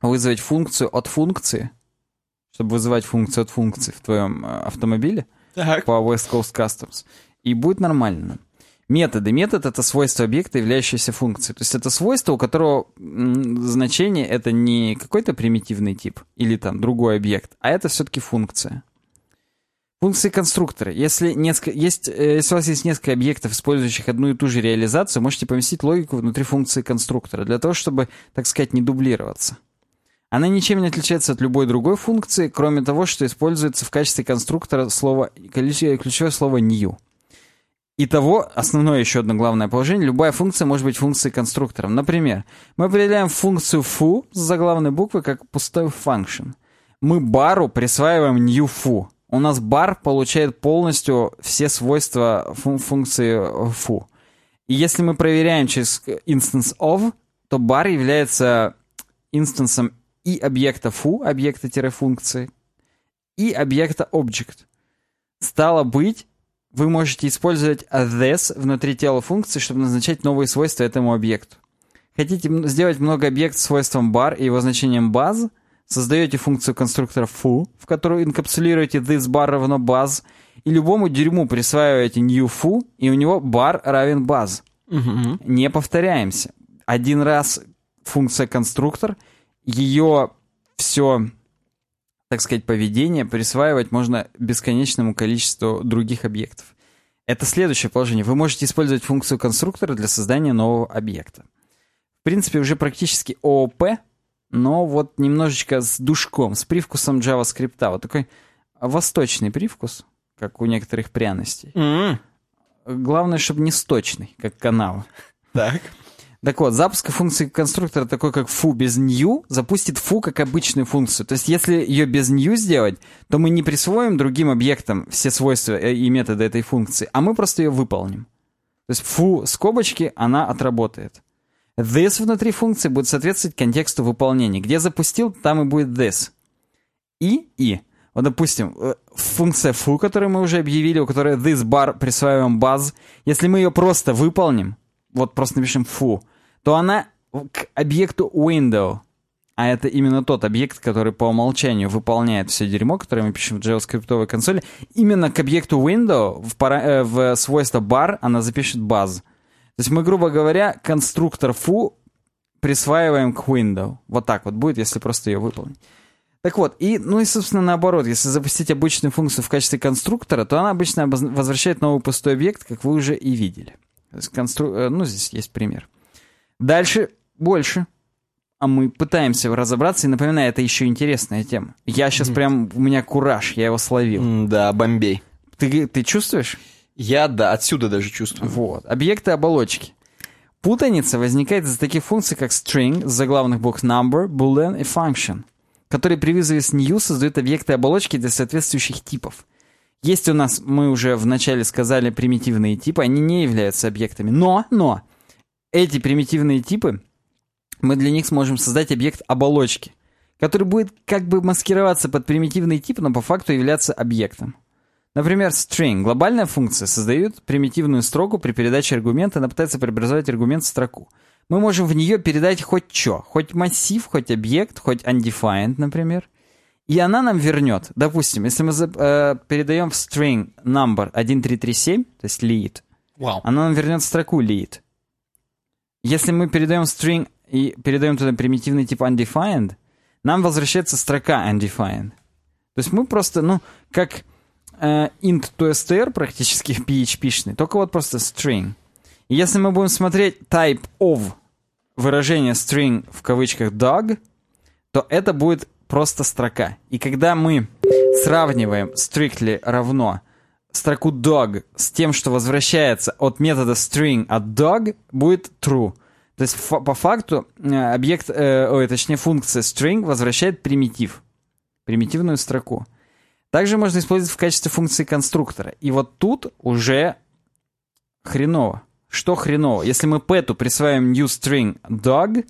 вызвать функцию от функции, чтобы вызывать функцию от функции в твоем автомобиле. Так. По West Coast Customs, и будет нормально. Методы. Метод — это свойство объекта, являющееся функцией. То есть это свойство, у которого значение — это не какой-то примитивный тип или там другой объект, а это все-таки функция. Функции конструктора. Если у вас есть несколько объектов, использующих одну и ту же реализацию, можете поместить логику внутри функции конструктора, для того, чтобы, так сказать, не дублироваться. Она ничем не отличается от любой другой функции, кроме того, что используется в качестве конструктора ключевое слово new. Итого, основное еще одно главное положение, любая функция может быть функцией конструктором. Например, мы определяем функцию foo с заглавной буквы как пустой function. Мы бару присваиваем new foo. У нас бар получает полностью все свойства функции foo. И если мы проверяем через instance of, то бар является инстансом и объекта foo, объекта-функции, и объекта object. Стало быть, вы можете использовать this внутри тела функции, чтобы назначать новые свойства этому объекту. Хотите сделать много объектов с свойством bar и его значением buzz? Создаете функцию конструктора foo, в которую инкапсулируете this bar равно buzz, и любому дерьму присваиваете new foo, и у него bar равен buzz. Mm-hmm. Не повторяемся. Один раз функция конструктор, ее все, так сказать, поведение присваивать можно бесконечному количеству других объектов. Это следующее положение. Вы можете использовать функцию конструктора для создания нового объекта. В принципе, уже практически ООП, но вот немножечко с душком, с привкусом JavaScript. Вот такой восточный привкус, как у некоторых пряностей. Mm-hmm. Главное, чтобы не сточный, как канава. Так. Так вот, запуск функции конструктора, такой как foo без new, запустит foo как обычную функцию. То есть, если ее без new сделать, то мы не присвоим другим объектам все свойства и методы этой функции, а мы просто ее выполним. То есть, foo скобочки, она отработает. This внутри функции будет соответствовать контексту выполнения. Где запустил, там и будет this. И. Вот, допустим, функция foo, которую мы уже объявили, у которой this bar присваиваем buzz, если мы ее просто выполним, вот просто напишем foo, то она к объекту window, а это именно тот объект, который по умолчанию выполняет все дерьмо, которое мы пишем в JavaScript консоли, именно к объекту window в свойство bar она запишет buzz. То есть мы, грубо говоря, конструктор foo присваиваем к window. Вот так вот будет, если просто ее выполнить. Так вот, и, собственно, наоборот, если запустить обычную функцию в качестве конструктора, то она обычно возвращает новый пустой объект, как вы уже и видели. Здесь есть пример. Дальше больше. А мы пытаемся разобраться. И напоминаю, это еще интересная тема. Я сейчас прям... У меня кураж, я его словил. Да, Бомбей. Ты чувствуешь? Я, да, отсюда даже чувствую. Вот. Объекты оболочки. Путаница возникает из-за таких функций, как string, заглавных букв number, boolean и function, которые при вызове с new создают объекты оболочки для соответствующих типов. Есть у нас, мы уже вначале сказали, примитивные типы, они не являются объектами. Но эти примитивные типы, мы для них сможем создать объект оболочки, который будет как бы маскироваться под примитивный тип, но по факту являться объектом. Например, string, глобальная функция, создает примитивную строку при передаче аргумента, она пытается преобразовать аргумент в строку. Мы можем в нее передать хоть что, хоть массив, хоть объект, хоть undefined, например. И она нам вернет, допустим, если мы передаем в string number 1337, то есть lead, wow, она нам вернет строку lead. Если мы передаем string и передаем туда примитивный тип undefined, нам возвращается строка undefined. То есть мы просто, как int to str практически PHP-шный, только вот просто string. И если мы будем смотреть type of выражение string в кавычках dog, то это будет просто строка. И когда мы сравниваем strictly равно строку dog с тем, что возвращается от метода string от dog, будет true. То есть по факту функция string возвращает примитивную строку. Также можно использовать в качестве функции конструктора. И вот тут уже хреново. Что хреново? Если мы petу присваиваем new string dog,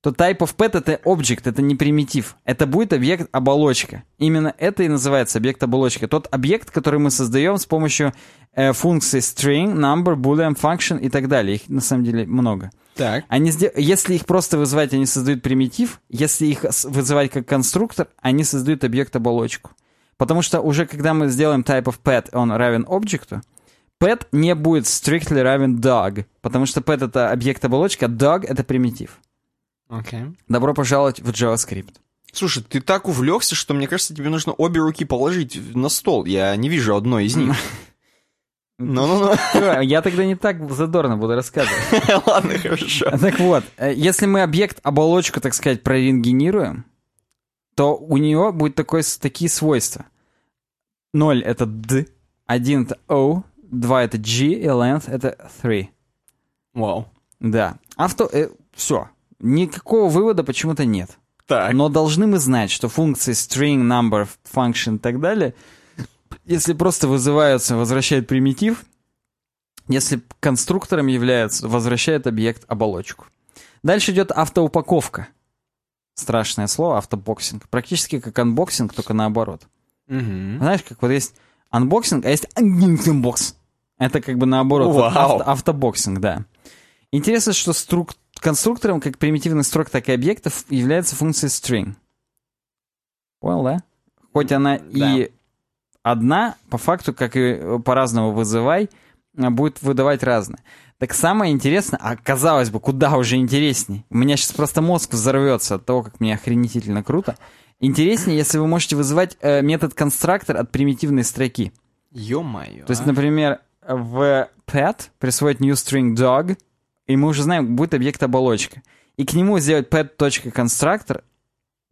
то type of pet — это object, это не примитив. Это будет объект-оболочка. Именно это и называется объект-оболочка. Тот объект, который мы создаем с помощью функций string, number, boolean, function и так далее. Их на самом деле много. Так. Если их просто вызывать, они создают примитив. Если их вызывать как конструктор, они создают объект-оболочку. Потому что уже когда мы сделаем type of pet, он равен object, pet не будет strictly равен dog. Потому что pet — это объект-оболочка, dog — это примитив. Okay. Добро пожаловать в JavaScript. Слушай, ты так увлекся, что, мне кажется, тебе нужно обе руки положить на стол. Я не вижу одной из них. Ну-ну-ну. Я тогда не так задорно буду рассказывать. Ладно, хорошо. Так вот, если мы объект-оболочку, так сказать, проингенируем, то у него будут такие свойства. 0 — это D, 1 — это O, 2 — это G, и length — это 3. Вау. Да. Все. Никакого вывода почему-то нет. Так. Но должны мы знать, что функции string, number, function и так далее, если просто вызываются, возвращает примитив, если конструктором является, возвращает объект-оболочку. Дальше идет автоупаковка. Страшное слово, автобоксинг. Практически как анбоксинг, только наоборот. Угу. Знаешь, как вот есть анбоксинг, а есть анбокс. Это как бы наоборот. Автобоксинг, да. Интересно, что конструктором как примитивных строк, так и объектов является функция string. Понял, да? Хоть она и одна, по факту, как и по-разному вызывай, будет выдавать разное. Так самое интересное, а казалось бы, куда уже интересней. У меня сейчас просто мозг взорвется от того, как мне охренительно круто. Интереснее, если вы можете вызывать метод-конструктор от примитивной строки. Ё-моё. То есть, например, в pet присвоить new string dog, и мы уже знаем, будет объект-оболочка. И к нему сделать pet.constructor,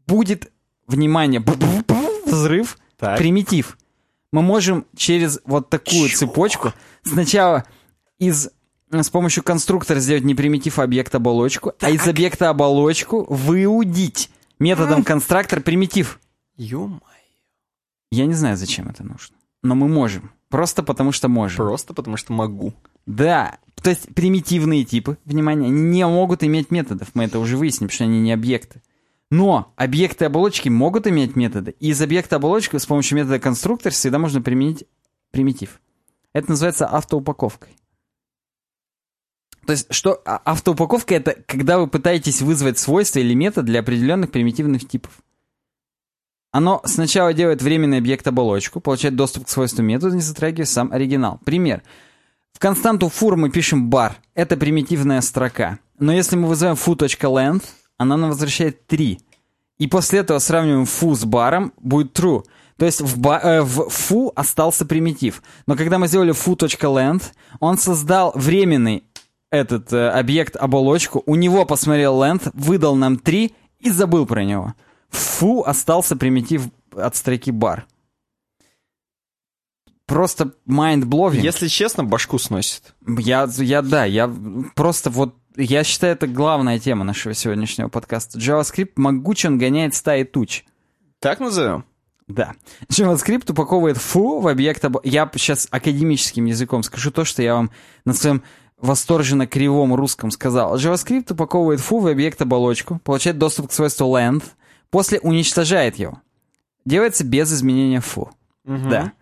будет, внимание, взрыв, так. Примитив. Мы можем через вот такую цепочку сначала с помощью конструктора сделать не примитив, а объект-оболочку, а из объекта-оболочку выудить методом конструктор примитив. Ё-моё. Я не знаю, зачем это нужно. Но мы можем. Просто потому, что можем. Просто потому, что могу. Да. То есть примитивные типы, внимание, не могут иметь методов. Мы это уже выясним, что они не объекты. Но объекты оболочки могут иметь методы. И из объекта оболочки с помощью метода конструктор всегда можно применить примитив. Это называется автоупаковкой. То есть, что автоупаковка — это когда вы пытаетесь вызвать свойства или метод для определенных примитивных типов. Оно сначала делает временный объект оболочку, получает доступ к свойству метода, не затрагивая сам оригинал. Пример. В константу fur мы пишем bar. Это примитивная строка. Но если мы вызываем foo.length, она нам возвращает 3. И после этого сравниваем foo с баром, будет true. То есть в foo остался примитив. Но когда мы сделали foo.length, он создал временный этот объект-оболочку, у него посмотрел length, выдал нам 3 и забыл про него. Фу, остался примитив от строки бар. Просто mind-blowing. Если честно, башку сносит. Я просто вот... Я считаю, это главная тема нашего сегодняшнего подкаста. JavaScript могуч, он гоняет стаи туч. Так назовем? Да. JavaScript упаковывает фу в объект... Я сейчас академическим языком скажу то, что я вам на своем... восторженно кривом русском сказал. JavaScript упаковывает фу в объект-оболочку, получает доступ к свойству length, после уничтожает его. Делается без изменения фу. Угу. Да.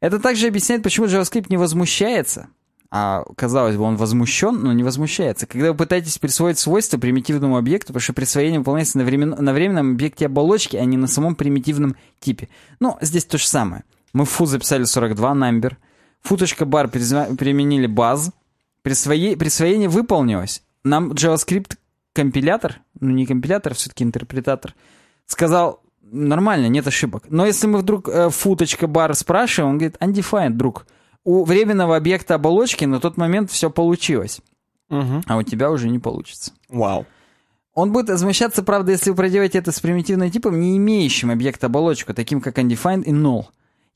Это также объясняет, почему JavaScript не возмущается. А, казалось бы, он возмущен, но не возмущается. Когда вы пытаетесь присвоить свойства примитивному объекту, потому что присвоение выполняется на временном объекте оболочки, а не на самом примитивном типе. Ну, здесь то же самое. Мы фу записали 42, number. Foo.bar применили buzz. Присвоение выполнилось. Нам JavaScript-компилятор, ну не компилятор, все-таки интерпретатор, сказал, нормально, нет ошибок. Но если мы вдруг foo.bar спрашиваем, он говорит, undefined, друг. У временного объекта оболочки на тот момент все получилось. Угу. А у тебя уже не получится. Вау. Он будет возмущаться, правда, если вы проделаете это с примитивным типом, не имеющим объекта оболочку, таким как undefined и null.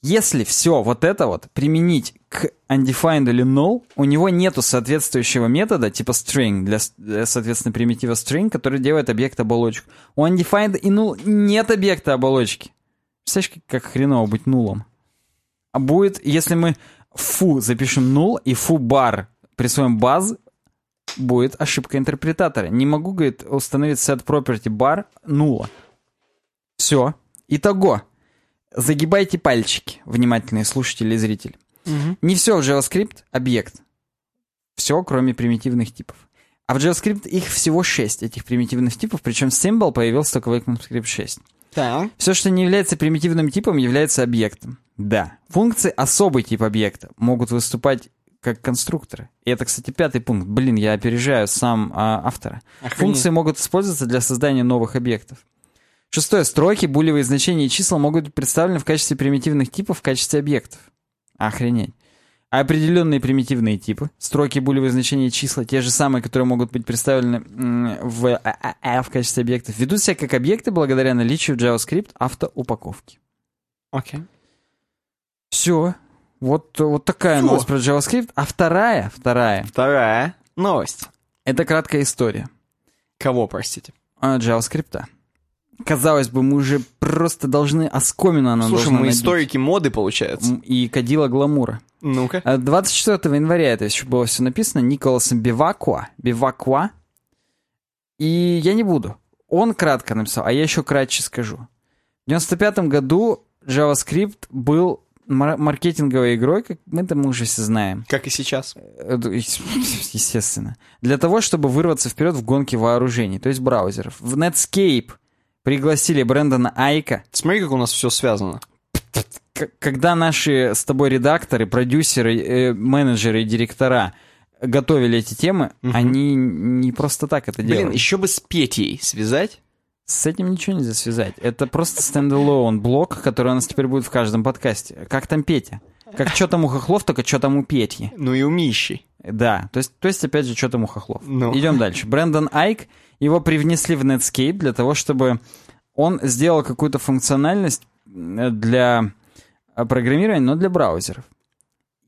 Если все вот это вот применить к undefined или null, у него нету соответствующего метода, типа string, для соответственно, примитива string, который делает объект-оболочку. У undefined и null нет объекта-оболочки. Представляешь, как хреново быть нулом? А будет, если мы foo запишем null и foo bar присвоим buzz, будет ошибка интерпретатора. Не могу, говорит, установить set property bar null. Все. Итого. Загибайте пальчики, внимательные слушатели и зрители. Угу. Не все в JavaScript — объект. Все, кроме примитивных типов. А в JavaScript их всего 6, этих примитивных типов, причем symbol появился только в ECMAScript 6. Да. Все, что не является примитивным типом, является объектом. Да. Функции — особый тип объекта, могут выступать как конструкторы. И это, кстати, 5-й пункт. Блин, я опережаю сам автора. Функции могут использоваться для создания новых объектов. Шестое. Строки, булевые значения и числа могут быть представлены в качестве примитивных типов, в качестве объектов. Охренеть. А определенные примитивные типы, строки, булевые значения и числа, те же самые, которые могут быть представлены в качестве объектов, ведут себя как объекты благодаря наличию в JavaScript автоупаковки. Окей. Все. Вот такая новость про JavaScript. А вторая новость. Это краткая история. Кого, простите? JavaScript. Казалось бы, мы уже просто должны оскомину она должна набить. Мы историки моды, получается. И кадила гламура. Ну-ка. 24 января, это еще было все написано, Николасом Бивакуа. И я не буду. Он кратко написал, а я еще кратче скажу. В 95-м году JavaScript был маркетинговой игрой, как мы там уже все знаем. Как и сейчас. Естественно. Для того, чтобы вырваться вперед в гонке вооружений, то есть браузеров. В Netscape пригласили Брэндона Айка. Смотри, как у нас все связано. Когда наши с тобой редакторы, продюсеры, менеджеры и директора готовили эти темы, они не просто так это делали. Блин, еще бы с Петей связать. С этим ничего нельзя связать. Это просто стендалон блок, который у нас теперь будет в каждом подкасте. Как там Петя? Как что там у Хохлов, только что там у Петьи. Ну и у Мищи. Да, то есть опять же, что там у Хохлов. Ну. Идем дальше. Брэндон Айк, его привнесли в Netscape для того, чтобы он сделал какую-то функциональность для программирования, но для браузеров.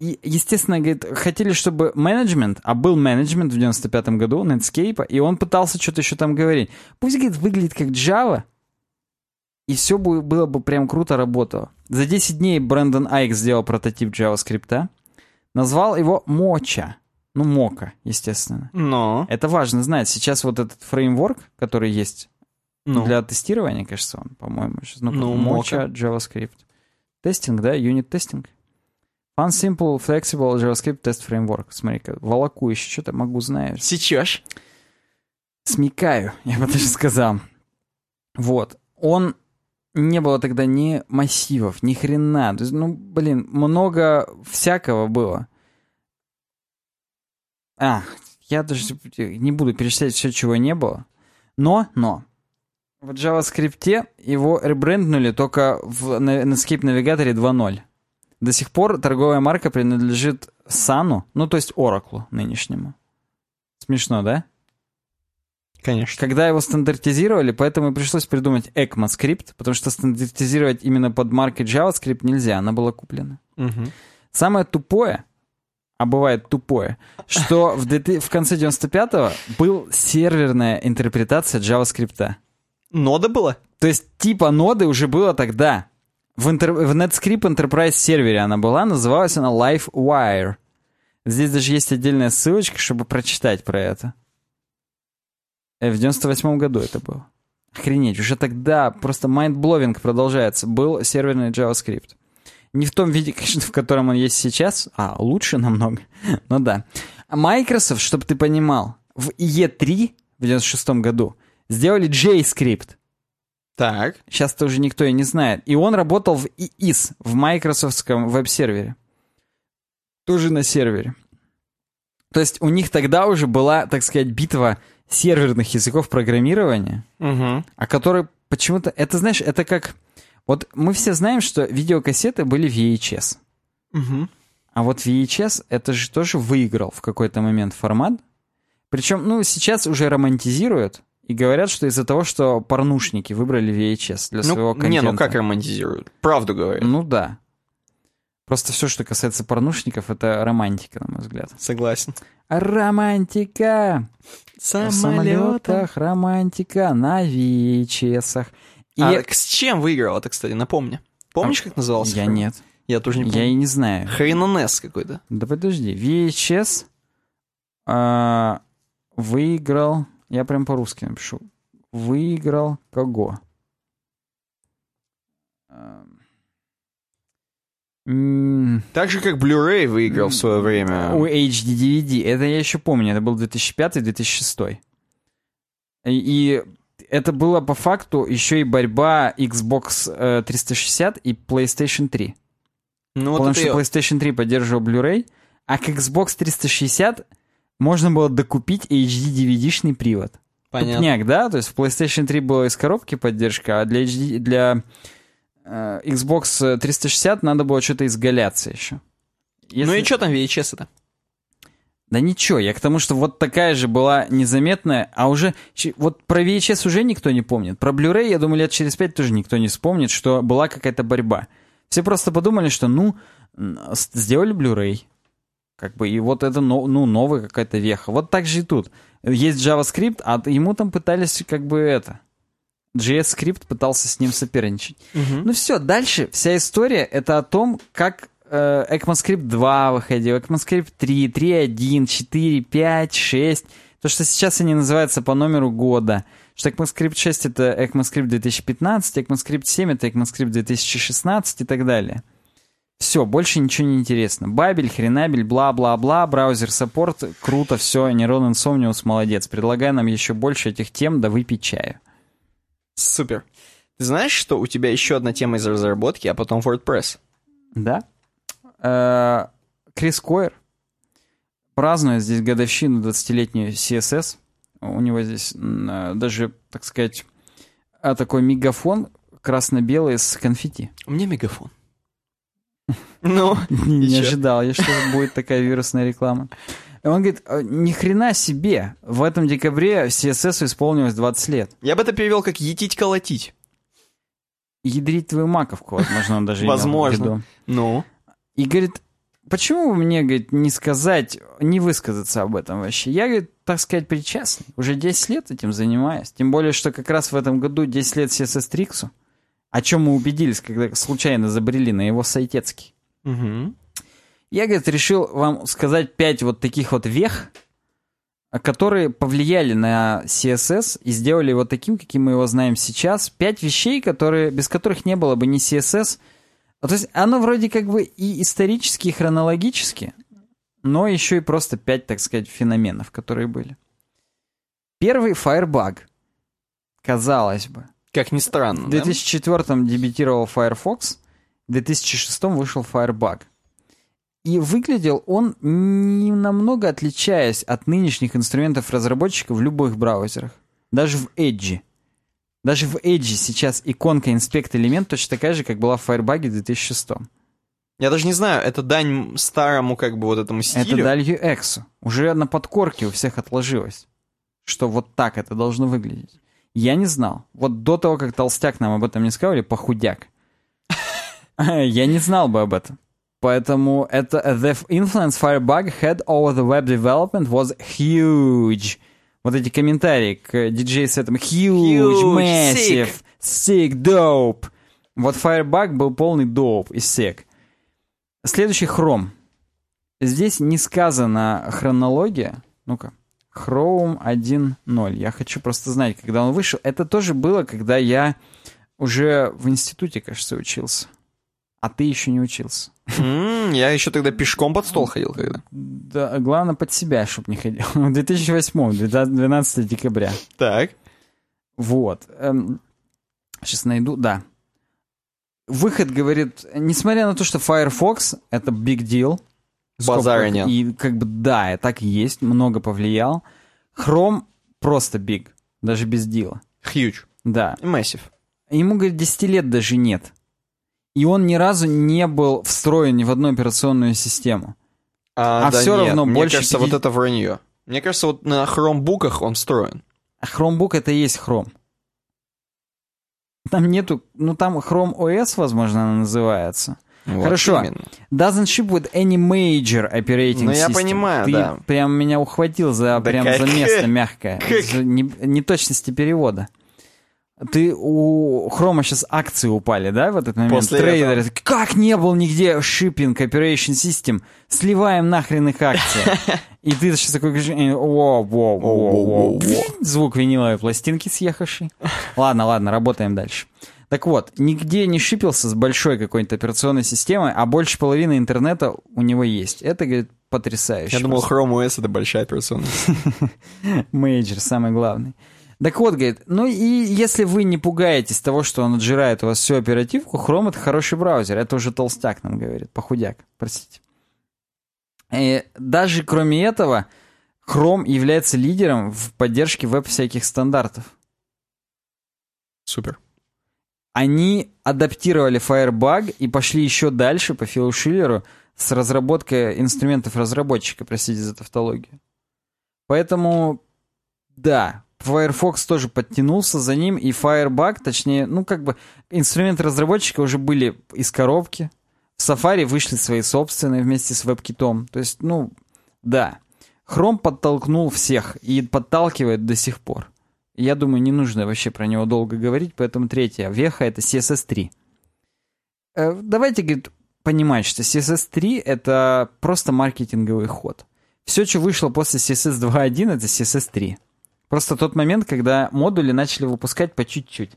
И, естественно, говорит, хотели, чтобы менеджмент, а был менеджмент в 95-м году Netscape, и он пытался что-то еще там говорить. Пусть, говорит, выглядит как Java, и все было бы прям круто работало. За 10 дней Брэндон Айк сделал прототип JavaScript, назвал его Моча. Ну, Мока, естественно. Но. Это важно знать. Сейчас вот этот фреймворк, который есть для тестирования, кажется, он, по-моему, сейчас. Ну, Моча, JavaScript. Тестинг, да? Юнит-тестинг. Fun, simple, flexible, JavaScript test framework. Смотри-ка, волоку еще что-то могу, знаешь. Сечешь? Смекаю, я бы даже сказал. Вот. Он... Не было тогда ни массивов, ни хрена. То есть, много всякого было. Я даже не буду перечислять все, чего не было. Но. В JavaScript его ребренднули только в Netscape Navigator 2.0. До сих пор торговая марка принадлежит Сану, то есть Oracle нынешнему. Смешно, да? Конечно. Когда его стандартизировали, поэтому и пришлось придумать ECMAScript, потому что стандартизировать именно под маркой JavaScript нельзя, она была куплена. Угу. Самое тупое, а бывает тупое, что в конце 95-го был серверная интерпретация JavaScript. Нода была? То есть типа ноды уже было тогда. В Netscape Enterprise сервере она была, называлась она LiveWire. Здесь даже есть отдельная ссылочка, чтобы прочитать про это. В 98-м году это было. Охренеть, уже тогда просто майндбловинг продолжается. Был серверный JavaScript. Не в том виде, конечно, в котором он есть сейчас, а лучше намного. Ну да. А Microsoft, чтобы ты понимал, в E3 в 96-м году сделали JScript. Так. Сейчас-то уже никто и не знает. И он работал в EIS, в майкрософтском веб-сервере. Тоже на сервере. То есть у них тогда уже была, так сказать, битва серверных языков программирования, о которой почему-то... Это, знаешь, это как... Вот мы все знаем, что видеокассеты были VHS. А вот VHS, это же тоже выиграл в какой-то момент формат. Причем, сейчас уже романтизируют и говорят, что из-за того, что порнушники выбрали VHS для своего контента. Не, как романтизируют? Правду говорят. Ну да. Просто все, что касается порнушников, это романтика, на мой взгляд. Согласен. Романтика! В самолетах романтика на VHS-ах. С чем выиграл это, кстати, напомни. Помнишь, как назывался? Я нет. Я тоже не помню. Я и не знаю. Хренонес какой-то. Да подожди. VHS выиграл... Я прям по-русски напишу. Выиграл кого? Так же, как Blu-ray выиграл в свое время. У HD-DVD. Это я еще помню. Это был 2005-2006. И это была по факту еще и борьба Xbox 360 и PlayStation 3. Потому что PlayStation 3 поддерживал Blu-ray, а к Xbox 360 можно было докупить HD-DVD-шный привод. тупняк, да? То есть в PlayStation 3 была из коробки поддержка, а для Xbox 360 надо было что-то изгаляться еще. Если... Ну и что там VHS-то? Да ничего, я к тому, что вот такая же была незаметная, а уже... Вот про VHS уже никто не помнит. Про Blu-ray, я думаю, лет через 5 тоже никто не вспомнит, что была какая-то борьба. Все просто подумали, что ну, сделали Blu-ray, как бы, и вот это ну, новая какая-то веха. Вот так же и тут. Есть JavaScript, а ему там пытались как бы это... JS-скрипт пытался с ним соперничать. Угу. Ну все, дальше вся история это о том, как... ECMAScript 2 выходил, ECMAScript 3, 3.1, 4, 5, 6. То, что сейчас они называются по номеру года. Что ECMAScript 6 — это ECMAScript 2015, ECMAScript 7 — это ECMAScript 2016 и так далее. Все, больше ничего не интересно. Бабель, хренабель, бла-бла-бла, браузер-саппорт, круто, все, Neuron Insomnius, молодец. Предлагай нам еще больше этих тем, да выпей чаю. Супер. Ты знаешь, что у тебя еще одна тема из разработки, а потом WordPress? Да. Крис Койер празднует здесь годовщину 20-летнюю CSS. У него здесь даже, так сказать, такой мегафон красно-белый с конфетти. У меня мегафон. Ну, не ожидал я, что будет такая вирусная реклама. Он говорит, ни хрена себе, в этом декабре CSS исполнилось 20 лет. Я бы это перевел как «етить-колотить». Ядрить твою маковку, возможно, он даже имел в виду. Возможно, ну... И говорит, почему мне, говорит, не сказать, не высказаться об этом вообще? Я, говорит, так сказать, причастный. Уже 10 лет этим занимаюсь. Тем более, что как раз в этом году 10 лет CSS Tricks, о чем мы убедились, когда случайно забрели на его сайтецкий. Угу. Я, говорит, решил вам сказать 5 вот таких вот вех, которые повлияли на CSS и сделали его таким, каким мы его знаем сейчас. 5 вещей, без которых не было бы ни CSS, то есть оно вроде как бы и исторически, и хронологически, но еще и просто 5, так сказать, феноменов, которые были. Первый — Firebug. Казалось бы. Как ни странно, да? В 2004-м дебютировал Firefox, в 2006-м вышел Firebug. И выглядел он не намного отличаясь от нынешних инструментов разработчиков в любых браузерах. Даже в Edge. Даже в Edge сейчас иконка Inspect Element точно такая же, как была в Firebug в 2006. Я даже не знаю, это дань старому как бы вот этому стилю? Это дань UX. Уже на подкорке у всех отложилось, что вот так это должно выглядеть. Я не знал. Вот до того, как толстяк нам об этом не сказал, или похудяк, я не знал бы об этом. Поэтому это the influence Firebug had over the web development was huge. Вот эти комментарии к диджей-сетам. Huge, massive, sick, dope. Вот Firebug был полный dope и sick. Следующий — Chrome. Здесь не сказана хронология. Ну-ка. Chrome 1.0. Я хочу просто знать, когда он вышел. Это тоже было, когда я уже в институте, кажется, учился. А ты еще не учился. Я еще тогда пешком под стол ходил когда. Да, главное, под себя, чтобы не ходил. В 2008-м, 12 декабря. Так. Вот. Сейчас найду, да. Выход, говорит, несмотря на то, что Firefox — это big deal. Базара нет. И как бы, да, так и есть, много повлиял. Chrome просто big, даже без дела. Huge. Да. Massive. Ему, говорит, 10 лет даже нет. И он ни разу не был встроен ни в одну операционную систему. А да все нет. равно мне больше... Мне кажется, вот это вранье. Мне кажется, вот на хромбуках он встроен. А хромбук — это и есть хром. Там нету... Ну, там Chrome OS, возможно, она называется. Вот хорошо. Именно. Doesn't ship with any major operating system. Ну, я понимаю, ты да. прям меня ухватил за, да прям за место мягкое. Неточности перевода. Ты у Хрома сейчас акции упали, да, в этот момент? После трейдеры. Этого... Как не был нигде shipping, operation system, сливаем нахрен их акции. И ты сейчас такой говоришь, воу, звук виниловой пластинки съехавший. Ладно, работаем дальше. Так вот, нигде не шипился с большой какой-то операционной системой, а больше половины интернета у него есть. Это, говорит, потрясающе. Я думал, Chrome OS — это большая операционная. Мейджор, самый главный. Так вот, говорит, ну и если вы не пугаетесь того, что он отжирает у вас всю оперативку, Chrome — это хороший браузер. Это уже толстяк нам говорит, похудяк, простите. И даже кроме этого, Chrome является лидером в поддержке веб-всяких стандартов. Супер. Они адаптировали Firebug и пошли еще дальше по Филу Шиллеру с разработкой инструментов разработчика, простите за тавтологию. Поэтому, да, Firefox тоже подтянулся за ним, и Firebug, точнее, ну как бы инструменты разработчика уже были из коробки. В Safari вышли свои собственные вместе с WebKit. То есть, ну, да. Chrome подтолкнул всех и подталкивает до сих пор. Я думаю, не нужно вообще про него долго говорить, поэтому третья веха — это CSS3. Давайте, говорит, понимать, что CSS3 — это просто маркетинговый ход. Все, что вышло после CSS 2.1, это CSS3. Просто тот момент, когда модули начали выпускать по чуть-чуть.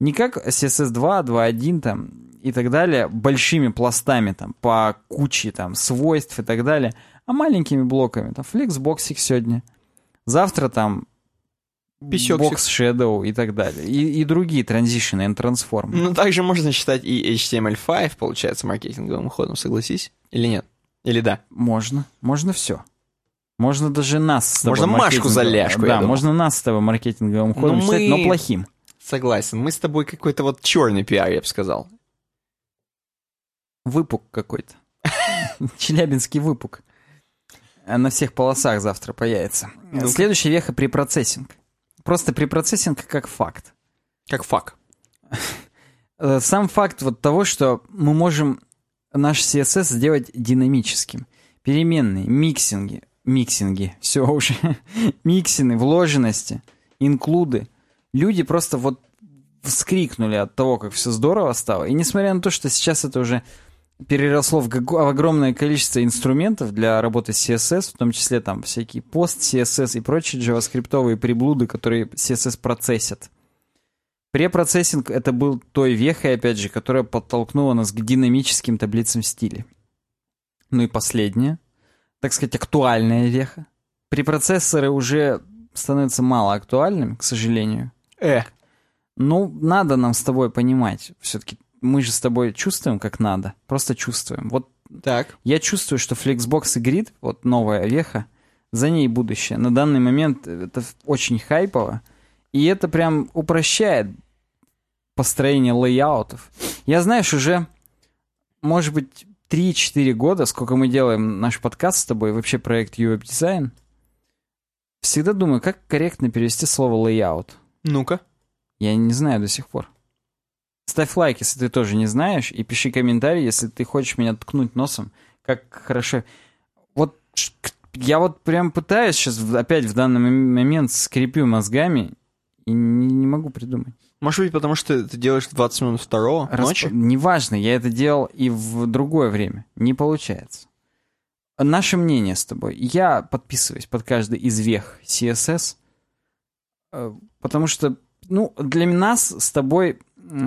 Не как CSS 2, 2.1 там, и так далее, большими пластами, там, по куче там, свойств и так далее, а маленькими блоками. Там флексбоксик сегодня, завтра там бокс Shadow и так далее. И другие транзишены и трансформы. Ну, также можно считать и HTML5, получается, маркетинговым ходом, согласись? Или нет? Или да? Можно. Можно все. Можно даже нас с тобой. Можно Машку за ляжку. Да, можно нас с тобой маркетинговым ходом считать, но плохим. Согласен. Мы с тобой какой-то вот черный пиар, я бы сказал. Выпук какой-то. Челябинский выпук. На всех полосах завтра появится. Следующая веха — препроцессинг. Просто препроцессинг как факт. Как факт. Сам факт вот того, что мы можем наш CSS сделать динамическим. Переменные, миксинги, все уже. Миксины, вложенности, инклюды. Люди просто вот вскрикнули от того, как все здорово стало. И несмотря на то, что сейчас это уже переросло в огромное количество инструментов для работы с CSS, в том числе там всякие пост CSS и прочие джаваскриптовые приблуды, которые CSS процессят. Препроцессинг — это был той вехой, опять же, которая подтолкнула нас к динамическим таблицам в стиле. Ну и последняя, так сказать, актуальная веха. Препроцессоры уже становятся мало актуальными, к сожалению. Ну, надо нам с тобой понимать, все-таки мы же с тобой чувствуем, как надо. Просто чувствуем. Вот так. Я чувствую, что Flexbox и Grid, вот новая веха, за ней будущее. На данный момент это очень хайпово. И это прям упрощает построение лейаутов. Я, знаешь, уже, может быть, 3-4 года, сколько мы делаем наш подкаст с тобой, вообще проект UWeb Design, всегда думаю, как корректно перевести слово лейаут. Ну-ка. Я не знаю до сих пор. Ставь лайк, если ты тоже не знаешь, и пиши комментарий, если ты хочешь меня ткнуть носом, как хорошо. Вот я вот прям пытаюсь сейчас опять в данный момент скрипю мозгами и не могу придумать. Может быть, потому что ты делаешь 20 минут второго ночи? Неважно, я это делал и в другое время. Не получается. Наше мнение с тобой. Я подписываюсь под каждый из вех CSS, потому что, ну, для нас с тобой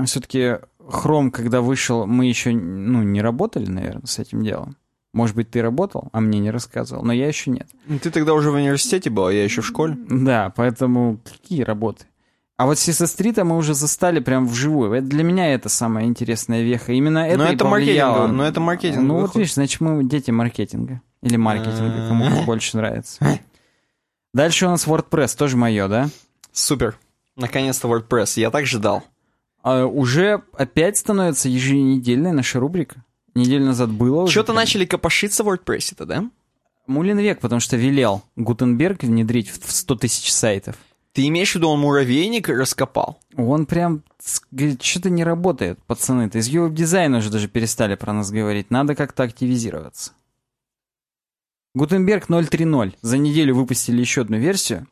все-таки Chrome, когда вышел, мы еще, ну, не работали, наверное, с этим делом. Может быть, ты работал, а мне не рассказывал, но я еще нет. Ты тогда уже в университете был, а я еще в школе. Да, поэтому какие работы? А вот CSS3-то мы уже застали прям вживую. Это для меня это самая интересная веха. Именно это но и это повлияло. Но это маркетинг. Ну вот видишь, значит, мы дети маркетинга. Или маркетинга, кому больше нравится. Дальше у нас WordPress, тоже мое, да? Супер. Наконец-то WordPress. Я так ждал. Уже опять становится еженедельная наша рубрика. Неделю назад было. Что-то начали копошиться в WordPress-то, да? Мулин век, потому что велел Гутенберг внедрить в 100 тысяч сайтов. Ты имеешь в виду, он муравейник раскопал? Он прям, говорит, что-то не работает, пацаны-то. Из веб-дизайна уже даже перестали про нас говорить. Надо как-то активизироваться. Гутенберг 0.3.0. За неделю выпустили еще одну версию.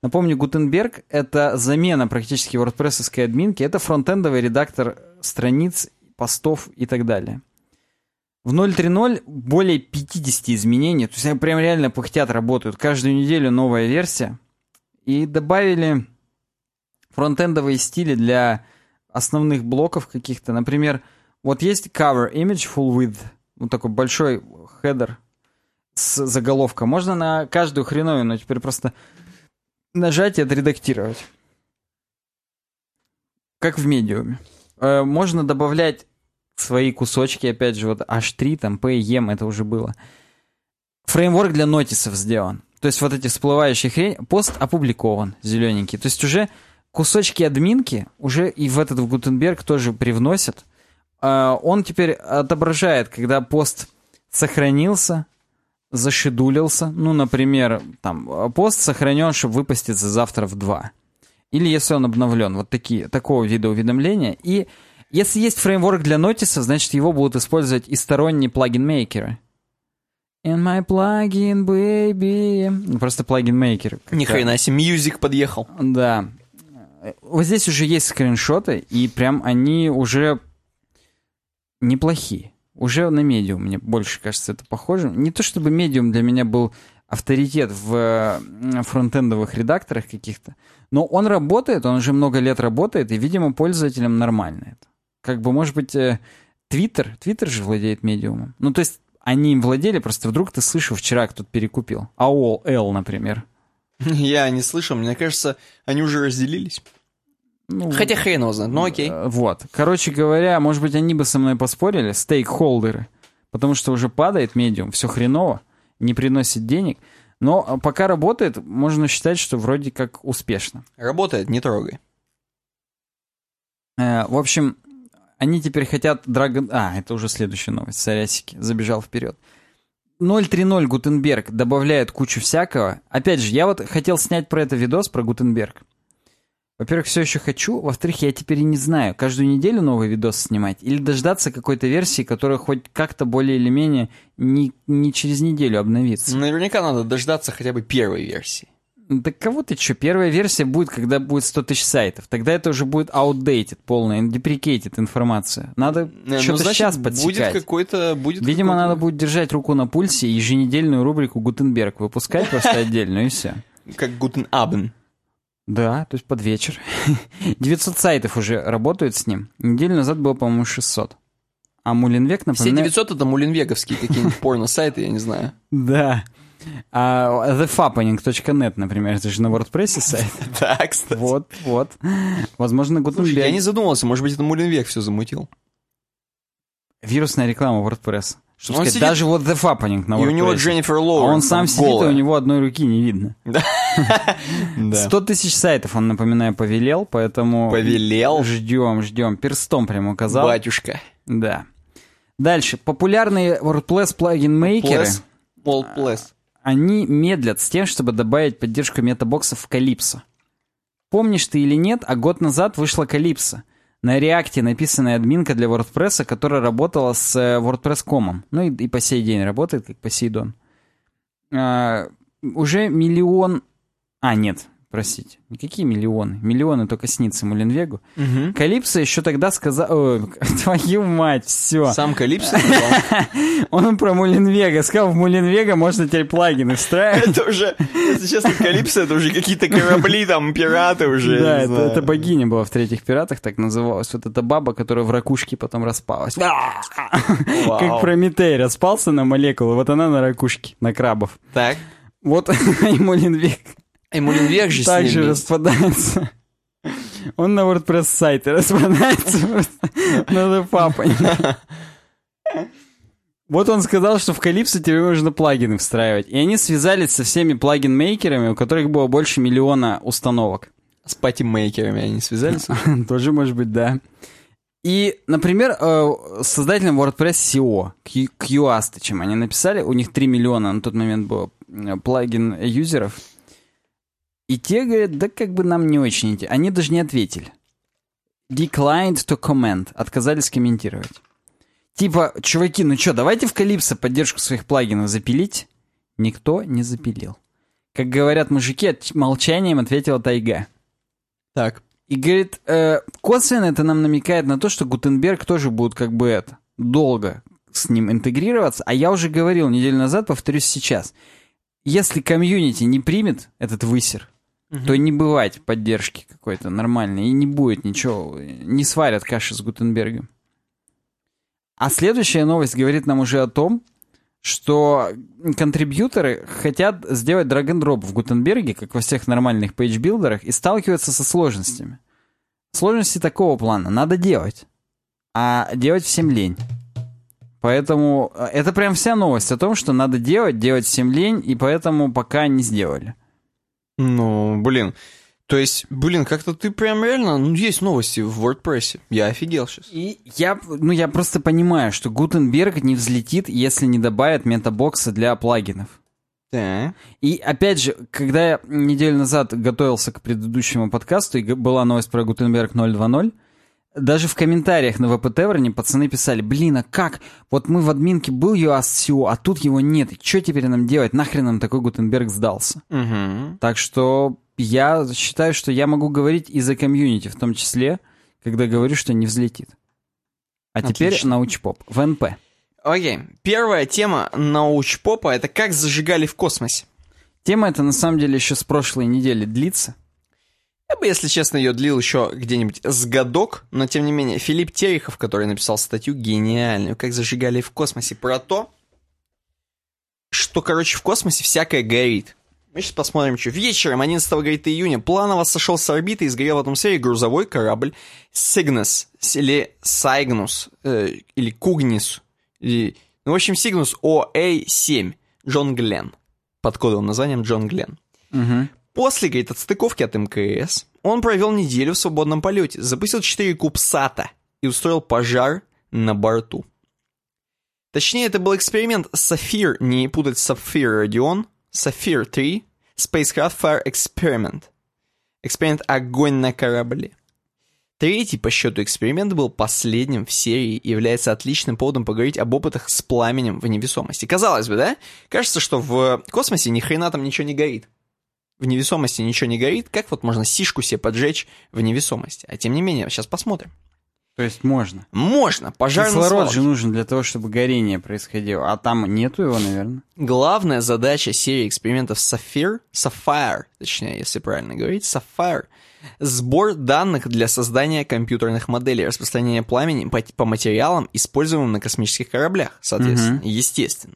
Напомню, Гутенберг — это замена практически WordPress-овской админки. Это фронтендовый редактор страниц, постов и так далее. В 0.3.0 более 50 изменений. То есть они прям реально пыхтят, работают. Каждую неделю новая версия. И добавили фронтендовые стили для основных блоков каких-то. Например, вот есть cover image full width. Вот такой большой хедер с заголовком. Можно на каждую хреновину теперь просто нажать и отредактировать. Как в медиуме. Можно добавлять свои кусочки. Опять же, вот H3, там, P, EM, это уже было. Фреймворк для нотисов сделан. То есть вот эти всплывающие хрень, пост опубликован зелененький. То есть уже кусочки админки уже и в этот в Гутенберг тоже привносят. Он теперь отображает, когда пост сохранился, зашедулился. Ну, например, там пост сохранен, чтобы выпуститься завтра в 2. Или если он обновлен. Вот такого вида уведомления. И если есть фреймворк для нотисов, значит, его будут использовать и сторонние плагин-мейкеры. In my plugin, baby. Ну, просто плагин-мейкер. Ни хрена себе, мьюзик подъехал. Да. Вот здесь уже есть скриншоты, и прям они уже неплохие. Уже на Medium, мне больше кажется, это похоже. Не то чтобы Medium для меня был авторитет в фронтендовых редакторах каких-то, но он работает, он уже много лет работает, и, видимо, пользователям нормально это. Как бы, может быть, Twitter же владеет Medium. Ну, то есть они им владели, просто вдруг ты слышал, вчера кто-то перекупил. AOL, например. Я не слышал, мне кажется, они уже разделились. Ну, хотя хрен его знает, но окей. Вот. Короче говоря, может быть, они бы со мной поспорили, стейкхолдеры, потому что уже падает медиум, все хреново, не приносит денег. Но пока работает, можно считать, что вроде как успешно. Работает, не трогай. В общем, они теперь хотят... это уже следующая новость, сорясики, забежал вперед. 0.3.0 Гутенберг добавляет кучу всякого. Опять же, я вот хотел снять про это видос, про Гутенберг. Во-первых, все еще хочу. Во-вторых, я теперь и не знаю, каждую неделю новый видос снимать или дождаться какой-то версии, которая хоть как-то более или менее не через неделю обновится. Наверняка надо дождаться хотя бы первой версии. Да кого ты че? Первая версия будет, когда будет 100 тысяч сайтов. Тогда это уже будет outdated полная, deprecated информация. Надо что-то сейчас подсекать. Видимо, надо будет держать руку на пульсе и еженедельную рубрику Гутенберг выпускать просто отдельно, и все. Как Гутенабен. Да, то есть под вечер. 900 сайтов уже работают с ним. Неделю назад было, по-моему, 600. А Муленвек, напоминаю... Все 900 — это муленвеговские какие-нибудь порно-сайты, я не знаю. Да. А thefappening.net, например, это же на WordPress сайт. Да, кстати. Вот. Возможно, Гутенберг... Я не задумывался, может быть, это Муленвек все замутил. Вирусная реклама WordPress. Чтобы сказать, даже вот thefappening на WordPress. И у него Дженнифер Лоуренс. А он сам сидит, и у него одной руки не видно. 100 тысяч сайтов, он, напоминаю, повелел, поэтому... Повелел? Ждем. Перстом прям указал. Батюшка. Да. Дальше. Популярные WordPress плагин-мейкеры... WordPress. Они медлят с тем, чтобы добавить поддержку метабоксов в Calypso. Помнишь ты или нет, а год назад вышла Calypso. На React написанная админка для WordPress, которая работала с WordPress.com. Ну и по сей день работает, как Посейдон. Уже миллион... Простите. Никакие миллионы. Миллионы только снится Муленвегу. Угу. Калипсо еще тогда сказал... твою мать, все. Сам Калипсо сказал? Он про Муленвега. Сказал, в Муленвега можно теперь плагины встраивать. Это уже, если честно, Калипсо, это уже какие-то корабли, там, пираты уже. Да, это богиня была в «Третьих пиратах», так называлась. Вот эта баба, которая в ракушке потом распалась. Как Прометей распался на молекулы, вот она на ракушке, на крабов. Так. Вот и Муленвег. И Муленвег же также распадается. Он на WordPress сайте распадается. Надо папой. Вот он сказал, что в Calypso тебе нужно плагины встраивать. И они связались со всеми плагин-мейкерами, у которых было больше миллиона установок. С пати-мейкерами они связались? Тоже, может быть, да. И, например, создателям WordPress SEO, QAST, чем они написали, у них 3 миллиона на тот момент было плагин-юзеров. И те говорят, да как бы нам не очень идти. Они даже не ответили. Declined to comment. Отказались комментировать. Типа, чуваки, ну что, давайте в Calypso поддержку своих плагинов запилить. Никто не запилил. Как говорят мужики, молчанием ответила тайга. Так. И говорит, косвенно это нам намекает на то, что Гутенберг тоже будет как бы долго с ним интегрироваться. А я уже говорил неделю назад, повторюсь сейчас. Если комьюнити не примет этот высер, то не бывает поддержки какой-то нормальной, и не будет ничего, не сварят каши с Гутенбергом. А следующая новость говорит нам уже о том, что контрибьюторы хотят сделать drag-and-drop в Гутенберге, как во всех нормальных пейдж-билдерах, и сталкиваются со сложностями. Сложности такого плана. Надо делать. А делать всем лень. Поэтому это прям вся новость о том, что надо делать всем лень, и поэтому пока не сделали. Ну, блин. То есть, блин, как-то ты прям реально... Ну, есть новости в WordPress. Я офигел сейчас. И я просто понимаю, что Gutenberg не взлетит, если не добавят метабокса для плагинов. Да. И, опять же, когда я неделю назад готовился к предыдущему подкасту, и была новость про Gutenberg 0.2.0, даже в комментариях на WP-Таверне пацаны писали: блин, а как? Вот мы в админке был UASCO, а тут его нет. И что теперь нам делать? Нахрен нам такой Gutenberg сдался? Угу. Так что... Я считаю, что я могу говорить и за комьюнити, в том числе, когда говорю, что не взлетит. А Отлично. Теперь научпоп. ВНП. Окей. Первая тема научпопа — это как зажигали в космосе. Тема эта, на самом деле, еще с прошлой недели длится. Я бы, если честно, ее длил еще где-нибудь с годок, но, тем не менее, Филипп Терехов, который написал статью гениальную «Как зажигали в космосе», про то, что, короче, в космосе всякое горит. Мы сейчас посмотрим, что. Вечером 11 июня планово сошел с орбиты и сгорел в атмосфере грузовой корабль Cygnus, или Cygnus, или Cygnus. Ну, в общем, Cygnus OA-7, Джон Гленн, под кодовым названием Джон Гленн. Угу. После, говорит, отстыковки от МКС он провел неделю в свободном полете, запустил 4 кубсата и устроил пожар на борту. Точнее, это был эксперимент Сафир, не путать с Сапфир Родион, Sapphire 3, Spacecraft Fire Experiment. Эксперимент «Огонь на корабле». Третий по счету эксперимент был последним в серии и является отличным поводом поговорить об опытах с пламенем в невесомости. Казалось бы, да? Кажется, что в космосе ни хрена там ничего не горит. В невесомости ничего не горит. Как вот можно сишку себе поджечь в невесомости? А тем не менее, сейчас посмотрим. То есть можно? Можно. Пожарный кислород же нужен для того, чтобы горение происходило. А там нету его, наверное. Главная задача серии экспериментов Sapphire, если правильно говорить, Sapphire — сбор данных для создания компьютерных моделей распространения пламени по материалам, используемым на космических кораблях, соответственно, естественно.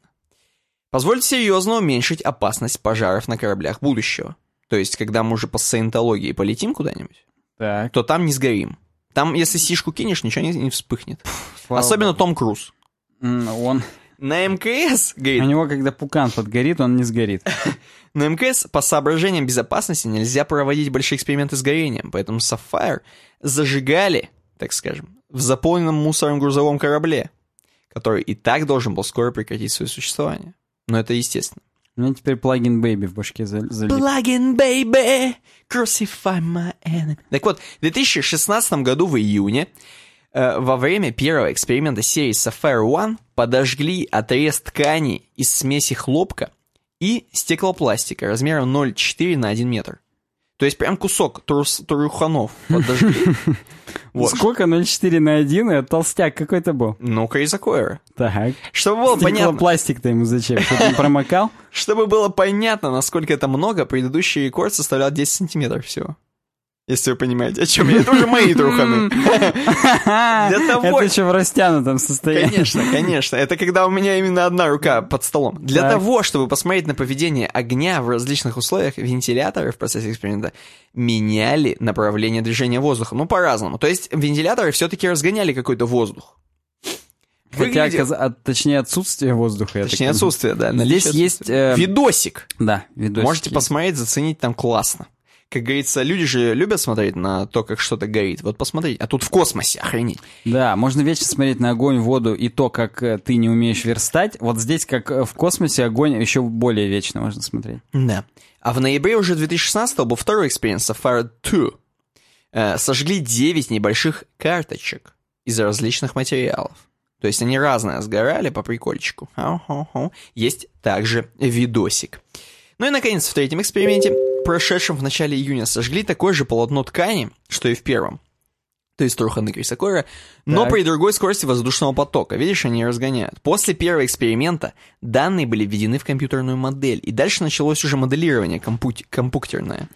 Позволит серьезно уменьшить опасность пожаров на кораблях будущего. То есть, когда мы уже по саентологии полетим куда-нибудь, так, то там не сгорим. Там, если сишку кинешь, ничего не вспыхнет. Особенно Том Круз. Он... На МКС, говорит... У него, когда пукан подгорит, он не сгорит. На МКС по соображениям безопасности нельзя проводить большие эксперименты с горением, поэтому Sapphire зажигали, так скажем, в заполненном мусором грузовом корабле, который и так должен был скоро прекратить свое существование. Но это естественно. У меня теперь плагин Baby в башке залип. Плагин Baby, crucify my enemy. Так вот, в 2016 году в июне во время первого эксперимента серии Sapphire One подожгли отрез ткани из смеси хлопка и стеклопластика размером 0,4 на 1 метр. То есть прям кусок труханов подожгли. Сколько 0,4 на 1? Толстяк какой-то был. Ну, Криса Койера. Так. Чтобы было понятно... Стеклопластик-то ему зачем? Чтобы он промокал? Чтобы было понятно, насколько это много, предыдущий рекорд составлял 10 сантиметров всего. Если вы понимаете, о чем я. Это уже мои труханы. Это еще в растянутом состоянии. Конечно, конечно. Это когда у меня именно одна рука под столом. Для того, чтобы посмотреть на поведение огня в различных условиях, вентиляторы в процессе эксперимента меняли направление движения воздуха. Ну, по-разному. То есть вентиляторы все-таки разгоняли какой-то воздух. Хотя, точнее, отсутствие воздуха. Точнее, отсутствие, да. Здесь есть... Видосик. Да, видосик. Можете посмотреть, заценить, там классно. Как говорится, люди же любят смотреть на то, как что-то горит. Вот посмотрите, а тут в космосе, охренеть. Да, можно вечно смотреть на огонь, воду и то, как ты не умеешь верстать. Вот здесь, как в космосе, огонь еще более вечно можно смотреть. Да. А в ноябре уже 2016-го был второй эксперимент Sapphire 2. Сожгли 9 небольших карточек из различных материалов. То есть они разные сгорали по прикольчику. Есть также видосик. Ну и, наконец, в третьем эксперименте, прошедшем в начале июня, сожгли такое же полотно ткани, что и в первом. То есть труханы Криса Койера, но при другой скорости воздушного потока. Видишь, они разгоняют. После первого эксперимента данные были введены в компьютерную модель, и дальше началось уже моделирование компьютерное.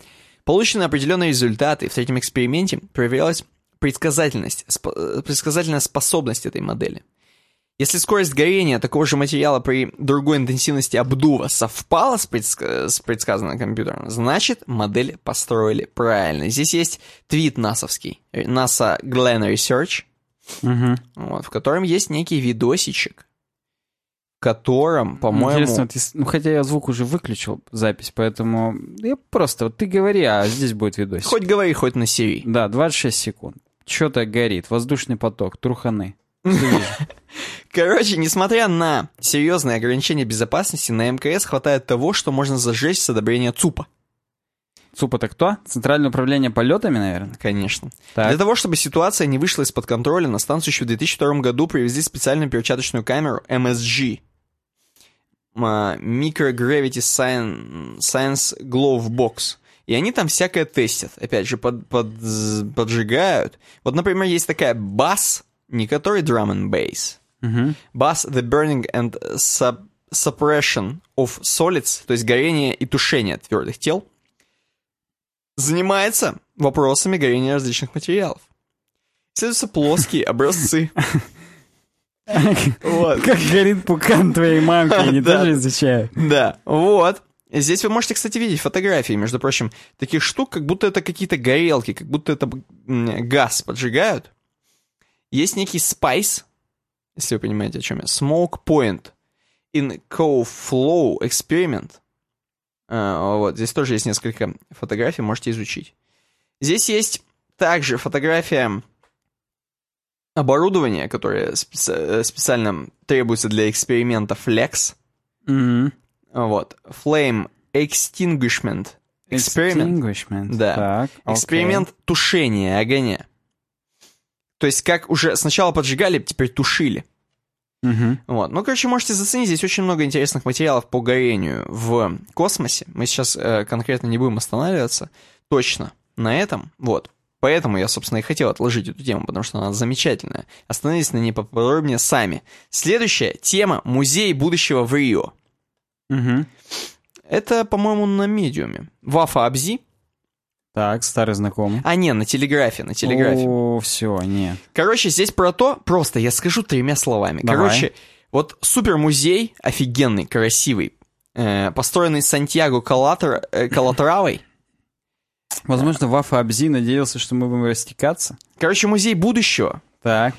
Получены определенные результаты. В третьем эксперименте проверялась предсказательная способность этой модели. Если скорость горения такого же материала при другой интенсивности обдува совпала с предсказанным компьютером, значит, модель построили правильно. Здесь есть твит насовский, NASA Glenn Research, вот, в котором есть некий видосичек, котором, по-моему... Интересно, вот если... ну, хотя я звук уже выключил, запись, поэтому... Я просто... Вот ты говори, а здесь будет видосик. Хоть говори, хоть на CV. Да, 26 секунд. Что-то горит, воздушный поток, труханы. Короче, несмотря на серьезные ограничения безопасности, на МКС хватает того, что можно зажечь с одобрения ЦУПа. ЦУП это кто? Центральное управление полетами, наверное? Конечно. Так. Для того, чтобы ситуация не вышла из-под контроля, на станцию еще в 2002 году привезли специальную перчаточную камеру MSG. Microgravity Science Glove Box. И они там всякое тестят. Опять же, поджигают. Вот, например, есть такая бас, не который drum and bass. Bass the burning and suppression of solids, то есть горение и тушение твердых тел, занимается вопросами горения различных материалов. Исследуются плоские образцы. Как горит пукан твоей мамки, они тоже изучают. Да, вот. Здесь вы можете, кстати, видеть фотографии, между прочим, таких штук, как будто это какие-то горелки, как будто это газ поджигают. Есть некий spice, если вы понимаете, о чем я, smoke point in co-flow experiment. Вот, здесь тоже есть несколько фотографий, можете изучить. Здесь есть также фотография оборудования, которое специально требуется для эксперимента Flex. Mm-hmm. Вот. Flame Extinguishment. Experiment. Да. Так, эксперимент тушения огня. То есть, как уже сначала поджигали, теперь тушили. Угу. Вот. Ну, короче, можете заценить, здесь очень много интересных материалов по горению в космосе. Мы сейчас конкретно не будем останавливаться точно на этом. Вот. Поэтому я, собственно, и хотел отложить эту тему, потому что она замечательная. Остановились на ней поподробнее сами. Следующая тема — музей будущего в Рио. Угу. Это, по-моему, на медиуме. Вафа Абзи. Так, старый знакомый. А, не, на телеграфе, на телеграфе. О, все, не. Короче, здесь про то, просто я скажу тремя словами. Давай. Короче, вот супермузей, офигенный, красивый, построенный Сантьяго Калатравой. Возможно, Вафа Абзи надеялся, что мы будем растекаться. Короче, музей будущего. Так.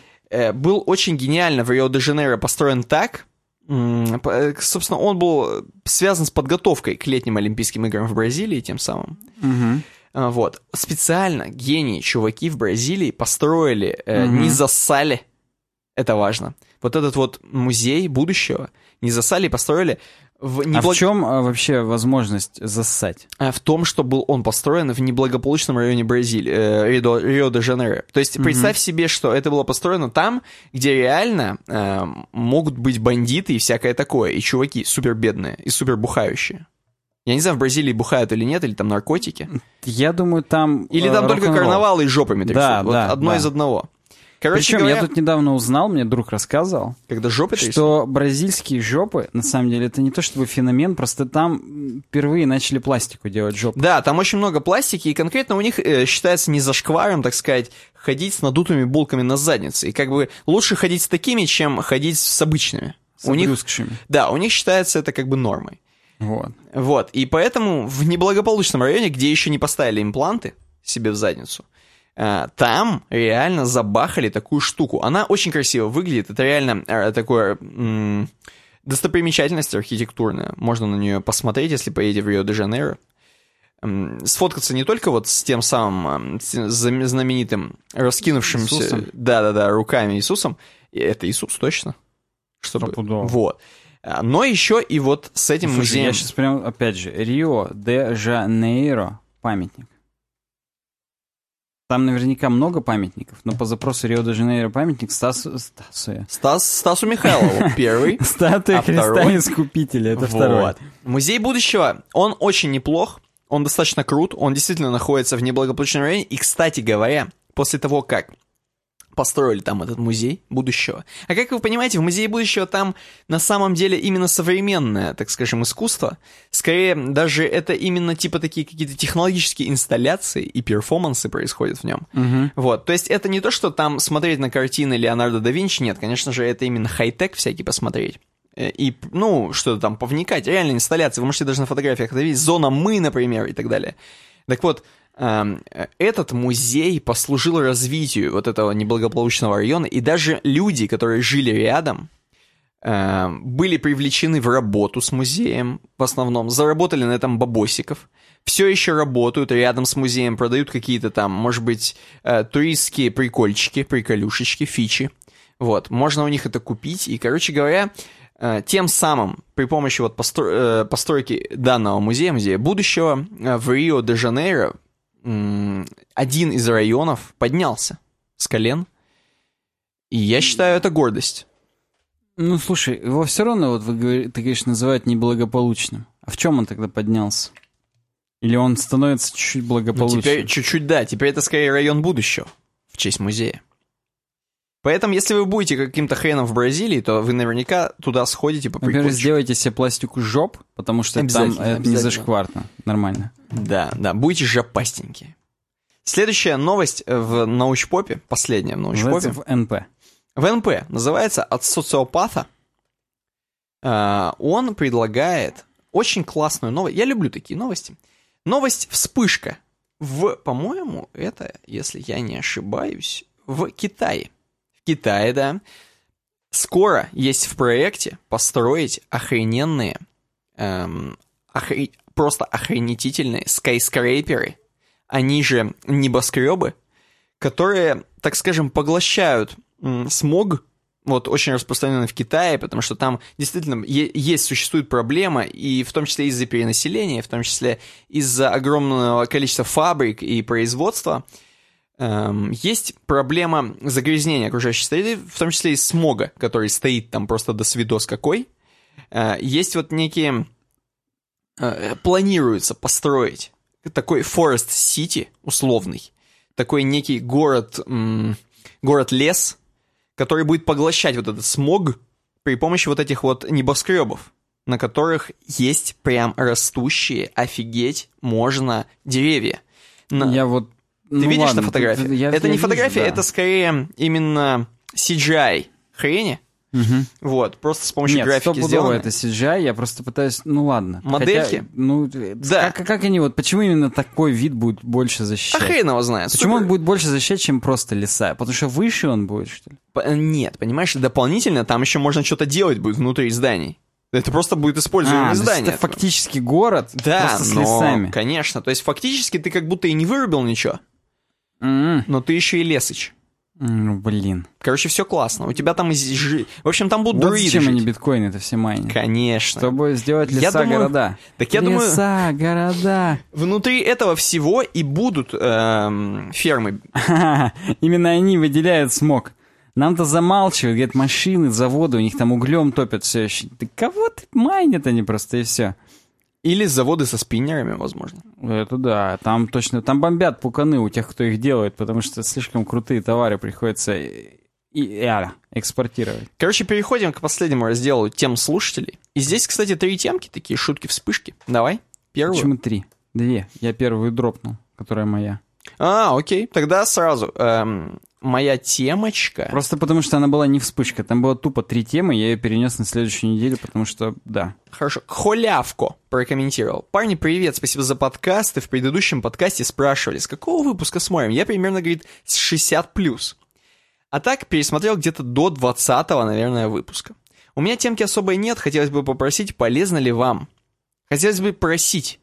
Был очень гениально в Рио-де-Жанейро построен так. Собственно, он был связан с подготовкой к летним Олимпийским играм в Бразилии тем самым. Угу. Вот. Специально гении, чуваки в Бразилии построили, не засали, это важно, вот этот вот музей будущего, не засали, построили... В чем вообще возможность зассать? В том, что был он построен в неблагополучном районе Бразилии, Рио-де-Жанейро. То есть представь себе, что это было построено там, где реально могут быть бандиты и всякое такое, и чуваки супербедные, и супербухающие. Я не знаю, в Бразилии бухают или нет, или там наркотики. Я думаю, там... Или там только карнавалы и жопами трясут. Да, вот да, одно из одного. Короче, причем говоря, я тут недавно узнал, мне друг рассказывал, когда жопы трясут, что бразильские жопы, на самом деле, это не то чтобы феномен, просто там впервые начали пластику делать жопы. Да, там очень много пластики, и конкретно у них считается не за шкваром, так сказать, ходить с надутыми булками на заднице. И как бы лучше ходить с такими, чем ходить с обычными. С обрюзгшими. Да, у них считается это как бы нормой. Вот. Вот, и поэтому в неблагополучном районе, где еще не поставили импланты себе в задницу, там реально забахали такую штуку. Она очень красиво выглядит, это реально такое достопримечательность архитектурная. Можно на нее посмотреть, если поедете в Рио-де-Жанейро. Сфоткаться не только вот с тем самым знаменитым раскинувшимся... Иисусом? Да-да-да, руками Иисусом. Это Иисус, точно? Чтобы... Вот. Но еще и вот с этим музеем... Я сейчас прям, опять же, Рио-де-Жанейро памятник. Там наверняка много памятников, но по запросу Рио-де-Жанейро памятник Стасу Михайлову первый, статуя Христа Искупителя, это второй. Музей будущего, он очень неплох, он достаточно крут, он действительно находится в неблагополучном районе. И, кстати говоря, после того, как построили там этот музей будущего. А как вы понимаете, в музее будущего там на самом деле именно современное, так скажем, искусство. Скорее, даже это именно типа такие какие-то технологические инсталляции и перформансы происходят в нем. Угу. Вот, то есть это не то, что там смотреть на картины Леонардо да Винчи, нет, конечно же, это именно хай-тек всякий посмотреть. И, ну, что-то там повникать, реально инсталляции. Вы можете даже на фотографиях это видеть. Зона «Мы», например, и так далее. Так вот, этот музей послужил развитию вот этого неблагополучного района, и даже люди, которые жили рядом, были привлечены в работу с музеем в основном, заработали на этом бабосиков, все еще работают рядом с музеем, продают какие-то там, может быть, туристские прикольчики, приколюшечки, фичи. Вот, можно у них это купить, и, короче говоря, тем самым при помощи вот постройки данного музея, музея будущего, в Рио-де-Жанейро один из районов поднялся с колен, и я считаю, это гордость. Ну, слушай, его все равно, вот ты говоришь, называют неблагополучным. А в чем он тогда поднялся? Или он становится чуть-чуть благополучным? Ну, теперь чуть-чуть, да. Теперь это скорее район будущего в честь музея. Поэтому, если вы будете каким-то хреном в Бразилии, то вы наверняка туда сходите по прикольчику. Во-первых, сделайте себе пластику жоп, потому что там это не зашкварно. Нормально. Да, да, будете жопастенькие. Следующая новость в научпопе, последняя в научпопе. В НП. В НП называется «От социопата». Он предлагает очень классную новость. Я люблю такие новости. Новость «Вспышка». По-моему, это, если я не ошибаюсь, в Китае. В Китае, да. Скоро есть в проекте построить охрененные, просто охренетительные скайскрейперы, они же небоскребы, которые, так скажем, поглощают смог, вот очень распространенный в Китае, потому что там действительно существует проблема, и в том числе из-за перенаселения, в том числе из-за огромного количества фабрик и производства, есть проблема загрязнения окружающей среды, в том числе и смога, который стоит там просто до свидос какой. Есть вот некие... планируется построить такой Forest City условный, такой некий город-лес, который будет поглощать вот этот смог при помощи вот этих вот небоскребов, на которых есть прям растущие, офигеть, можно деревья. Я вот... Ты видишь на фотографии? Это не фотография, да. Это скорее именно CGI хрени. Угу. Вот, просто с помощью графики сделано. Нет, стопудово это CGI, я просто пытаюсь... Ну ладно. Модельки? Хотя, да. Как они вот... Почему именно такой вид будет больше защищать? А хрен его знает. Почему он будет больше защищать, чем просто леса? Потому что выше он будет, что ли? Нет, понимаешь, дополнительно там еще можно что-то делать будет внутри зданий. Это просто будет использование здания. Это фактически город, да, просто с лесами. Да, конечно. То есть фактически ты как будто и не вырубил ничего, но ты еще и лесыч. Ну, блин. Короче, все классно. У тебя там... В общем, там будут друиды жить. Вот зачем они биткоины, это все майнинг. Конечно. Чтобы сделать леса-города. Леса-города. Внутри этого всего и будут фермы. Именно они выделяют смог. Нам-то замалчивают, говорят, машины, заводы, у них там углем топят все еще. Да кого ты майнят они просто, и все. Или заводы со спиннерами, возможно. Это да, там точно, там бомбят пуканы у тех, кто их делает, потому что слишком крутые товары приходится экспортировать. Короче, переходим к последнему разделу тем слушателей. И здесь, кстати, три темки, такие шутки-вспышки. Давай, первую. Почему три? Две. Я первую дропнул, которая моя. Окей, тогда сразу. Моя темочка... Просто потому, что она была не вспышка, там было тупо три темы, я ее перенес на следующую неделю, потому что, да. Хорошо. Холявко прокомментировал. Парни, привет, спасибо за подкасты. В предыдущем подкасте спрашивали, с какого выпуска смотрим? Я примерно, говорит, с 60+. А так пересмотрел где-то до 20-го, наверное, выпуска. У меня темки особо нет, хотелось бы попросить, полезно ли вам? Хотелось бы просить...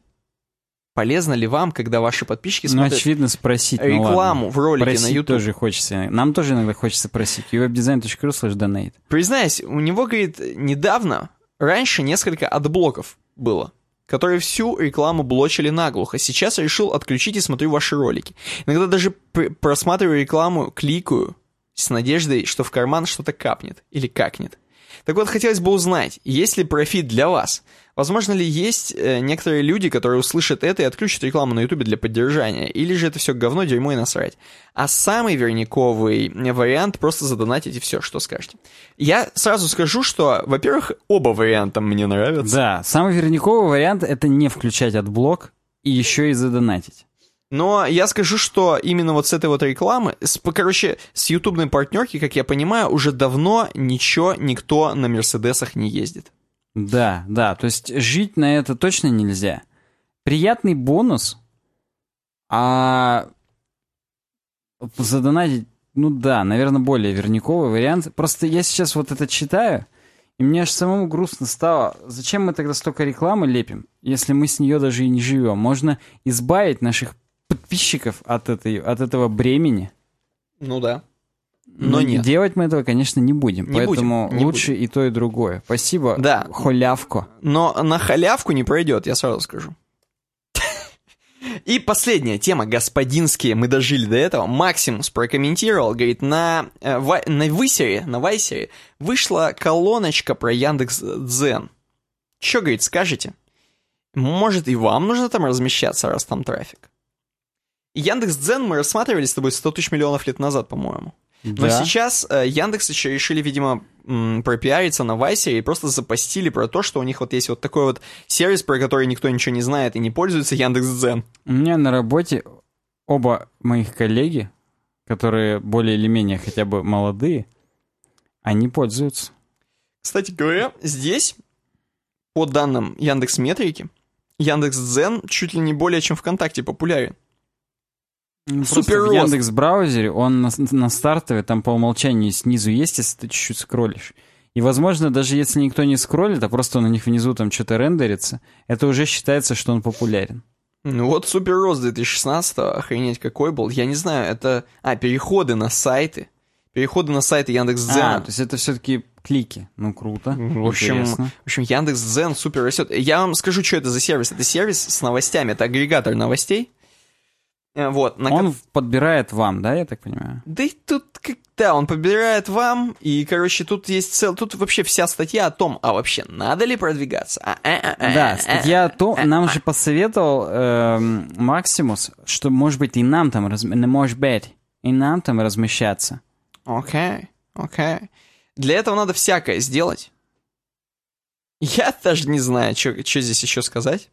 Полезно ли вам, когда ваши подписчики смотрят очевидно, спросить, рекламу в ролике просить на YouTube? Тоже хочется. Нам тоже иногда хочется просить. uwebdesign.ru/donate. Признаюсь, у него, говорит, недавно, раньше несколько отблоков было, которые всю рекламу блочили наглухо. Сейчас решил отключить и смотрю ваши ролики. Иногда даже просматриваю рекламу, кликаю с надеждой, что в карман что-то капнет или какнет. Так вот, хотелось бы узнать, есть ли профит для вас? Возможно ли есть некоторые люди, которые услышат это и отключат рекламу на Ютубе для поддержания? Или же это все говно, дерьмо и насрать? А самый верняковый вариант — просто задонатить и все, что скажете. Я сразу скажу, что, во-первых, оба варианта мне нравятся. Да, самый верняковый вариант — это не включать отблок и еще и задонатить. Но я скажу, что именно вот с этой вот рекламы, с ютубной партнерки, как я понимаю, уже давно никто на мерседесах не ездит. Да, то есть жить на это точно нельзя. Приятный бонус, а задонатить, наверное, более верняковый вариант. Просто я сейчас вот это читаю, И мне аж самому грустно стало. Зачем мы тогда столько рекламы лепим, если мы с нее даже и не живем? Можно избавить наших подписчиков от этого бремени. Ну да. Но нет. Делать мы этого, конечно, не будем. Поэтому лучше и то, и другое. Спасибо, да. Халявко. Но на халявку не пройдет, я сразу скажу. И последняя тема, господинские, мы дожили до этого. Максимус прокомментировал, говорит, на Вайсере вышла колоночка про Яндекс.Дзен. Чё, говорит, скажете? Может, и вам нужно там размещаться, раз там трафик? Яндекс.Дзен мы рассматривали с тобой 100 тысяч миллионов лет назад, по-моему. Да. Но сейчас Яндекс еще решили, видимо, пропиариться на Вайсере и просто запостили про то, что у них вот есть вот такой вот сервис, про который никто ничего не знает и не пользуется, Яндекс.Дзен. У меня на работе оба моих коллеги, которые более или менее хотя бы молодые, они пользуются. Кстати говоря, здесь, по данным Яндекс.Метрики, Яндекс.Дзен чуть ли не более чем ВКонтакте популярен. Супер рост. В Яндекс.Браузере он на стартове, там по умолчанию снизу есть, если ты чуть-чуть скроллишь. И, возможно, даже если никто не скроллит, а просто он у них внизу там что-то рендерится, это уже считается, что он популярен. Ну вот супер рост 2016-го, охренеть какой был. Я не знаю, это... переходы на сайты. Переходы на сайты Яндекс.Дзена. То есть это все-таки клики. Ну, круто. В общем, Яндекс.Дзен супер растет. Я вам скажу, что это за сервис. Это сервис с новостями, это агрегатор новостей. Вот, он подбирает вам, да, я так понимаю? Да и тут, да, он подбирает вам, и, короче, тут есть тут вообще вся статья о том, а вообще надо ли продвигаться? Да, статья о том, нам же посоветовал Максимус, что, может быть, и нам там размещаться. Окей. Для этого надо всякое сделать. Я даже не знаю, что здесь еще сказать.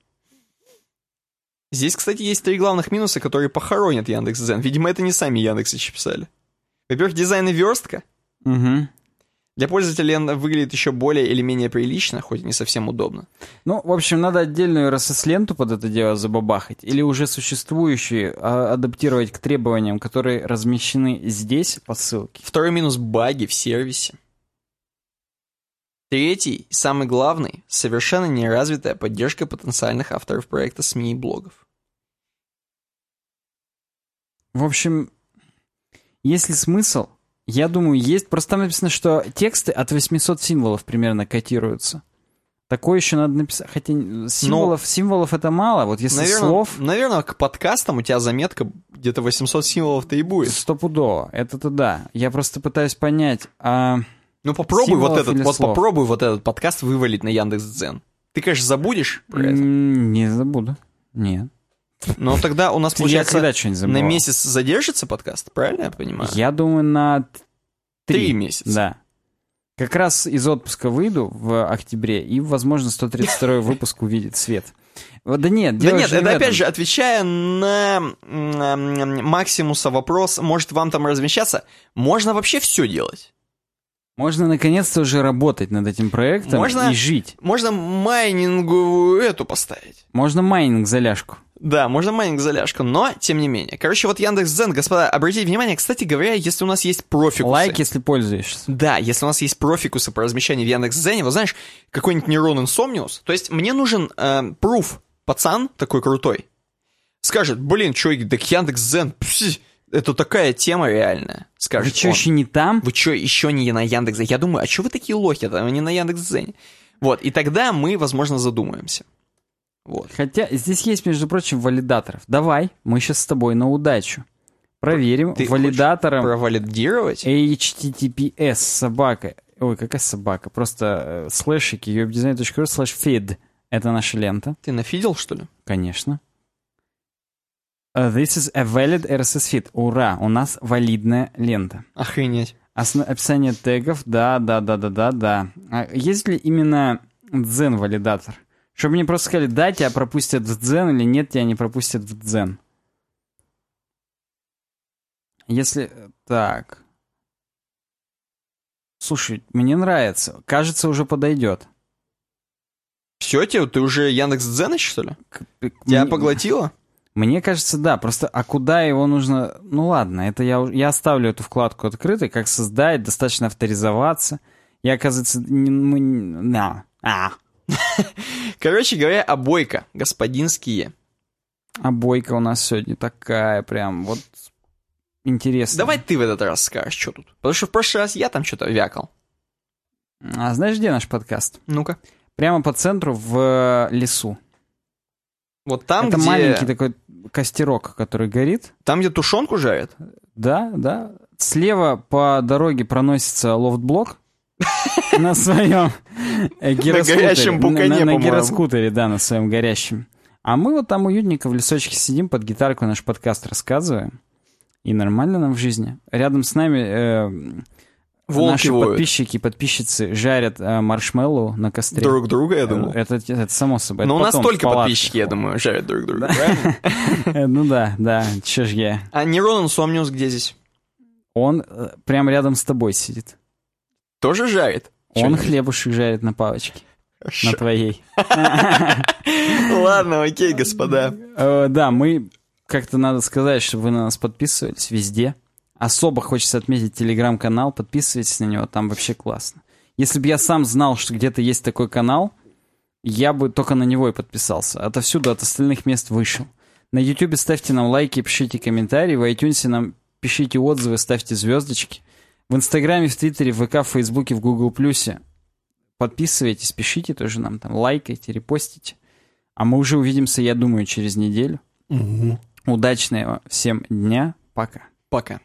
Здесь, кстати, есть три главных минуса, которые похоронят Яндекс.Дзен. Видимо, это не сами Яндексичи писали. Во-первых, дизайн и верстка. Угу. Для пользователя она выглядит еще более или менее прилично, хоть и не совсем удобно. Ну, в общем, надо отдельную RSS-ленту под это дело забабахать, или уже существующие адаптировать к требованиям, которые размещены здесь по ссылке. Второй минус — баги в сервисе. Третий, самый главный, совершенно неразвитая поддержка потенциальных авторов проекта, СМИ и блогов. В общем, есть ли смысл? Я думаю, есть. Просто там написано, что тексты от 800 символов примерно котируются. Такое еще надо написать. Хотя символов это мало. Вот если слов... Наверное, к подкастам у тебя заметка где-то 800 символов-то и будет. Стопудово. Это-то да. Я просто пытаюсь понять, Ну попробуй попробуй этот подкаст вывалить на Яндекс.Дзен. Ты, конечно, забудешь про это? Не забуду. Нет. Но тогда у нас, получается, на месяц задержится подкаст, правильно я понимаю? Я думаю, на 3 месяца. Да. Как раз из отпуска выйду в октябре, и, возможно, 132-й выпуск увидит свет. Да нет, это опять же, отвечая на Максимуса вопрос, может вам там размещаться, можно вообще все делать. Можно наконец-то уже работать над этим проектом и жить. Можно майнинговую эту поставить. Можно майнинг-заляжку. Да, можно майнинг-заляжку, но тем не менее. Короче, вот Яндекс.Дзен, господа, обратите внимание, кстати говоря, если у нас есть профикусы. Лайк, если пользуешься. Да, если у нас есть профикусы по размещению в Яндекс.Дзене, вот знаешь, какой-нибудь Neuron Insomnius, то есть мне нужен пруф, пацан такой крутой, скажет, блин, чуваки, так Яндекс.Дзен, это такая тема реальная, скажет. Вы что, еще не там? Вы что, еще не на Яндекс.Дзене? Я думаю, а что вы такие лохи, там не на Яндекс.Дзене? Вот, и тогда мы, возможно, задумаемся. Вот. Хотя здесь есть, между прочим, валидаторов. Давай, мы сейчас с тобой на удачу проверим. Ты валидатором... провалидировать? HTTPS, собака. Ой, какая собака? Просто слэшики, webdesign.ru/feed. Это наша лента. Ты нафидел, что ли? Конечно. This is a valid RSS feed. Ура, у нас валидная лента. Охренеть. Описание тегов, да. А есть ли именно дзен-валидатор? Чтобы мне просто сказали, да, тебя пропустят в дзен, или нет, тебя не пропустят в дзен. Если... Так. Слушай, мне нравится. Кажется, уже подойдет. Все, ты уже Яндекс.Дзена, что ли? Тебя поглотило? Мне кажется, да. Просто, а куда его нужно... Ну ладно, это я оставлю эту вкладку открытой. Как создать, достаточно авторизоваться. И оказывается, короче говоря, обойка. Господинские. Обойка у нас сегодня такая прям вот интересная. Давай ты в этот раз скажешь, что тут. Потому что в прошлый раз я там что-то вякал. А знаешь, где наш подкаст? Ну-ка. Прямо по центру в лесу. Вот там, это где... маленький такой костерок, который горит. Там, где тушенку жарят? Да, да. Слева по дороге проносится лофтблок на своем гироскутере, да, на своем горящем. А мы вот там уютненько в лесочке сидим, под гитарку наш подкаст рассказываем. И нормально нам в жизни. Рядом с нами наши подписчики и подписчицы жарят маршмеллоу на костре. Друг друга, я думал. Это само собой. Но у нас только подписчики, я думаю, жарят друг друга. Ну да, да, че ж я. А Нерон Сомниус где здесь? Он прям рядом с тобой сидит. Тоже жарит? Он хлебушек жарит на палочке. На твоей. Ладно, окей, господа. Да, мы как-то надо сказать, чтобы вы на нас подписывались везде. Особо хочется отметить телеграм-канал, подписывайтесь на него, там вообще классно. Если бы я сам знал, что где-то есть такой канал, я бы только на него и подписался. Отовсюду, от остальных мест вышел. На ютубе ставьте нам лайки, пишите комментарии, в iTunes нам пишите отзывы, ставьте звездочки. В инстаграме, в твиттере, в ВК, в фейсбуке, в Google Плюсе. Подписывайтесь, пишите тоже нам, там, лайкайте, репостите. А мы уже увидимся, я думаю, через неделю. Удачного всем дня. Пока. Пока.